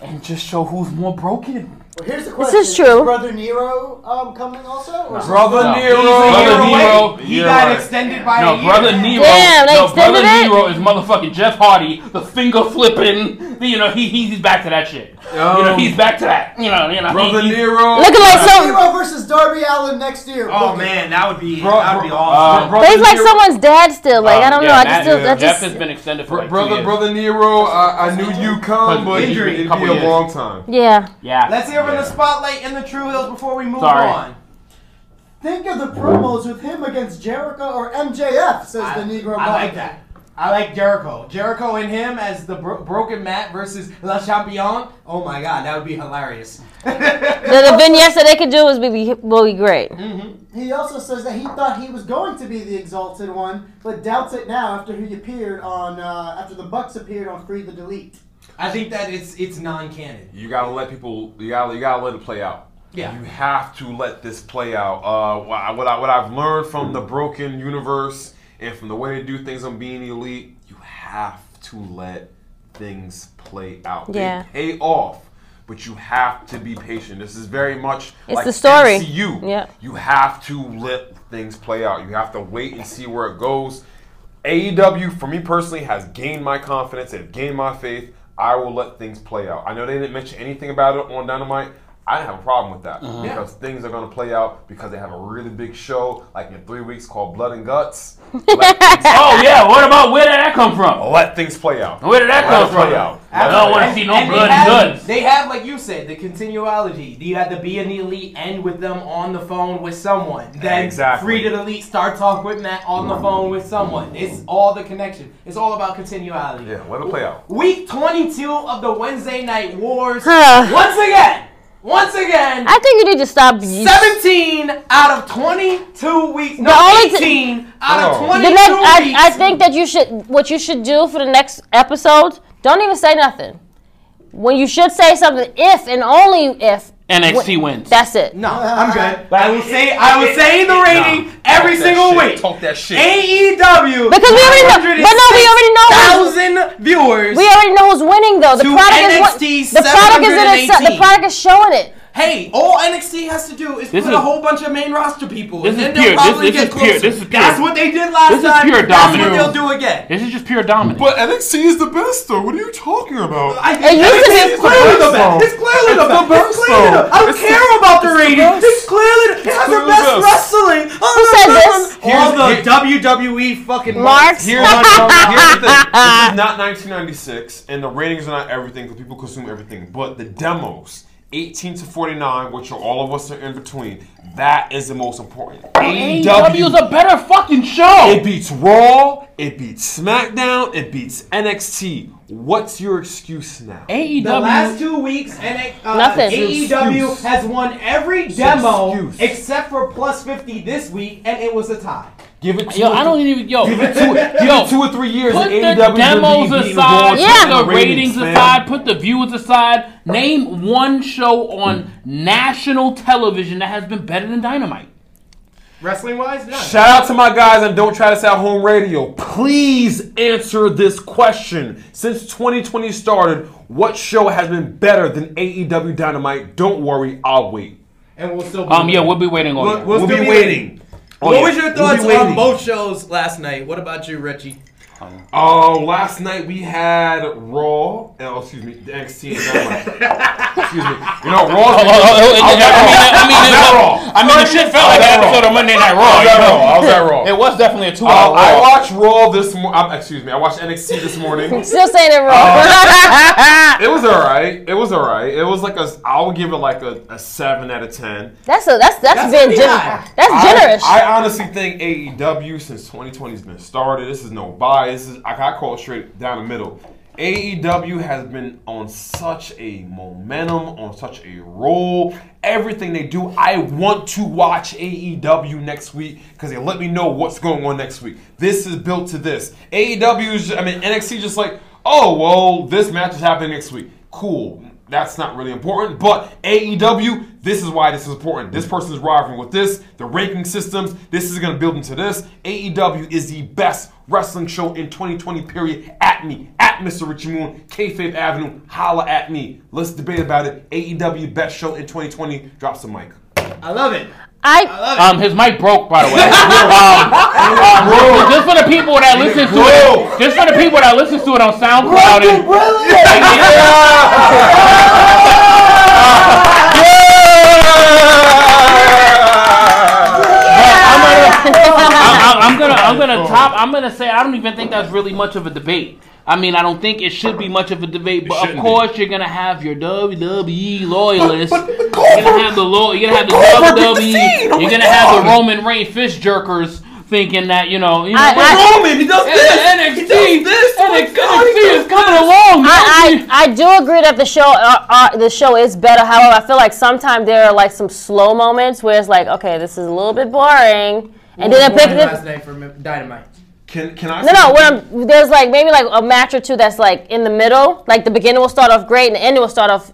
and just show who's more broken. Well, here's the question. This is true. Is Brother Nero um, coming also? Or no. Brother no. Nero. Brother Nero. He got right. extended by no, a year. Brother Nero, Damn, no, Brother it? Nero is motherfucking Jeff Hardy, the finger flipping. You know, he, he's back to that shit. Um, you know, he's back to that. You know, you know. Brother he, Nero. Looking like uh, something. Nero versus Darby Allin next year. Oh, Look man, that would be, bro, that would be bro, awesome. Uh, He's like Nero. someone's dad still. Like, um, I don't yeah, know. I just still. Jeff just, has been extended for like Brother, two years. Brother Nero, I, I knew you come, but it'd be a long time. Yeah. Yeah. Let's hear yeah. the spotlight in the True Hills before we move Sorry. on. Think of the promos with him against Jericho or M J F, says I, the Negro. I like that. I like Jericho. Jericho and him as the bro broken mat versus Le Champion. Oh my God, that would be hilarious. the, the vignettes that they could do would be, will be great. Mm-hmm. He also says that he thought he was going to be the exalted one, but doubts it now after he appeared on uh, after the Bucks appeared on Free the Delete. I think that it's it's non-canon. You gotta let people. You gotta you gotta let it play out. Yeah. You have to let this play out. Uh, what I what, I, what I've learned from the Broken universe and from the way they do things on Being Elite, you have to let things play out. Yeah. They pay off, but you have to be patient. This is very much it's like the story. M C U. Yeah. You have to let things play out. You have to wait and see where it goes. A E W, for me personally, has gained my confidence. They've gained my faith. I will let things play out. I know they didn't mention anything about it on Dynamite. I didn't have a problem with that mm-hmm. because things are going to play out because they have a really big show like in three weeks called Blood and Guts. Oh yeah, what about where did that come from? Let things play out. Where did that let come from? Out. I don't want to see no and blood have, and guts. They have, like you said, the continuality. You have to Be in the Elite end with them on the phone with someone. Then exactly. Free to the Elite starts off with Matt on the phone with someone. It's all the connection. It's all about continuality. Yeah, let it play out. Week twenty-two of the Wednesday Night Wars. Huh. Once again. Once again, I think you need to stop. seventeen out of twenty-two weeks. No, eighteen out of twenty-two weeks. I, I think that you should. What you should do for the next episode, don't even say nothing. When you should say something, if and only if N X T wins. That's it. No, I'm good. But I will say, I will say the rating no, every single shit. week. Talk that shit. A E W. Because we already know. But no, we already know. Thousand viewers. We already know who's winning though. The product is the product is in itself. The product is showing it. Hey, all N X T has to do is this put is, a whole bunch of main roster people. This and then is pure. They'll probably this, this get is pure. This is pure. That's what they did last this time. This is pure dominance. That's what they'll do again. This is just pure dominance. But N X T is the best, though. What are you talking about? I, it used to be it's clearly the best. It's clearly the best. I don't care about the ratings. It's clearly the best wrestling. Who said this? All the W W E fucking marks. Here's the thing. This is not nineteen ninety-six, and the ratings are not everything because people consume everything. But the demos. eighteen to forty-nine, which are all of us are in between. That is the most important. A E W is a better fucking show. It beats Raw. It beats SmackDown. It beats N X T. What's your excuse now? A E W. The last two weeks, N X, uh, A E W has won every demo except for Plus fifty this week, and it was a tie. Give it two. Yo, I don't even. Yo, give it two. Yo, give it two or three years. Put the demos aside. Put the ratings aside. Put the viewers aside. Name one show on national television that has been better than Dynamite. Wrestling wise, no. Shout out to my guys on Don't Try This At Home Radio. Please answer this question. Since twenty twenty started, what show has been better than A E W Dynamite? Don't worry, I'll wait. And we'll still. Be um. Waiting. Yeah, we'll be waiting on you. We'll, we'll, we'll be waiting. waiting. Oh, what yeah. was your thoughts we'll on both shows last night? What about you, Richie? Oh, uh, last night we had Raw. Oh, excuse me, N X T. And excuse me. You know, Raw. Oh, oh, oh, I, I mean, I mean, Raw. I mean, the shit felt like that episode of Monday Night Raw. I was at Raw. I was at Raw. It was definitely a two-hour uh, Raw. I watched Raw this morning. Excuse me, I watched N X T this morning. Still saying it Raw. Uh, it was all right. It was all right. It was like a. I would give it like a, a seven out of ten. That's a, that's that's, that's been generous. That's generous. I, I honestly think A E W since twenty twenty has been started. This is no bias. This is, I call it straight down the middle. A E W has been on such a momentum, on such a roll. Everything they do, I want to watch A E W next week because they let me know what's going on next week. This is built to this. A E W is, I mean, N X T just like, oh, well, this match is happening next week. Cool. That's not really important. But A E W, This is why this is important. This person is rivaling with this. The ranking systems, this is going to build into this. A E W is the best wrestling show in twenty twenty, period. At me. At Mister Richie Moon. Kayfabe Avenue. Holla at me. Let's debate about it. A E W, best show in twenty twenty. Drop some mic. I love it. I, I love um, it. His mic broke, by the way. um, um, just for the people that listen to it, just for the people that listen to it on SoundCloud. It, really? yeah. I'm gonna, I'm gonna top. I'm gonna say I don't even think that's really much of a debate. I mean, I don't think it should be much of a debate, but of course be. You're gonna have your W W E loyalists. But, but, but you're gonna have the lo- you're gonna have the W W E. Oh you're gonna God. have the Roman Reigns fist jerkers thinking that you know. You know I, but I, Roman, he does this. N X T, he does this. N X T is coming along. I, I I do agree that the show uh, uh, the show is better. However, I feel like sometimes there are like some slow moments where it's like, okay, this is a little bit boring, and well, then I pick the last night for Dynamite. Can, can I no, no. When I'm, there's like maybe like a match or two that's like in the middle. Like the beginning will start off great and the end will start off,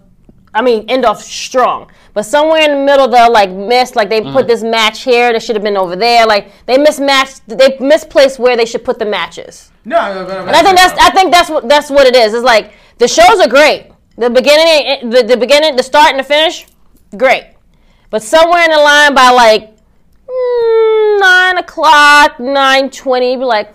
I mean, end off strong. But somewhere in the middle they'll like miss. Like they mm. put this match here that should have been over there. Like they mismatched. They misplaced where they should put the matches. No, no, no. no and I think that's I think that's what that's what it is. It's like the shows are great. The beginning, the, the beginning, the start and the finish, great. But somewhere in the line by like. Nine o'clock, nine twenty. Be like,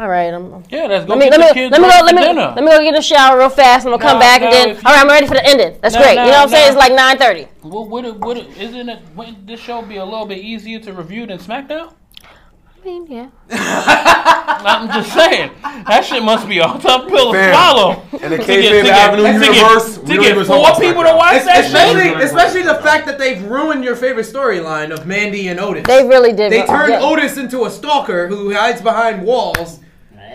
all right, I'm. Yeah, that's good. Let me, let me, let me go, let me, let me go get a shower real fast. I'm gonna come back and then. All right, I'm ready for the ending. That's great. You know what I'm saying? It's like nine thirty. Well, would it? Would it? Isn't it? Wouldn't this show be a little bit easier to review than SmackDown? I mean, yeah. I'm just saying that shit must be a tough pill to swallow. And the Kayfabe Avenue universe, to get four people to watch that shit, especially the fact that they've ruined your favorite storyline of Mandy and Otis. They really did. They turned Otis into a stalker who hides behind walls,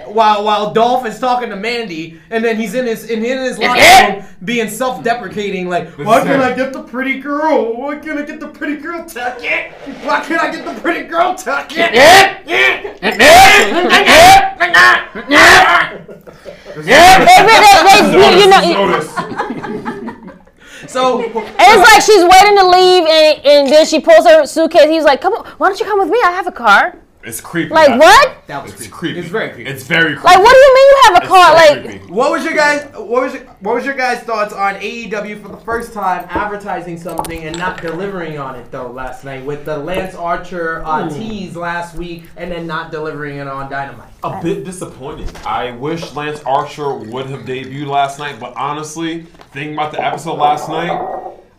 while while Dolph is talking to Mandy, and then he's in his in his locker room being self-deprecating, like, why can't I get the pretty girl? Why can't I get the pretty girl? Tuck it. Why can't I get the pretty girl? Tuck it. So it's like she's waiting to leave, and and then she pulls her suitcase. He's like, come on, why don't you come with me? I have a car. It's creepy. Like that. What? That was it's creepy. creepy. It's very creepy. It's very creepy. Like what do you mean you have a car? Like creepy. what was your guys what was your, what was your guys thoughts on A E W for the first time advertising something and not delivering on it though last night with the Lance Archer uh, tease last week and then not delivering it on Dynamite? A bit disappointed. I wish Lance Archer would have debuted last night, but honestly, thinking about the episode last night,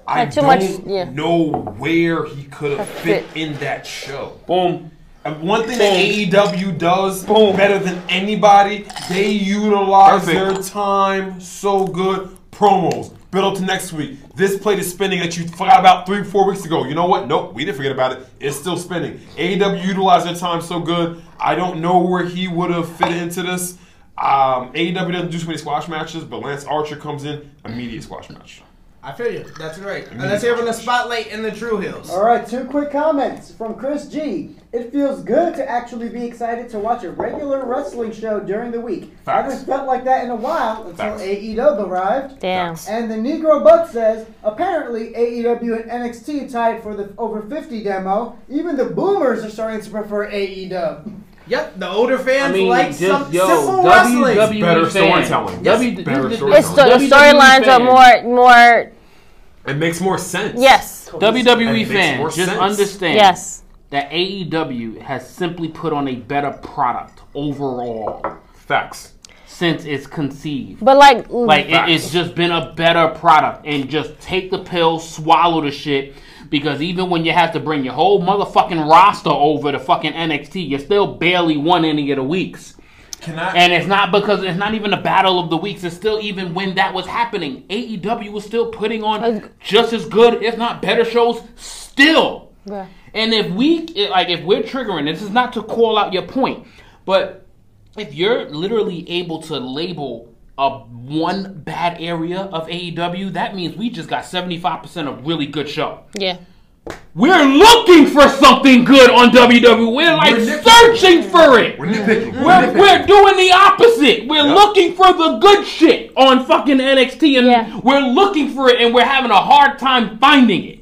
I like too don't much, yeah. know where he could have fit in that show. Boom. One thing that A E W does Boom. better than anybody, they utilize Perfect. their time so good. Promos. Build up to next week. This plate is spinning that you forgot about three, four weeks ago. You know what? Nope, we didn't forget about it. It's still spinning. A E W utilized their time so good. I don't know where he would have fit into this. Um, A E W doesn't do so many squash matches, but Lance Archer comes in, immediate squash match. I feel you. That's right. And let's hear from the Spotlight in the True Hills. All right, two quick comments from Chris G. It feels good to actually be excited to watch a regular wrestling show during the week. Facts. I haven't felt like that in a while until Facts. A E W arrived. Damn. And the Negro Buck says, apparently A E W and N X T tied for the over fifty demo. Even the boomers are starting to prefer A E W. Yep, the older fans I mean, like just, some yo, simple wrestling. W W E better storytelling. W- better storytelines story are more more... It makes more sense. Yes. W W E fans, just sense. understand yes. that A E W has simply put on a better product overall. Facts. Since it's conceived. But like... Like, it, it's just been a better product. And just take the pill, swallow the shit. Because even when you have to bring your whole motherfucking roster over to fucking N X T, you still barely won any of the weeks. Can I, and it's not because it's not even a battle of the weeks. It's still even when that was happening, A E W was still putting on just as good, if not better, shows still. Yeah. And if we like, if we're triggering, this is not to call out your point, but if you're literally able to label a one bad area of A E W, that means we just got seventy-five percent of really good show. Yeah. We're looking for something good on W W E. We're like we're searching for it. We're nitpicking. We're, we're, we're doing the opposite. We're yep. looking for the good shit on fucking N X T, and yeah. we're looking for it, and we're having a hard time finding it.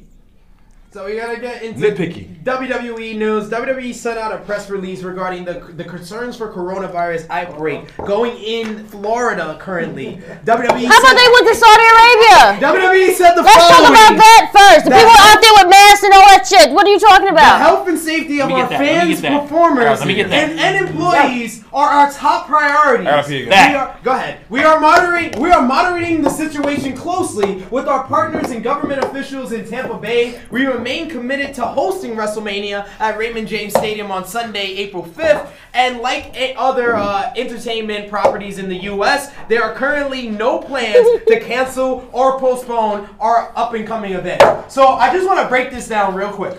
So we gotta get into nitpicky. W W E news. W W E sent out a press release regarding the the concerns for coronavirus outbreak going in Florida currently. W W E. How about they went to Saudi Arabia? W W E said the Let's following. Let's talk about that first. The people out there with masks and all that shit. What are you talking about? The health and safety of our that. fans, performers, right, and, and employees yeah. are our top priorities. Right, we are, go ahead. We are monitoring. We are monitoring the situation closely with our partners and government officials in Tampa Bay. We remain Remain committed to hosting WrestleMania at Raymond James Stadium on Sunday, April fifth, and like other uh, entertainment properties in the U S, there are currently no plans to cancel or postpone our up-and-coming event. So I just want to break this down real quick.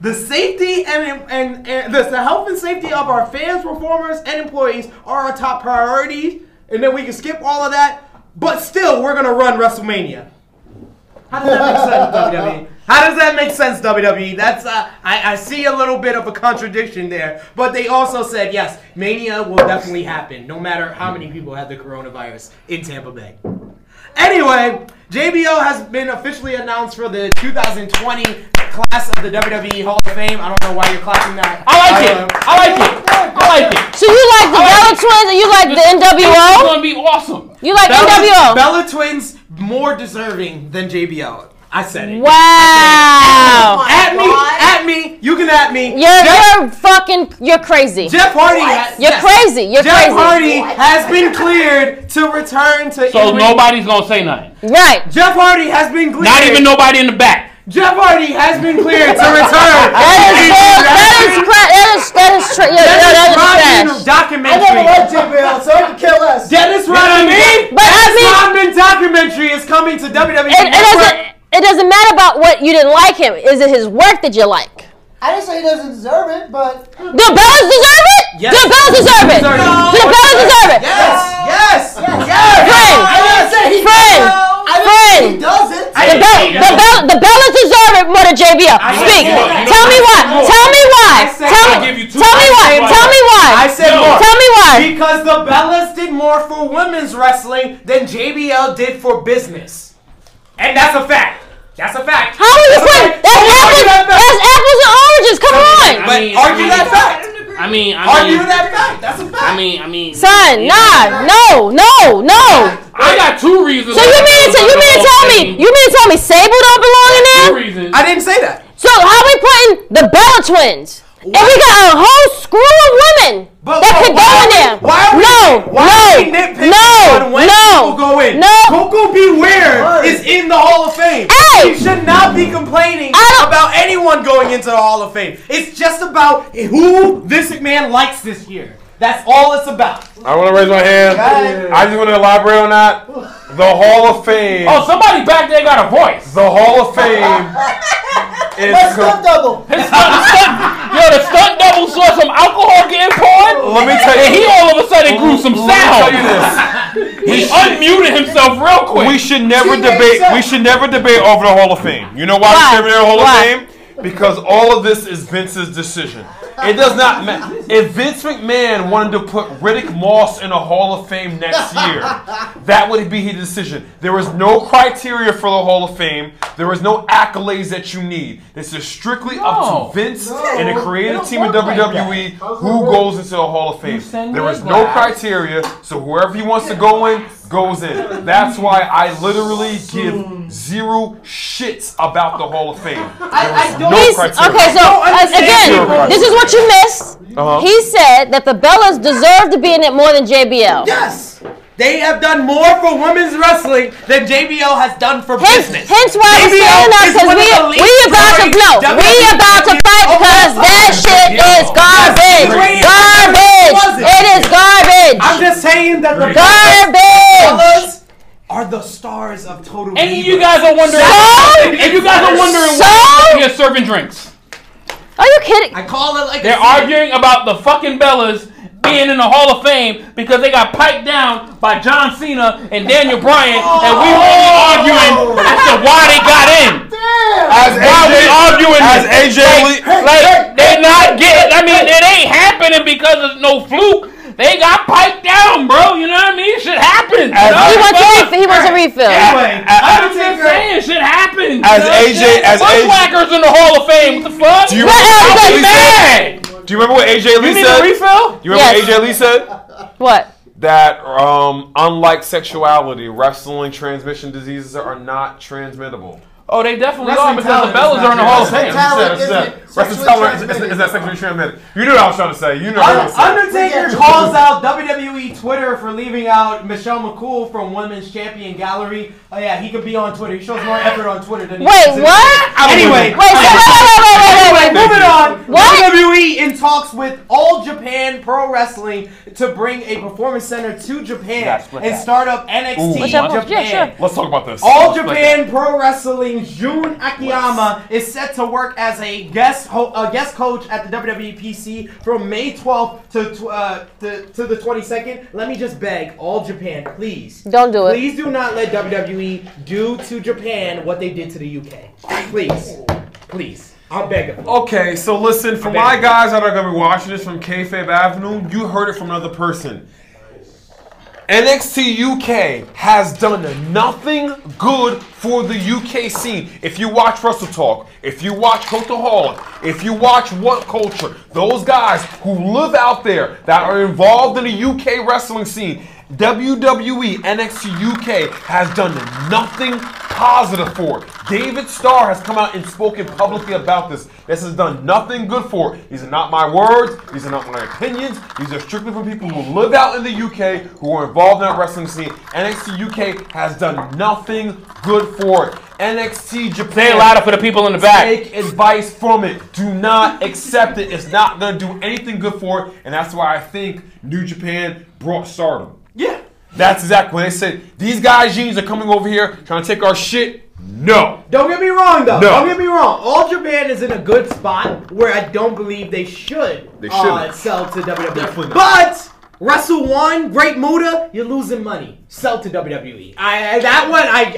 The safety and, and, and the, the health and safety of our fans, performers, and employees are our top priority, and then we can skip all of that, but still, we're going to run WrestleMania. How does that make sense, W W E? How does that make sense, W W E? That's uh, I, I see a little bit of a contradiction there. But they also said, yes, Mania will definitely happen, no matter how many people have the coronavirus in Tampa Bay. Anyway, J B O has been officially announced for the two thousand twenty class of the W W E Hall of Fame. I don't know why you're clapping that. I like I, it. Uh, I like it. I like it. So you like the I Bella like Twins and you like the N W O? It's going to be awesome. You like Bella, N W O? Bella Twins more deserving than J B O. I said it. Wow. Said it. Oh at me, at me. You can at me. You're, Jeff, you're fucking, you're crazy. Jeff Hardy. Has, you're yes. crazy. You're Jeff crazy. Jeff Hardy what? has been cleared to return to So England. Nobody's going to say nothing. Right. Jeff Hardy has been cleared. Not even nobody in the back. Jeff Hardy has been cleared to return. That is false. That is crap. That is that is true. Yeah, that is trash. Documentary. I never liked J B L, so he can kill us. Dennis Rodman. Dennis Rodman documentary is coming to W W E. It, it doesn't. It doesn't matter about what you didn't like him. Is it his work that you like? I didn't say he doesn't deserve it, but... Do the Bellas deserve it? Yes. Do the Bellas deserve it? No. Do the Bellas deserve it? Yes. Yes. Yes. Yes. Friend. I didn't say he doesn't. I didn't he doesn't. The, Be the, Be the Bellas deserve it more than J B L. Speak. Tell me why. Tell me why. Tell me why. Tell me why. I said more. Tell me why. Because the Bellas did more for women's wrestling than J B L did for business. And that's a fact. That's a fact. How are you saying? That's apples. That's apples and oranges. Come on. But argue that fact. I mean, I mean. Argue that fact. That's a fact. I mean, I mean. Son, nah, no, no, no. I got two reasons. So you mean to you mean to tell me you mean to tell me Sable don't belong in there? Two reasons. I didn't say that. So how are we putting the Bella Twins? What? And we got a whole screw of women but, that could go in there. Why are we, no, why no, are we nitpicking no, on when no, people go in? No. Coco Beware is in the Hall of Fame. Hey. You should not be complaining about anyone going into the Hall of Fame. It's just about who this man likes this year. That's all it's about. I want to raise my hand. I just want to elaborate on that. The Hall of Fame. Oh, somebody back there got a voice. The Hall of Fame. My stunt double. His stunt, his stunt, yo, the stunt double saw some alcohol getting poured. Let me tell you. And he all of a sudden grew some sound. Let me tell you this. He unmuted himself real quick. We should never she debate. We should never debate over the Hall of Fame. You know why, why? we should never the Hall why? of Fame? Because all of this is Vince's decision. It does not matter. If Vince McMahon wanted to put Riddick Moss in a Hall of Fame next year, that would be his decision. There is no criteria for the Hall of Fame. There is no accolades that you need. This is strictly no. up to Vince no. and the creative team of W W E who goes into the Hall of Fame. There is no criteria, so whoever he wants to go in, goes in. That's why I literally give zero shits about the Hall of Fame. I, I don't no criteria. Okay, so uh, again, this is what you missed. Uh-huh. He said that the Bellas deserve to be in it more than J B L. Yes. They have done more for women's wrestling than J B L has done for hence, business. Hence why I'm saying that, because we, we about to blow. W we about to fight because oh, that oh, shit oh, is garbage. Yes, garbage. It, it is garbage. I'm just saying that the garbage are the stars of Total Divas. And you guys are wondering. So? And you guys are wondering so? why you're serving drinks. Are you kidding? I call it like they're arguing about the fucking Bellas being in the Hall of Fame because they got piped down by John Cena and Daniel Bryan, oh, and we were arguing oh, as to why they got in. As why A J, we arguing as A J like, hey, like hey, they're not getting. I mean, it ain't happening because it's no fluke. They got piped down, bro. You know what I mean? Shit happens. He wants, a refill. he wants a refill. Anyway, I'm just saying, shit happens. As A J, as A J, Bushwhackers in the Hall of Fame. What the fuck? Do you remember mad? Do you remember what A J Lee said? You remember what A J Lee said? What? That um, unlike sexuality, wrestling transmission diseases are not transmittable. Oh, they definitely are because the Bellas are in the Hall of Fame. Wrestling talent is not sexually transmitted. You knew what I was trying to say. You know what I was trying to say. Undertaker calls out W W E Twitter for leaving out Michelle McCool from Women's Champion Gallery. Oh yeah, he could be on Twitter. He shows more effort on Twitter than he does. Wait, what? Anyway, wait, wait, wait, wait, wait, moving on. W W E in talks with All Japan Pro Wrestling to bring a performance center to Japan and start up N X T Japan. Let's talk about this. All Japan Pro Wrestling. Jun Akiyama is set to work as a guest ho uh, guest coach at the W W E P C from May twelfth to, tw uh, to, to the twenty-second. Let me just beg All Japan, please. Don't do it. Please do not let W W E do to Japan what they did to the U K. Please. Please. I'll beg them. Okay, so listen, for my guys that are going to be watching this from Kayfabe Avenue, you heard it from another person. N X T U K has done nothing good for the U K scene. If you watch Wrestle Talk, if you watch Cultaholic, if you watch What Culture, those guys who live out there that are involved in the U K wrestling scene, W W E N X T U K has done nothing positive for it. David Starr has come out and spoken publicly about this. This has done nothing good for it. These are not my words. These are not my opinions. These are strictly from people who live out in the U K, who are involved in that wrestling scene. N X T U K has done nothing good for it. N X T Japan. Say it louder for the people in the back. Take advice from it. Do not accept it. It's not going to do anything good for it. And that's why I think New Japan brought Stardom. Yeah. That's exactly what they said. These guys' jeans are coming over here trying to take our shit. No. Don't get me wrong, though. No. Don't get me wrong. All Japan is in a good spot where I don't believe they should they uh, sell to W W E. Definitely not. But... Wrestle One, Great Muta, you're losing money. Sell to W W E. I, I that one I,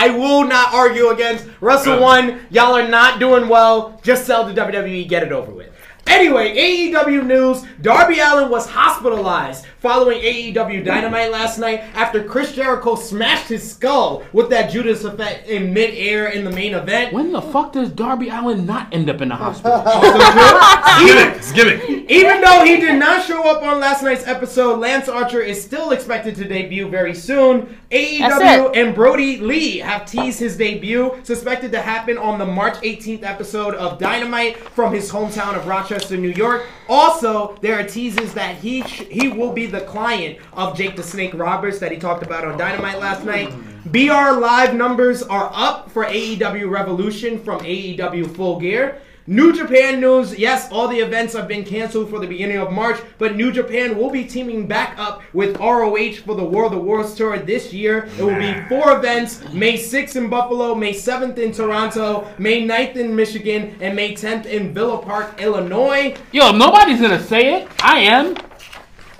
I I will not argue against. Wrestle One, y'all are not doing well. Just sell to W W E, get it over with. Anyway, A E W news. Darby Allin was hospitalized following A E W Dynamite last night after Chris Jericho smashed his skull with that Judas effect in midair in the main event. When the fuck does Darby Allin not end up in the hospital? It's gimmick. It's gimmick. Even though he did not show up on last night's episode, Lance Archer is still expected to debut very soon. A E W and Brody Lee have teased his debut, suspected to happen on the March eighteenth episode of Dynamite from his hometown of Rochester, New York. Also, there are teases that he sh he will be the client of Jake the Snake Roberts that he talked about on Dynamite last night. B R Live numbers are up for A E W Revolution from A E W Full Gear. New Japan news, yes, all the events have been canceled for the beginning of March, but New Japan will be teaming back up with R O H for the War of the Worlds tour this year. It will be four events, May sixth in Buffalo, May seventh in Toronto, May ninth in Michigan, and May tenth in Villa Park, Illinois. Yo, nobody's going to say it. I am.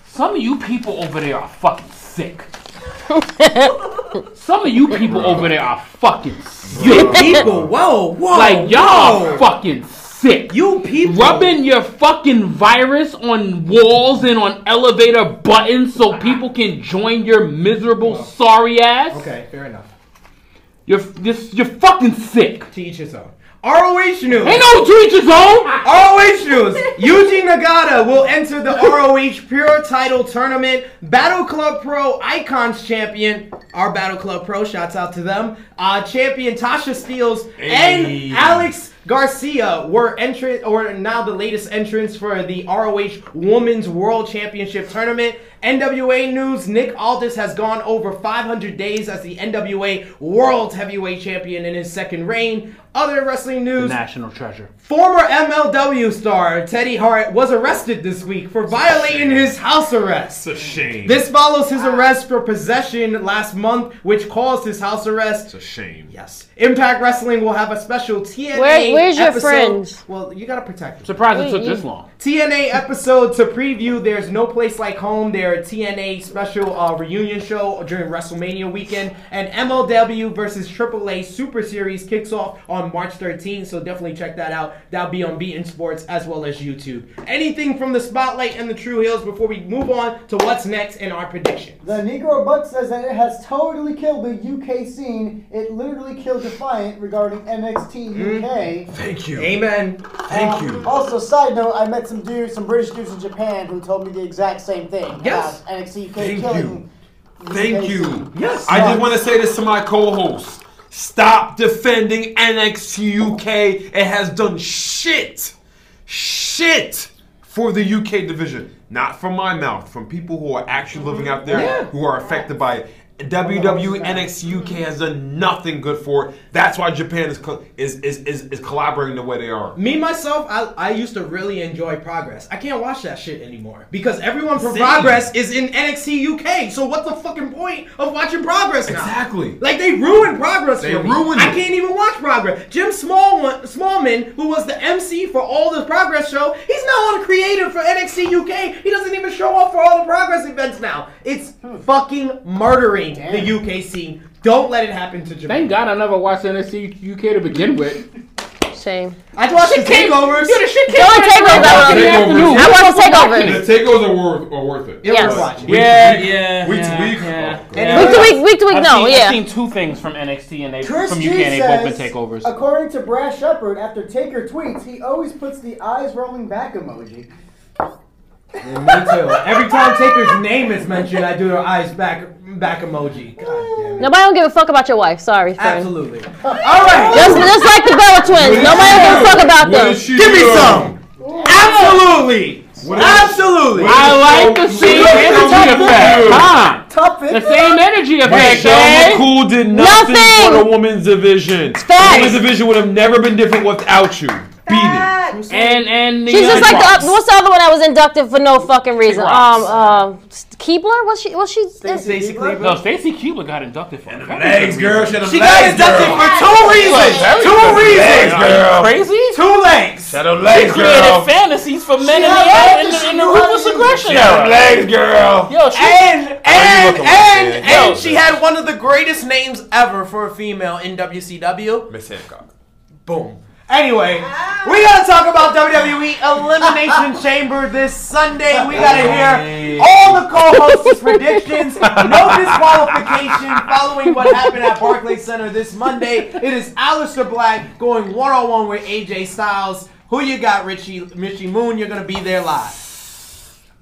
Some of you people over there are fucking sick. Some of you people over there are fucking sick. You people, whoa, whoa. Like, y'all are fucking sick. You people. Rubbing your fucking virus on walls and on elevator buttons so people can join your miserable, whoa. sorry ass. Okay, fair enough. You're, you're, you're fucking sick. To each his own. R O H news. Ain't no teachers home. R O H news. Yuji Nagata will enter the R O H Pure Title Tournament. Battle Club Pro Icons champion, our Battle Club Pro, shouts out to them. Uh, champion Tasha Steelz hey. and Alex Garcia were entrant or now the latest entrants for the R O H Women's World Championship Tournament. N W A news, Nick Aldis has gone over five hundred days as the N W A World Heavyweight Champion in his second reign. Other wrestling news, the National Treasure. Former M L W star Teddy Hart was arrested this week for violating his house arrest. It's a shame. This follows his arrest for possession last month, which caused his house arrest. It's a shame. Yes. Impact Wrestling will have a special T N A Where, where's episode. Where's your friends? Well, you gotta protect them. Surprised it took this long. T N A episode to preview There's No Place Like Home, their T N A special uh, reunion show during WrestleMania weekend. And M L W versus triple A Super Series kicks off on on March thirteenth, so definitely check that out. That'll be on Beat and Sports as well as YouTube. Anything from the Spotlight and the True Heels before we move on to what's next in our predictions? The Negro Buck says that it has totally killed the U K scene. It literally killed Defiant regarding N X T U K. Mm. Thank you. Amen. Thank uh, you. Also, side note, I met some dudes, some British dudes in Japan who told me the exact same thing. Yes. About N X T U K Thank killing you. Thank you. Yes. I just want to say this to my co-host. Stop defending N X T U K. It has done shit, shit for the U K division. Not from my mouth, from people who are actually living out there, yeah, who are affected by it. W W E N X T U K has done nothing good for it. That's why Japan is is is is, is collaborating the way they are. Me myself, I, I used to really enjoy Progress. I can't watch that shit anymore because everyone from Same. Progress is in N X T U K. So what's the fucking point of watching Progress now? Exactly. Like they ruined Progress. They for me. ruined. I it. can't even watch Progress. Jim Small Smallman, who was the M C for all the Progress show, he's now on a creator for N X T U K. He doesn't even show up for all the Progress events now. It's fucking murdering Damn. the U K scene. Don't let it happen to Japan. Thank God I never watched N X T U K to begin with. Same. I watched the takeovers. You're the shit kid. Don't takeovers. I watched the takeovers. The takeovers are worth, are worth it. Yes. Yes. Watch it. Yeah, yeah, week yeah, to week. Yeah. Oh, yeah. Week to week. Week to week. I've no, seen, yeah. I've seen two things from N X T and they Chris from U K G and they both been takeovers. According to Brad Shepard, after Taker tweets, he always puts the eyes rolling back emoji. Yeah, me too. Every time Taker's name is mentioned, I do her eyes back. Back emoji. God damn it. Nobody don't give a fuck about your wife. Sorry, friend. Absolutely. All right. Just, just like the Bella twins. Nobody don't give a fuck about them. Give do? me some. Ooh. Absolutely. Absolutely. I like to see the energy effect. Huh? The same energy effect. Michelle McCool did nothing, nothing for the women's division. Facts. The women's division would have never been different without you. Beat it. And and she's just like the, what's the other one that was inducted for no fucking reason? Um, uh, Keebler? Was she? Was she? Stacey Keebler? No, Stacey Keebler got inducted for and legs, girl. She, she got inducted girl. for two reasons. Legs. Two reasons, legs, girl. Crazy. Two legs. Shadow legs, girl. She created girl. fantasies for men in the in the, in the ruthless aggression. Shadow legs, girl. Yo, she and and and and she had one of the greatest names ever for a female in W C W. Miss Hancock. Boom. Anyway, we gotta talk about W W E Elimination Chamber this Sunday. We gotta hear all the co-hosts' predictions. No disqualification following what happened at Barclays Center this Monday. It is Aleister Black going one-on-one with A J Styles. Who you got, Richie? Richie Moon, you're gonna be there live.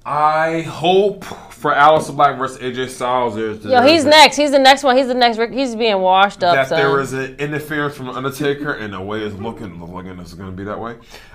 I hope for Aleister Black versus A J Styles. There's Yo, he's next. He's the next one. He's the next. He's being washed up. That so. there is an interference from Undertaker, and the way it's looking, looking it's going to be that way.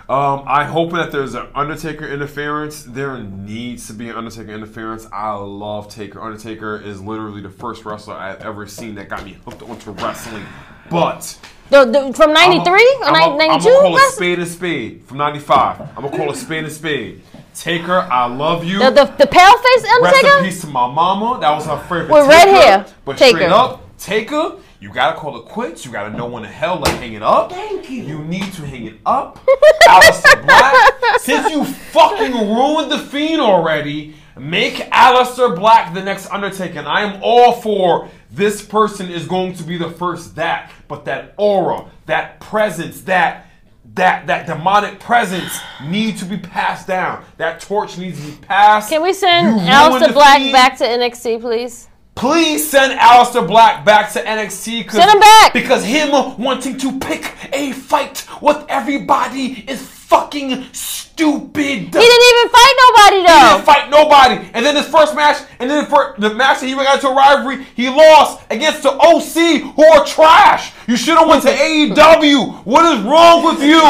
Um, I hope that there's an Undertaker interference. There needs to be an Undertaker interference. I love Taker. Undertaker is literally the first wrestler I've ever seen that got me hooked onto wrestling. But the, the, from ninety-three or ninety-two, I'm gonna call a spade a spade. From ninety-five, I'm gonna call a spade a spade. Taker, I love you. The, the, the pale face Undertaker? Rest in peace to my mama. That was her favorite. With red hair. But Taker. Straight up, Taker, you gotta call it quits. You gotta know when the hell to hang it up. Thank you. You need to hang it up. Aleister Black, since you fucking ruined The Fiend already, make Aleister Black the next Undertaker. And I am all for this person is going to be the first that. But that aura, that presence, that... That that demonic presence needs to be passed down. That torch needs to be passed. Can we send Aleister Black feed. back to N X T, please? Please send Aleister Black back to N X T. Send him back! Because him wanting to pick a fight with everybody is fucking stupid. He didn't even fight nobody, though. He didn't fight nobody. And then his first match, and then for the match that he went out to a rivalry, he lost against the O C, who are trash. You should have went to A E W. What is wrong with you?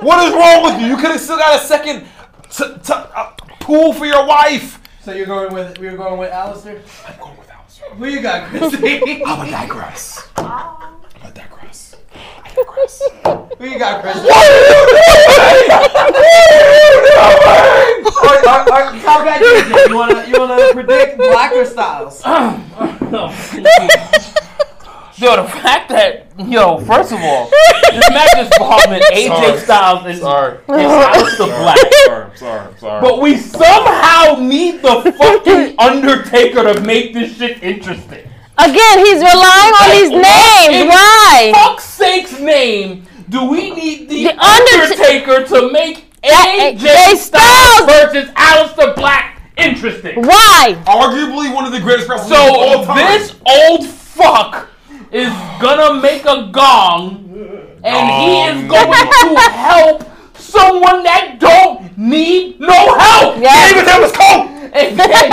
What is wrong with you? You could have still got a second t t uh, pool for your wife. So you're going with we were going with Aleister? I'm going with Aleister. Who you got, Chrissy? I'm a digress. I'm a digress. I digress. Who you got, Chrissy? What are you doing? What are you doing? How about you? You wanna you wanna predict Black or Styles? Um, Yo, the fact that, yo, first of all, this match is bombing A J Styles and Aleister Black. Sorry, sorry, sorry. But we somehow need the fucking Undertaker to make this shit interesting. Again, he's relying on these names. Why? Fuck's sake's name. Do we need the, the Undertaker Undert to make A J, A J Styles versus Aleister Black interesting? Why? Arguably one of the greatest wrestlers so of all time. This old fuck is gonna make a gong, and gong. He is going to help someone that don't need no help. Yes. He didn't even have his coat. And then,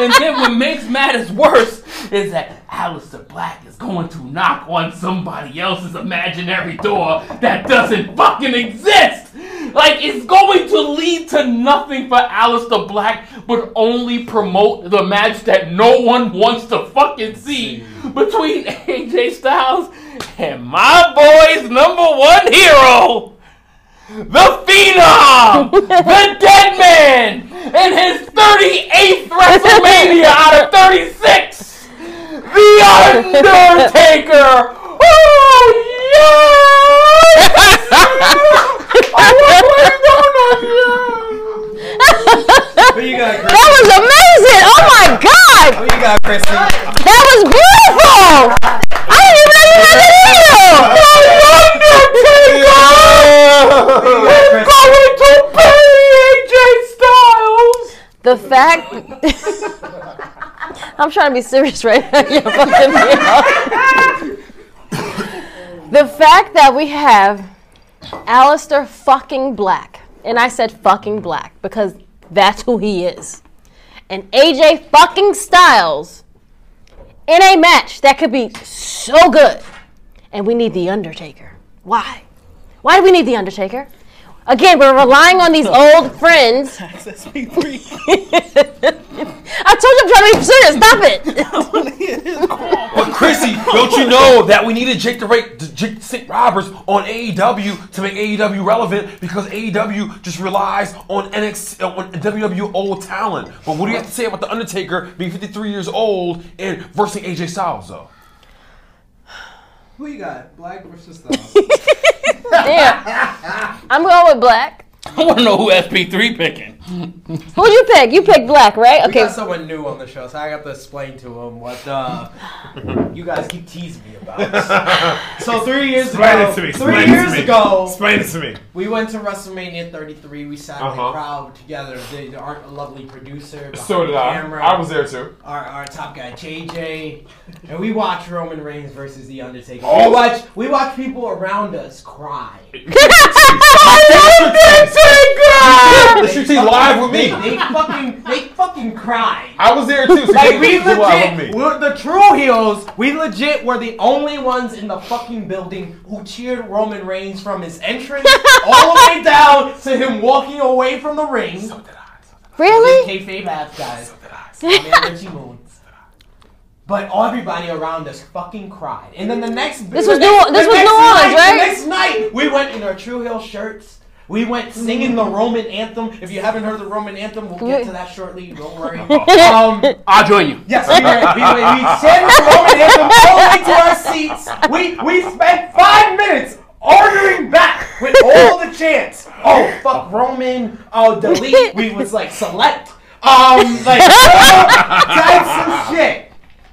and then what makes matters worse is that Aleister Black is going to knock on somebody else's imaginary door that doesn't fucking exist. Like, it's going to lead to nothing for Aleister Black, but only promote the match that no one wants to fucking see between A J Styles and my boy's number one hero, the Phenom, the Dead Man, in his thirty-eighth WrestleMania out of thirty-six, the Undertaker. Oh yes! Oh, what is going on here? Who you got, Chrissy? That was amazing! Oh my God! Who you got, Chrissy? That was beautiful. I didn't even know you had it in you. The Undertaker. It's going to bury A J Styles! The fact... I'm trying to be serious right now. You're fucking me up. The fact that we have Aleister fucking Black, and I said fucking Black because that's who he is, and A J fucking Styles in a match that could be so good, and we need The Undertaker. Why? Why do we need The Undertaker? Again, we're relying on these old friends. S P three. I told you I'm trying to be serious. Stop it. But Chrissy, don't you know that we need to eject the Jake St. Roberts on A E W to make A E W relevant because A E W just relies on N X T, on W W E old talent. But what do you have to say about The Undertaker being fifty-three years old and versus A J Styles, though? Who you got? Black versus Styles. Damn. I'm going with Black. I want to know who S P three picking. Who'd you pick? You picked Black, right? Okay. We got someone new on the show, so I got to explain to him what uh, you guys keep teasing me about. So three years explain ago, it to me. Explain three it years to me. ago, explain it to me. We went to WrestleMania thirty-three. We sat uh-huh. in the crowd together. They aren't a lovely producer. So did I. Camera, I was there too. Our, our top guy, J J, and we watched Roman Reigns versus The Undertaker. Oh. We watched we watch people around us cry. I love Undertaker. Live with me. They, they fucking, they fucking cried. I was there too. So like we legit, we're the true heels. We legit were the only ones in the fucking building who cheered Roman Reigns from his entrance all the way down to him walking away from the ring. So did I. So did I. Really? Kayfabe ass guys. So did I. So did I. Richie Moon. But everybody around us fucking cried. And then the next, this the was next, new, this was New Orleans, right? The next night, we went in our true heel shirts. We went singing the Roman anthem. If you haven't heard the Roman anthem, we'll get to that shortly. Don't worry. Um, I'll join you. Yes, we, we, we sang the Roman anthem all the way to our seats. We we spent five minutes arguing back with all the chants. Oh, fuck Roman. Oh, delete. We was like, select. Um, like, all types of shit.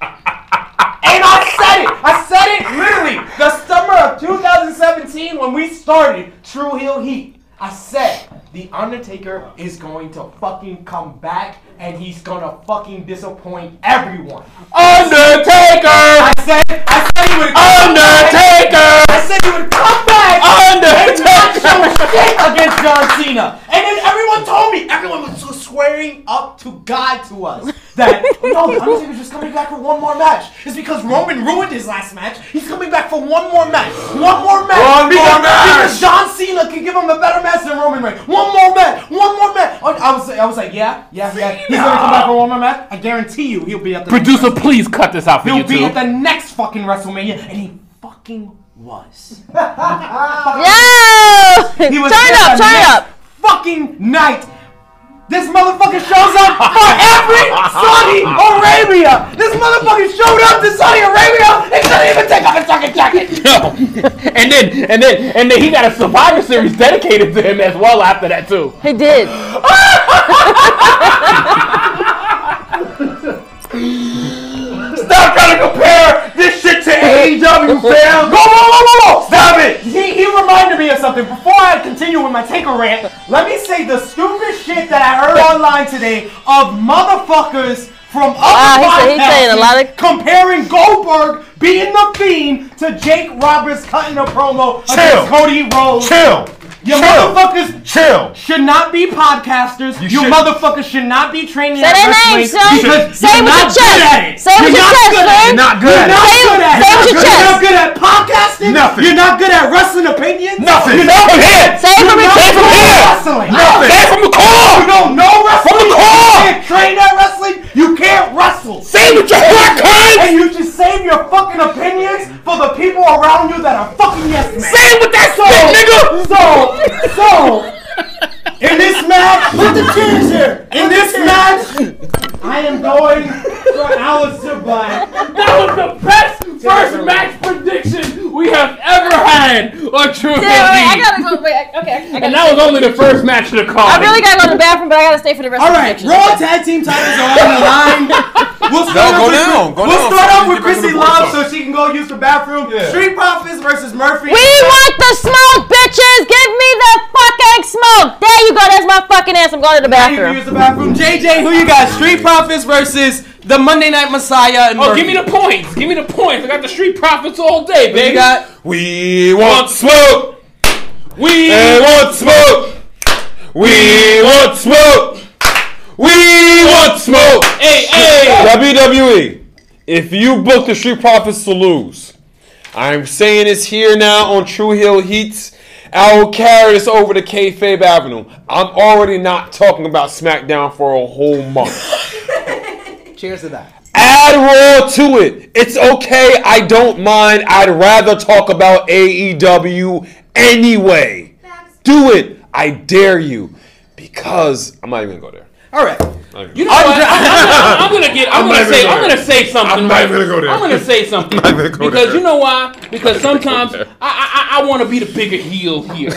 And I said it! I said it literally! The summer of two thousand seventeen when we started True Heel Heat, I said, The Undertaker is going to fucking come back and he's gonna fucking disappoint everyone. Undertaker! I said, I said he would come Undertaker! Back. I said he would come back! Undertaker! And not show shit against John Cena! And then everyone told me, everyone was so swearing up to God to us. That, no, The Undertaker's just coming back for one more match. It's because Roman ruined his last match. He's coming back for one more match. One more match. One because, more match. Because John Cena can give him a better match than Roman Reigns. One more match. One more match. I was, I was like, yeah, yeah, Cena. yeah. He's gonna come back for one more match. I guarantee you, he'll be at the. Producer, next please cut this out for he'll you two. He'll be at the next fucking WrestleMania, and he fucking was. Yeah. Turn up, turn up. Fucking night. This motherfucker shows up for every Saudi Arabia! This motherfucker showed up to Saudi Arabia and couldn't even take off his fucking jacket! No. And then, and then, and then he got a Survivor Series dedicated to him as well after that too. He did. Stop trying to compare A E W, fam. Go, go, go, go, go. Stop it. He, he reminded me of something. Before I continue with my Taker rant, let me say the stupid shit that I heard online today of motherfuckers from other podcasts comparing Goldberg being the Fiend to Jake Roberts cutting a promo against Cody Rhodes. Chill. You motherfuckers chill. Should not be podcasters. You, you should. motherfuckers should not be training at wrestling. Say their names, son. Say it with your chest. Say it with your chest, man. You're not good at it. Say it with your chest. You're not good at podcasting. Nothing. You're not good at wrestling opinions. Nothing. You're not good at wrestling. Nothing. Say it from the core. You don't know wrestling. From the core. You can't train at wrestling. You can't wrestle. Say it with your haircut. And you just save your fucking opinions for the people around you that are fucking yes men. Say it with that shit, nigga. So. So, in this match, put the chairs here. In this match, I am going for Alice Ziblatt. That was the best first match prediction we have ever had on True. Yeah, wait, I gotta go. Wait, okay. I and that was only the first match of the card. I really gotta go to the bathroom, but I gotta stay for the rest All of the match. All right, Raw tag team titles are on the line. We'll start no, go with, down. Go we'll down. start off with Chrissy Love so she can go use the bathroom. Yeah. Street Profits versus Murphy. We want the smoke, bitches. Give me the fucking smoke. There you go. That's my fucking ass. I'm going to the bathroom. You use the bathroom. J J, who you got? Street Profits versus the Monday Night Messiah. And oh, Murphy. Give me the points. Give me the points. I got the Street Profits all day, baby. We got. We want smoke. We want smoke. We want smoke. We want smoke. Hey, hey. W W E, if you book the Street Profits to lose, I'm saying it's here now on True Heel Heats. I will carry this over to Kayfabe Avenue. I'm already not talking about SmackDown for a whole month. Cheers to that. Add Raw to it. It's okay. I don't mind. I'd rather talk about A E W anyway. Do it. I dare you. Because I'm not even going to go there. All right. You know I'm, what? I'm, I'm, I'm gonna get. I'm, I'm gonna say. Go I'm gonna say something. I'm not gonna go there. I'm gonna say something I'm gonna go because there. You know why? Because sometimes I I, I want to be the bigger heel here.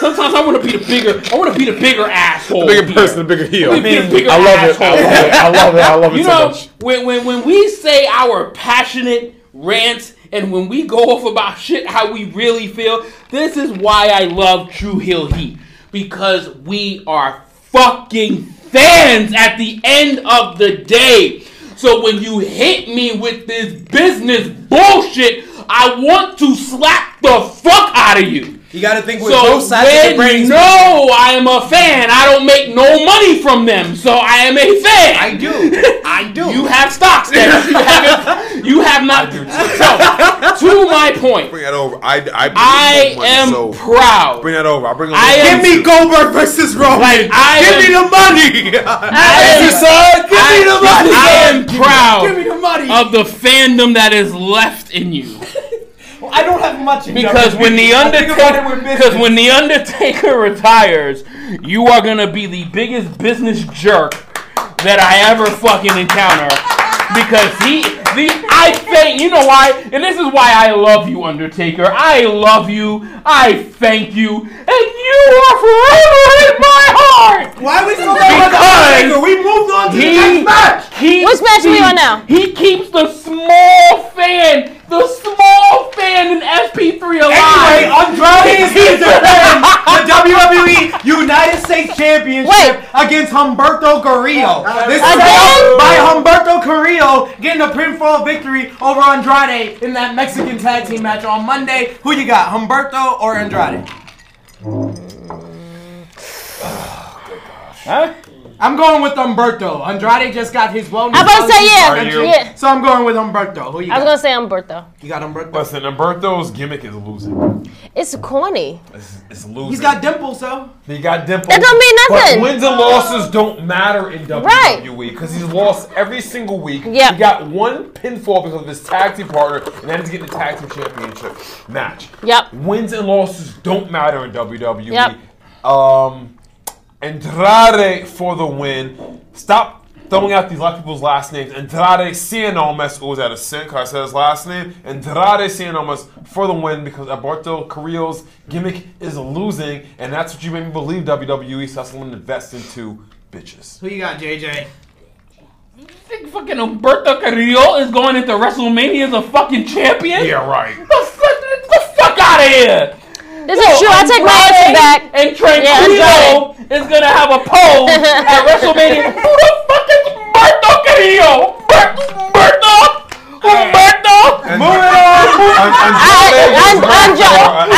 Sometimes I want to be the bigger. I want to be the bigger asshole. The bigger here. person, the bigger heel. I, mean, the bigger I, love it. I love it. I love it. I love it. You so know, much. when when when we say our passionate rants and when we go off about shit how we really feel, this is why I love True Heel Heat, because we are fucking fans at the end of the day. So when you hit me with this business bullshit, I want to slap the fuck out of you. You gotta think with both sides of the brain. So no, I am a fan. I don't make no money from them, so I am a fan. I do. I do. You have stocks there. You have, you have not. So, to my point. Bring that over. I, I, I money, am so proud. Bring that over. I bring. I am, give me Goldberg versus Roman. Like, I give am, me the money. I am, son, give I, me the money. I am proud. Give me the money of the fandom that is left in you. I don't have much because when the Undertaker because when the Undertaker retires, you are gonna be the biggest business jerk that I ever fucking encounter. Because he, the I thank you know why, and this is why I love you, Undertaker. I love you. I thank you, and you are forever in my heart. Why are we still Undertaker? We moved on to he, the next match. He, Which match he, are we on now? He keeps the small fan. The small fan in S P three alive. Anyway, Andrade is defending the W W E United States Championship Wait. against Humberto Carrillo. This is by Humberto Carrillo getting a pinfall victory over Andrade in that Mexican tag team match on Monday. Who you got, Humberto or Andrade? Oh, good gosh. Huh? I'm going with Humberto. Andrade just got his wellness. I'm about to say yeah. yeah. So I'm going with Humberto. Who you got? I was going to say Humberto. You got Humberto. Listen, Humberto's gimmick is losing. It's corny. It's, it's losing. He's got dimples, though. He got dimples. That don't mean nothing. But wins and losses don't matter in W W E because right. he's lost every single week. Yep. He got one pinfall because of his tag team partner, and then he's getting the tag team championship match. Yep. Wins and losses don't matter in W W E. Yep. Um... Andrade for the win. Stop throwing out these lot of people's last names. Andrade Cien Almas, was that a sin? Because I said his last name. Andrade Cien Almas for the win because Alberto Carrillo's gimmick is losing, and that's what you made me believe W W E. So that's what I'm going to invest into, bitches. Who you got, J J? Fucking Humberto Carrillo is going into WrestleMania as a fucking champion? Yeah, right. Get the, the fuck out of here! This Yo, is true. I take my answer back. And Tranquilo yeah, is going to have a pose at WrestleMania. Who the fuck is Humberto Carrillo? Humberto? Humberto? Moving on.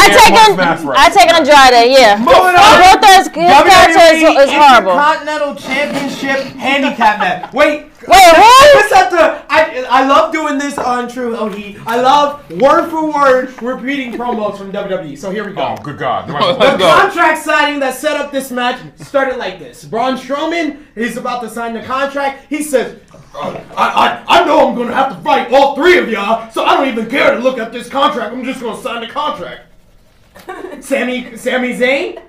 I take Andrade, yeah. Moving on. Humberto's character is horrible. Continental Championship handicap match. Wait. Wait, what? I, I, I love doing this on True O D. I love word for word repeating promos from W W E. So here we go. Oh, good God. The contract signing that set up this match started like this. Braun Strowman is about to sign the contract. He says, I, I, I know I'm going to have to fight all three of y'all, so I don't even care to look at this contract. I'm just going to sign the contract. Sammy, Sammy Zayn?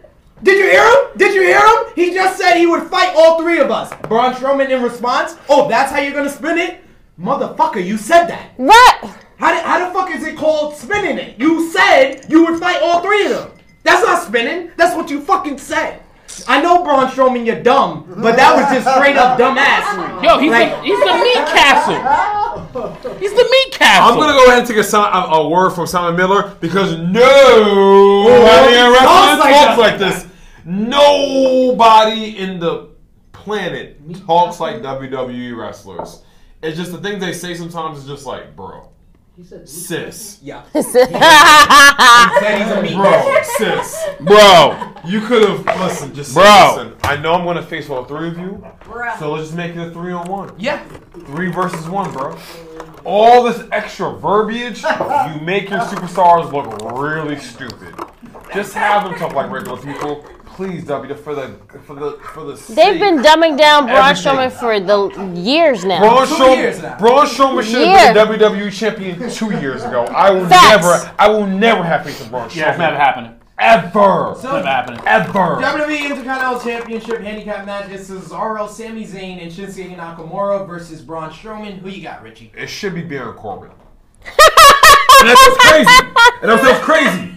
Did you hear him? Did you hear him? He just said he would fight all three of us. Braun Strowman in response, oh, that's how you're going to spin it? Motherfucker, you said that. What? How the, how the fuck is it called spinning it? You said you would fight all three of them. That's not spinning. That's what you fucking said. I know, Braun Strowman, you're dumb, but that was just straight up dumbassery. Yo, he's, like, the, he's the meat castle. He's the meat castle. I'm going to go ahead and take a, a, a word from Simon Miller because nobody in wrestling talks like this. Nobody in the planet talks like W W E wrestlers. It's just the thing they say sometimes is just like, bro. He said, sis. Yeah. He said he's a meat. Bro, sis. Bro. You could have, listen, just say, bro. Listen, I know I'm going to face all three of you, bro. So let's just make it a three on one. Yeah. Three versus one, bro. All this extra verbiage, you make your superstars look really stupid. Just have them talk like regular people. Please, W, for the for the for the. They've been dumbing down Braun Strowman for the years now. Braun Strowman, Braun Strowman should have been the W W E champion two years ago. I will Facts. never, I will never have faith in Braun Strowman. Yeah, it's never happening. Ever. So, never happening. Ever. W W E Intercontinental Championship handicap match. This is Cesaro, Sami Zayn, and Shinsuke Nakamura versus Braun Strowman. Who you got, Richie? It should be Baron Corbin. And that's what's crazy. And that's what's crazy.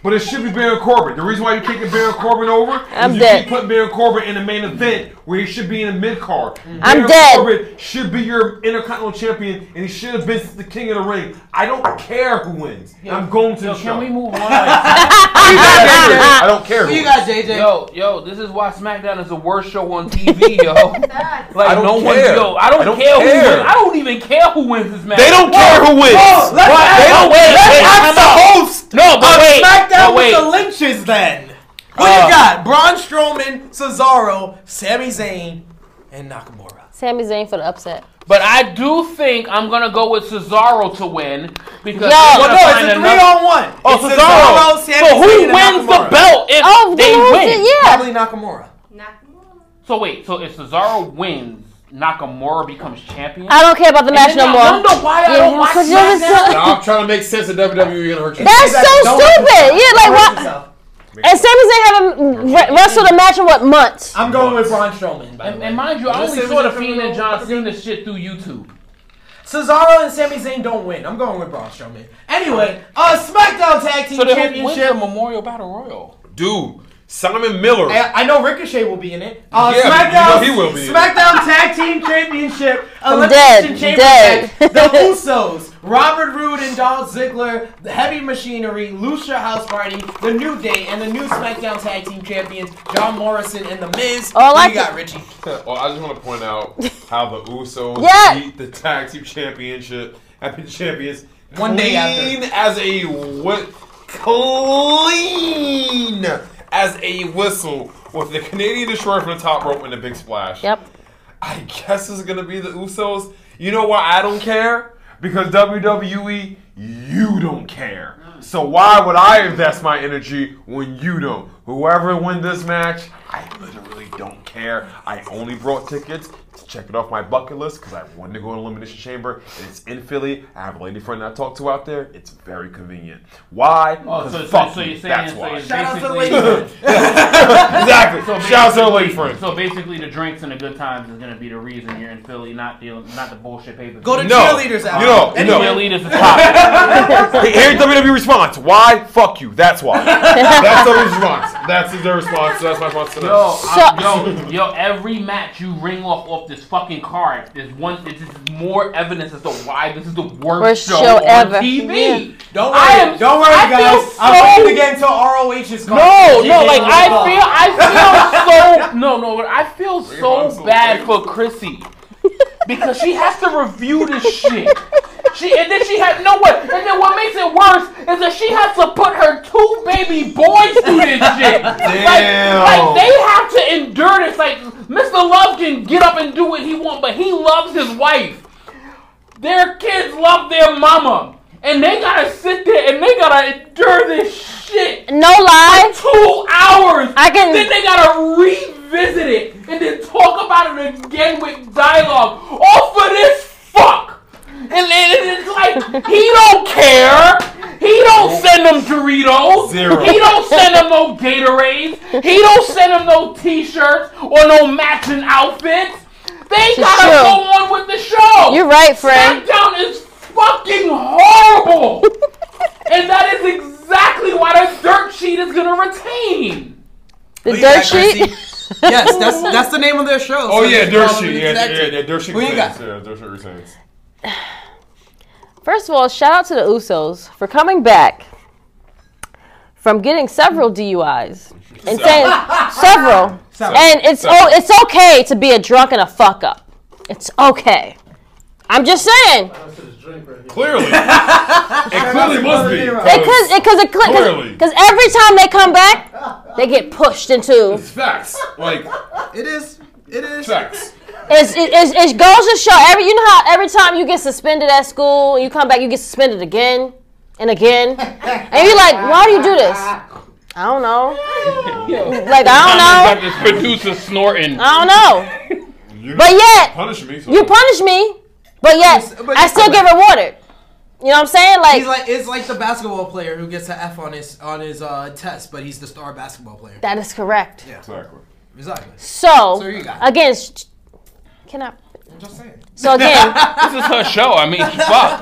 But it should be Baron Corbin. The reason why you're kicking Baron Corbin over I'm is you dead. keep putting Baron Corbin in the main event where he should be in the mid card. Mm-hmm. I'm Baron dead. Corbin should be your Intercontinental Champion, and he should have been the King of the Ring. I don't care who wins. Yo, I'm going to yo, the show. Can we move on? I don't care. Who you got, J J? Yo, yo, this is why SmackDown is the worst show on T V, yo. Like I don't no care. One, yo, I don't, I don't care, care who wins. I don't even care who wins this match. They don't whoa, care who wins. Whoa, let's ask, they don't wait. Let's ask the host. No, but wait. Down oh, with the lynches then. What uh, you got? Braun Strowman, Cesaro, Sami Zayn, and Nakamura. Sami Zayn for the upset. But I do think I'm going to go with Cesaro to win. Because well, no, it's a three on one. Oh, it's Cesaro. Cesaro Sami so who Zayn wins the belt if oh, they win? It, yeah. Probably Nakamura. Nakamura. So wait, so if Cesaro wins, Nakamura becomes champion? I don't care about the match no more. I wonder why I don't watch SmackDown. No, I'm trying to make sense of W W E and her champion. That's so stupid. Yeah, like what? And Sami Zayn haven't wrestled a match in what, months? I'm going with Braun Strowman. And mind you, I only saw the Fiend and John Cena shit through YouTube. Cesaro and Sami Zayn don't win. I'm going with Braun Strowman. Anyway, uh, SmackDown Tag Team Championship Memorial Battle Royal. Dude. Simon Miller. I, I know Ricochet will be in it. Uh, yeah, SmackDown, you know he will be SmackDown Tag Team Championship. Elimination Chamber match. The Usos, Robert Roode and Dolph Ziggler, the Heavy Machinery, Lucha House Party, The New Day, and the new SmackDown Tag Team Champions, John Morrison and The Miz. Oh, I like you it. got, Richie? Well, I just want to point out how the Usos yeah. beat the Tag Team Championship. Champions one day after. as a what? Clean. As a whistle with the Canadian Destroyer from the top rope and a big splash. Yep. I guess it's going to be the Usos. You know why I don't care? Because W W E, you don't care. So why would I invest my energy when you don't? Whoever wins this match, I literally don't care. I only brought tickets to check it off my bucket list because I wanted to go to Elimination Chamber. And it's in Philly. I have a lady friend I talk to out there. It's very convenient. Why? Oh, so, fuck so, so you're saying that's so why. Shout out to the lady friend. Exactly. So shout out to the lady friend. So basically, the drinks and the good times is going to be the reason you're in Philly, not the not the bullshit paper. Go to no. cheerleaders out. You know, and you know. cheerleaders is hot. Here's W W E response. Why? Fuck you. That's why. That's W W E response. That's their response. That's my response to them. Yo, so, yo, yo, every match you ring off off this fucking card. There's one. It's just more evidence as to why this is the worst, worst show, show on ever. T V. Yeah. Don't worry, am, don't worry, I guys. So I'm waiting again until R O H is gone. No, no, like I feel, I feel so. No, no, but I feel so bad for Chrissy because she has to review this shit. She, and then she had no one. And then what makes it worse is that she has to put her two baby boys through this shit. Like, like they have to endure this. Like Mister Love can get up and do what he wants, but he loves his wife. Their kids love their mama. And they gotta sit there and they gotta endure this shit. No lie. For two hours. I can. Then they gotta revisit it and then talk about it again with dialogue. All for this fuck. And it's like, he don't care. He don't send them Doritos. Zero. He don't send them no Gatorades. He don't send them no t-shirts or no matching outfits. They it's gotta true. Go on with the show. You're right, Frank. SmackDown is fucking horrible. And that is exactly why the dirt sheet is going to retain. The Please, dirt sheet? Yes, that's that's the name of their show. Oh, so yeah, dirt sheet. Yeah, yeah, yeah, dirt sheet. What you got? Yeah, dirt sheet retains. First of all, shout out to the Usos for coming back from getting several D U Is and saying several. several. And it's several. Oh, it's okay to be a drunk and a fuck up. It's okay. I'm just saying. Clearly, it clearly must be because because it clearly because every time they come back, they get pushed into. It's facts. Like it is. It is. Facts. It's, it, it's, it goes to show, every, you know how every time you get suspended at school, you come back, you get suspended again and again. And you're like, why do you do this? I don't know. Like, I don't know. This producer snorting. I don't know. You but yet, punish me, so. You punish me, but yet, but I still get rewarded. You know what I'm saying? Like, he's like it's like the basketball player who gets an F on his, on his uh, test, but he's the star basketball player. That is correct. Yeah. Exactly. Exactly. So, so you got again... Can I? I'm just saying. So again, this is her show. I mean, fuck,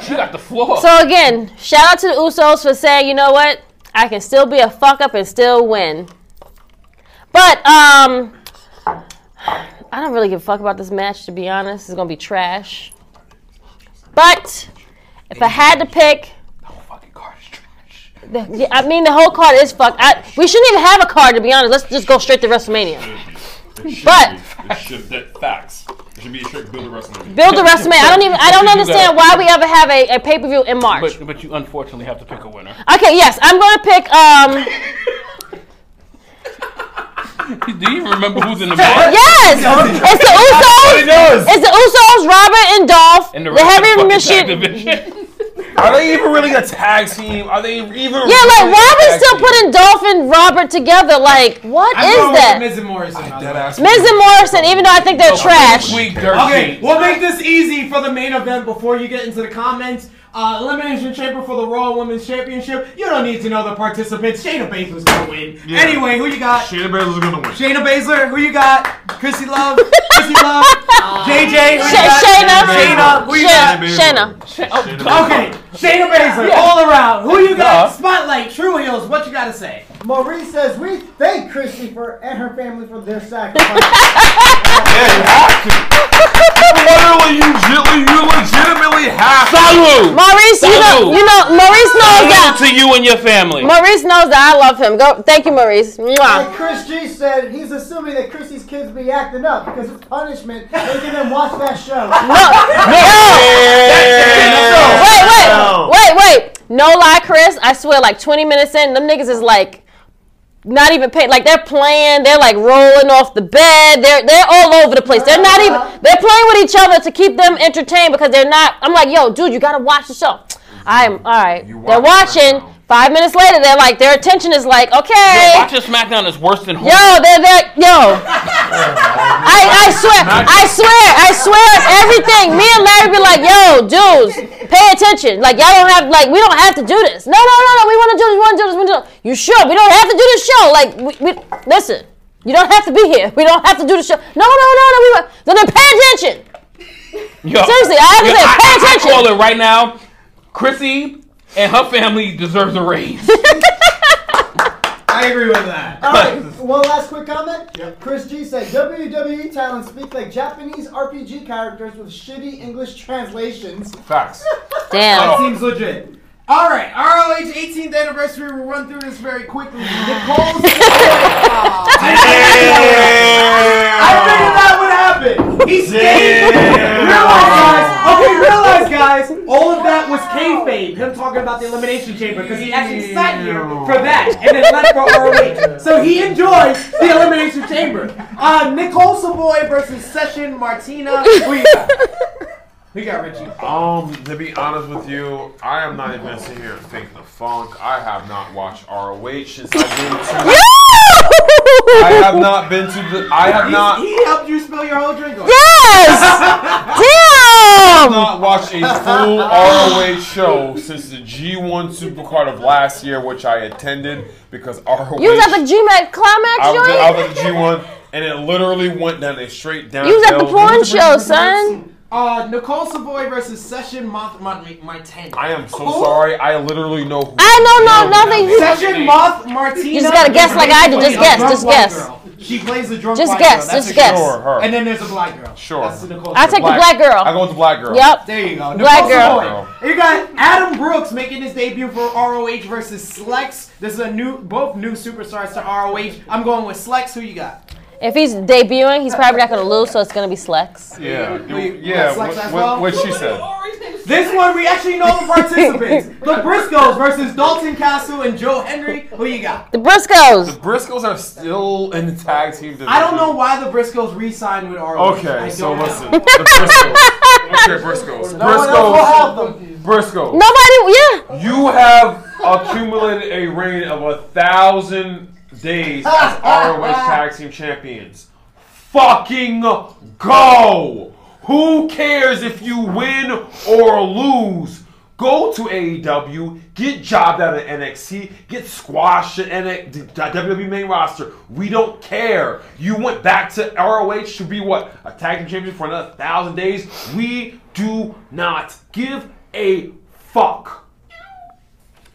she got the floor. So again, shout out to the Usos for saying, you know what, I can still be a fuck up and still win. But um, I don't really give a fuck about this match, to be honest. It's gonna be trash. But if I had to pick, the whole fucking card is trash. The, I mean, the whole card is fucked. I, we shouldn't even have a card, to be honest. Let's just go straight to WrestleMania. It but be, it should that facts. It should be a trick. Build a WrestleMania. Build a WrestleMania. I don't even. I don't understand why we ever have a, a pay per view in March. But, but you unfortunately have to pick a winner. Okay. Yes, I'm going to pick. Um, Do you even remember who's in the match? Yes, it's the Usos. It's the Usos, Robert and Dolph. And the, the heavy machine. Are they even really a tag team? Are they even? Yeah, really like Robert's still team? Putting Dolph and Robert together. Like, what I is that? Miz and Morrison. Miz and Morrison, even though I think they're oh, trash. Week, okay, we'll make this easy for the main event before you get into the comments. Uh, Elimination Chamber for the Raw Women's Championship. You don't need to know the participants. Shayna Baszler's gonna win. Yeah. Anyway, who you got? Shayna Baszler's gonna win. Shayna Baszler, who you got? Chrissy Love, Chrissy Love, J J, who Sh you got? Shayna, Shayna, who you Sh got? Shayna, Shayna. Oh, okay, Shayna Baszler, yeah. all around. Who you got? Yeah. Spotlight, True Heels. What you gotta say? Maurice says we thank Chrissy for and her family for their sacrifice. Yeah, you have to. Literally, you, you legitimately have to. Salud. Maurice, Salud. You know, you know, Maurice knows Salud that. To you and your family. Maurice knows that I love him. Go, thank you, Maurice. Mwah. Like Chris G said, he's assuming that Chrissy's kids be acting up because it's punishment making them watch that show. No, no. Wait, wait, wait, wait. No lie, Chris. I swear, like twenty minutes in, them niggas is like. Not even paid. Like they're playing. They're like rolling off the bed. They're they're all over the place. They're not even. They're playing with each other to keep them entertained because they're not. I'm like, yo, dude, you gotta watch the show. I'm all right. They're watching. Five minutes later, they're like, their attention is like, okay. Yo, watching SmackDown is worse than home. Yo, they're they're yo. I I swear, I swear, I swear, it's everything. Me and Larry be like, yo, dudes, pay attention. Like y'all don't have like we don't have to do this. No, no, no, no. We want to do this. We want to do this. We want to do this. You sure? We don't have to do this show. Like we, we listen. You don't have to be here. We don't have to do the show. No, no, no, no. We want. Then pay attention. Yo, seriously, I have to yo, say, I, pay attention. I call it right now, Chrissy. And her family deserves a raise. I agree with that. All right, one last quick comment. Yep. Chris G said, W W E talents speak like Japanese R P G characters with shitty English translations. Facts. Damn. That seems legit. All right, R O H eighteenth anniversary. We'll run through this very quickly. Nicole's I figured that would happen. He's Realize, guys, all of that was Kayfabe, him talking about the Elimination Chamber, because he actually sat here for that and then left for R O H. So he enjoys the Elimination Chamber. Uh, Nicole Savoy versus Session Martina. We got, we got Richie. Um, to be honest with you, I am not even sitting here and think the funk. I have not watched R O H since I've been to... I have not been to the... I have He's, not... He helped you spill your whole drink on. Yes! Damn! I have not watched a full R O H show since the G one Supercard of last year, which I attended because R O H... You was at the G M A C Climax I was, joint? I was at the G one, and it literally went down a straight down. You was at the porn show, son. Uh, Nicole Savoy versus Session Moth Martina. I am so oh. sorry. I literally know who. I know, no, nothing. You Session Moth Martina. You just gotta guess like I did. Just guess, just guess. Girl. She plays the drunk just white guess, girl. That's just guess. Sure, her. And then there's a black girl. Sure. That's the Nicole I take black. the black girl. I go with the black girl. Yep. There you go. Black Nicole girl. Savoy. You got Adam Brooks making his debut for R O H versus Slex. This is a new, both new superstars to R O H. I'm going with Slex. Who you got? If he's debuting, he's probably not going to lose, so it's going to be Slex. Yeah, we, yeah. Slex what, as well? what, what she said. This one, we actually know the participants. The Briscoes versus Dalton Castle and Joe Henry. Who you got? The Briscoes. The Briscoes are still in the tag team division. I don't know why the Briscoes re-signed with R O H. Okay, so know. listen. The Briscoes. Okay, Briscoes. No Briscoes. Them. Briscoes. Nobody, yeah. You have accumulated a reign of a thousand... days as R O H Tag Team Champions. Fucking go! Who cares if you win or lose? Go to A E W, get jobbed out of N X T, get squashed at W W E main roster. We don't care. You went back to R O H to be what? A Tag Team Champion for another thousand days? We do not give a fuck.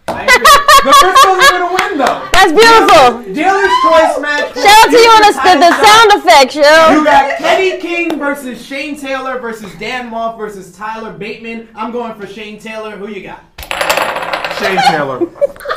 I agree. The Briscoes are going to win, though. That's beautiful. Dealer's, dealer's choice match. Shout out to you on the, the sound effects, yo. You got Kenny King versus Shane Taylor versus Dan Moff versus Tyler Bateman. I'm going for Shane Taylor. Who you got? Shane Taylor.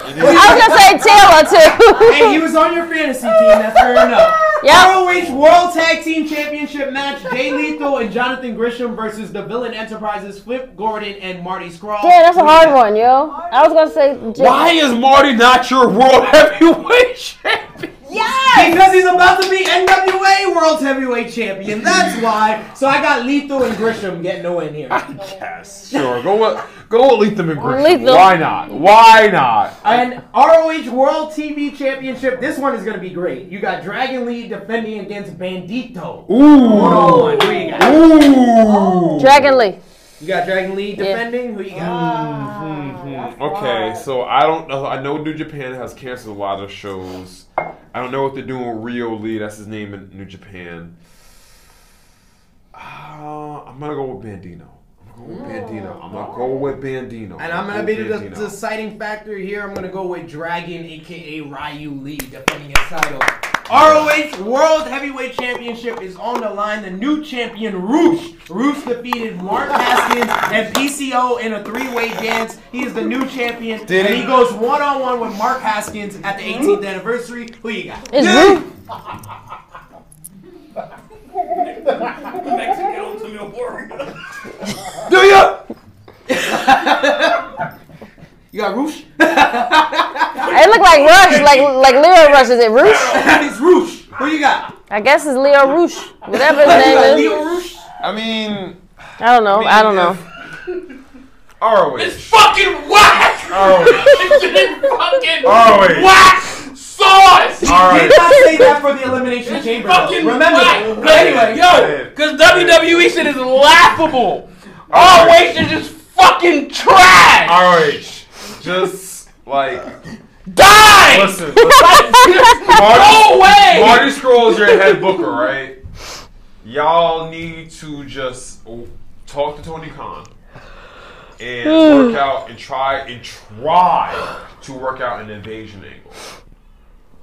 I was going to say Taylor, too. Hey, he was on your fantasy team. That's fair enough. Yep. R O H World Tag Team Championship match, Jay Lethal and Jonathan Grisham versus the Villain Enterprises, Flip Gordon and Marty Scurll. Yeah, that's a hard one, yo. I was going to say... Jay. Why is Marty not your World Heavyweight Champion? Yes! Because he's about to be N W A World Heavyweight Champion. That's why. So I got Lethal and Grisham getting no win here. I guess. Sure. Go with... Go with Lethal and Grisham. Why not? Why not? And R O H World T V Championship. This one is going to be great. You got Dragon Lee defending against Bandito. Ooh. Ooh. Who you got? Ooh. Dragon Lee. You got Dragon Lee defending? Yeah. Who you got? Mm-hmm. Okay, so I don't know. I know New Japan has canceled a lot of shows. I don't know what they're doing with Rio Lee. That's his name in New Japan. Uh, I'm going to go with Bandito. Go with Bandito. I'm gonna go with Bandito. And I'm gonna be the deciding factor here. I'm gonna go with Dragon, aka Ryu Lee, defending his title. R O H World Heavyweight Championship is on the line. The new champion, Roosh. Roosh defeated Mark Haskins and P C O in a three-way dance. He is the new champion. Did and he, he goes one-on-one with Mark Haskins at the eighteenth anniversary. Who you got? It's Roosh. Mexico to Milwaukee. Do you? You got Roosh? It look like Rush, like like Leo Rush. Is it Roosh? It's Roosh. Who you got? I guess it's Leo Roosh. Whatever his name is. Leo Roosh? I mean... I don't know. I don't know. R O H. It's fucking whack! R O H. It's fucking R O H. Whack! Sauce! He right. did not say that for the Elimination it's Chamber. Fucking Remember that. But anyway, yo, because W W E shit is laughable. R O H is just fucking trash. R O H, just like die. Listen, listen. Marty, no way. Marty Scurll is your head booker, right? Y'all need to just talk to Tony Khan and work out and try and try to work out an invasion angle.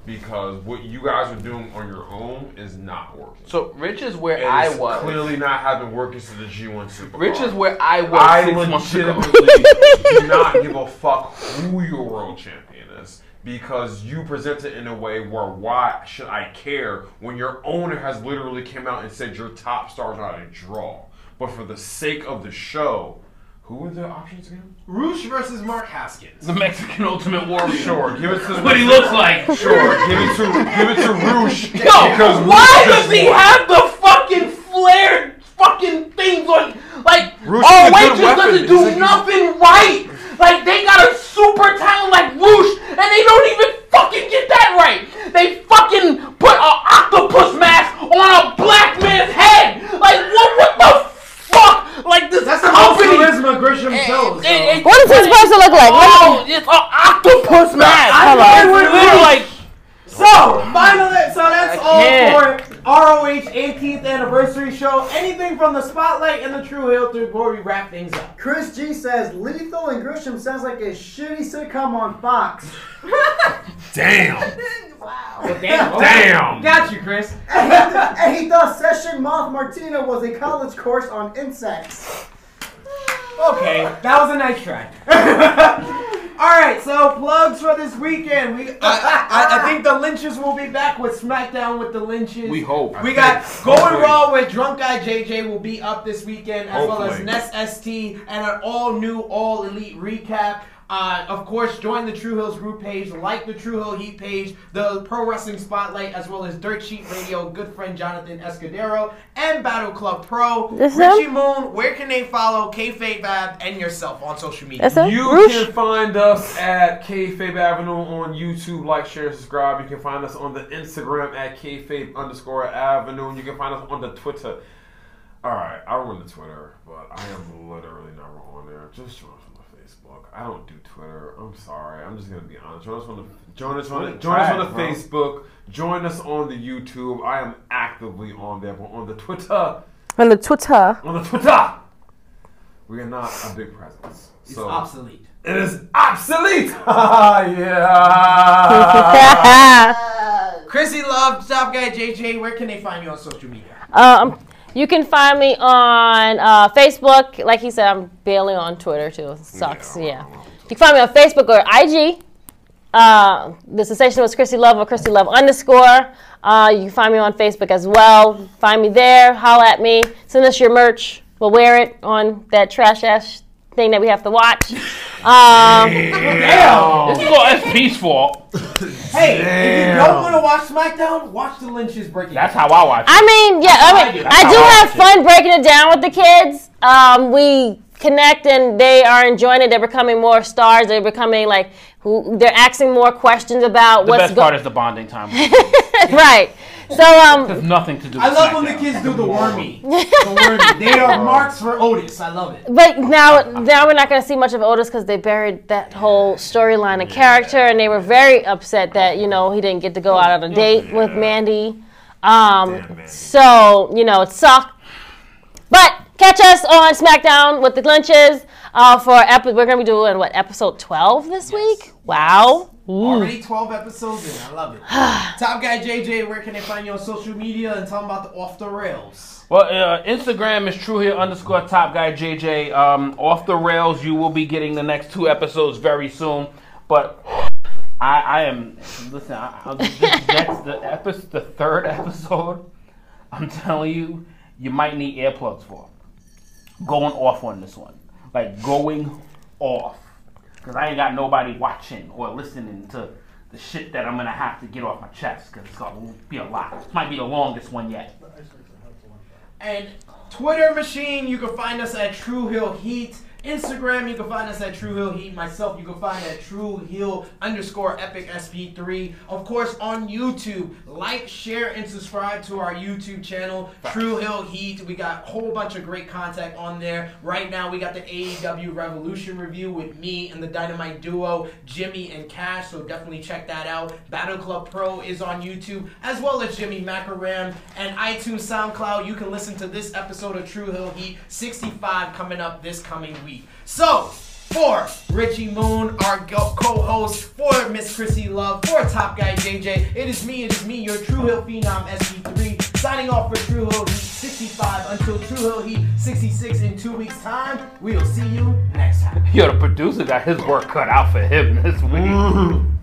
because what you guys are doing on your own is not working. So Rich is where and I it's was. Clearly not having working to the G one Supercard. Rich is where I was. I six legitimately do not give a fuck who your world champion is. Because you present it in a way where why should I care when your owner has literally came out and said your top stars are not a draw. But for the sake of the show, who were the options again? Rush versus Mark Haskins. The Mexican Ultimate Warrior. Sure, give it to... That's what he looks like. Sure, give it to give it to Rush. Yo, why does he won. have the fucking flared fucking things on? Like, oh wait, just doesn't do like nothing right. Like, they got a super talent like Woosh, and they don't even fucking get that right. They fucking put an octopus mask on a black man's head. Like, what what the fuck? Like, this That's company. That's the most charisma Grisham sells. What does this person look like? Oh, it's an octopus mask. I mean, it was like... So, finally, so that's all for R O H eighteenth anniversary show. Anything from the Spotlight and the True Heel through before we wrap things up. Chris G says, Lethal and Grisham sounds like a shitty sitcom on Fox. Damn. Wow. Well, damn. Damn. Got you, Chris. And he, th- and he thought Session Moth Martina was a college course on insects. Okay, that was a nice try. Alright, so plugs for this weekend. We, uh, I, I, I think the Lynches will be back with SmackDown with the Lynches. We hope. We I got think. Going Hopefully. Raw with Drunk Guy J J will be up this weekend, as Hopefully. well as Nest S T and an all-new all-elite recap. Uh, of course, join the True Hills group page, like the True Hill Heat page, the Pro Wrestling Spotlight, as well as Dirt Sheet Radio, good friend Jonathan Escudero, and Battle Club Pro. This Richie him? Moon, where can they follow Kayfabe Ab and yourself on social media? That's you Roosh. Can find us at Kayfabe Avenue on YouTube. Like, share, subscribe. You can find us on the Instagram at Kayfabe underscore Avenue. And you can find us on the Twitter. All right, I run the Twitter, but I am literally not on there. Just I don't do Twitter. I'm sorry. I'm just gonna be honest. Join us on the join us on the, join us on the Facebook. Join us on the YouTube. I am actively on there, but on the Twitter. On the Twitter. On the Twitter. We are not a big presence. It's so obsolete. It is obsolete. Yeah. Chrissy Love, Top Guy J J. Where can they find you on social media? Um. You can find me on uh, Facebook. Like he said, I'm barely on Twitter, too. It sucks, yeah. yeah. You can find me on Facebook or I G. Uh, the sensation was Chrissy Love or Chrissy Love underscore. Uh, you can find me on Facebook as well. Find me there. Holla at me. Send us your merch. We'll wear it on that trash-ass thing that we have to watch. Um, Damn. This is all S P's fault. Hey, Damn. If you don't want to watch SmackDown, watch the Lynch's breaking. That's how I watch it. I mean, yeah, I mean, I do, I do I have fun it. breaking it down with the kids. Um, we connect and they are enjoying it. They're becoming more stars. They're becoming like who? They're asking more questions about the what's going. The best part go- is the bonding time. Right. So um, there's nothing to do. I love when the kids do the wormy. The wormy. They are marks for Otis. I love it. But now, now we're not going to see much of Otis because they buried that whole storyline of yeah. character, and they were very upset that you know he didn't get to go out on a date yeah. with Mandy. Um, Damn, Mandy. So you know it sucked. But catch us on SmackDown with the Lynches uh, for epi- we're going to be doing what episode twelve this yes. week. Wow. Ooh. Already twelve episodes in. I love it. Top Guy J J, where can they find you on social media and tell them about the Off the Rails? Well, uh, Instagram is true here underscore Top Guy J J. Um, off the Rails, you will be getting the next two episodes very soon. But I, I am, listen, I, I'll just, that's the, epi- the third episode. I'm telling you, you might need earplugs for. Going off on this one. Like going off. Because I ain't got nobody watching or listening to the shit that I'm going to have to get off my chest. Because it's going to be a lot. This might be the longest one yet. And Twitter machine, you can find us at True Hill Heat. Instagram, you can find us at True Hill Heat. Myself, you can find at True Hill underscore Epic S P three. Of course, on YouTube, like, share, and subscribe to our YouTube channel, True Hill Heat. We got a whole bunch of great content on there. Right now, we got the A E W Revolution review with me and the Dynamite Duo, Jimmy and Cash, so definitely check that out. Battle Club Pro is on YouTube, as well as Jimmy Macaram and iTunes, SoundCloud. You can listen to this episode of True Hill Heat sixty-five coming up this coming week. So, for Richie Moon, our co-host, for Miss Chrissy Love, for Top Guy J J. It is me, it is me, your True Hill Phenom S P three, signing off for True Hill Heat sixty-five until True Hill Heat sixty-six in two weeks' time. We'll see you next time. Yo, the producer got his work cut out for him this week. Mm-hmm.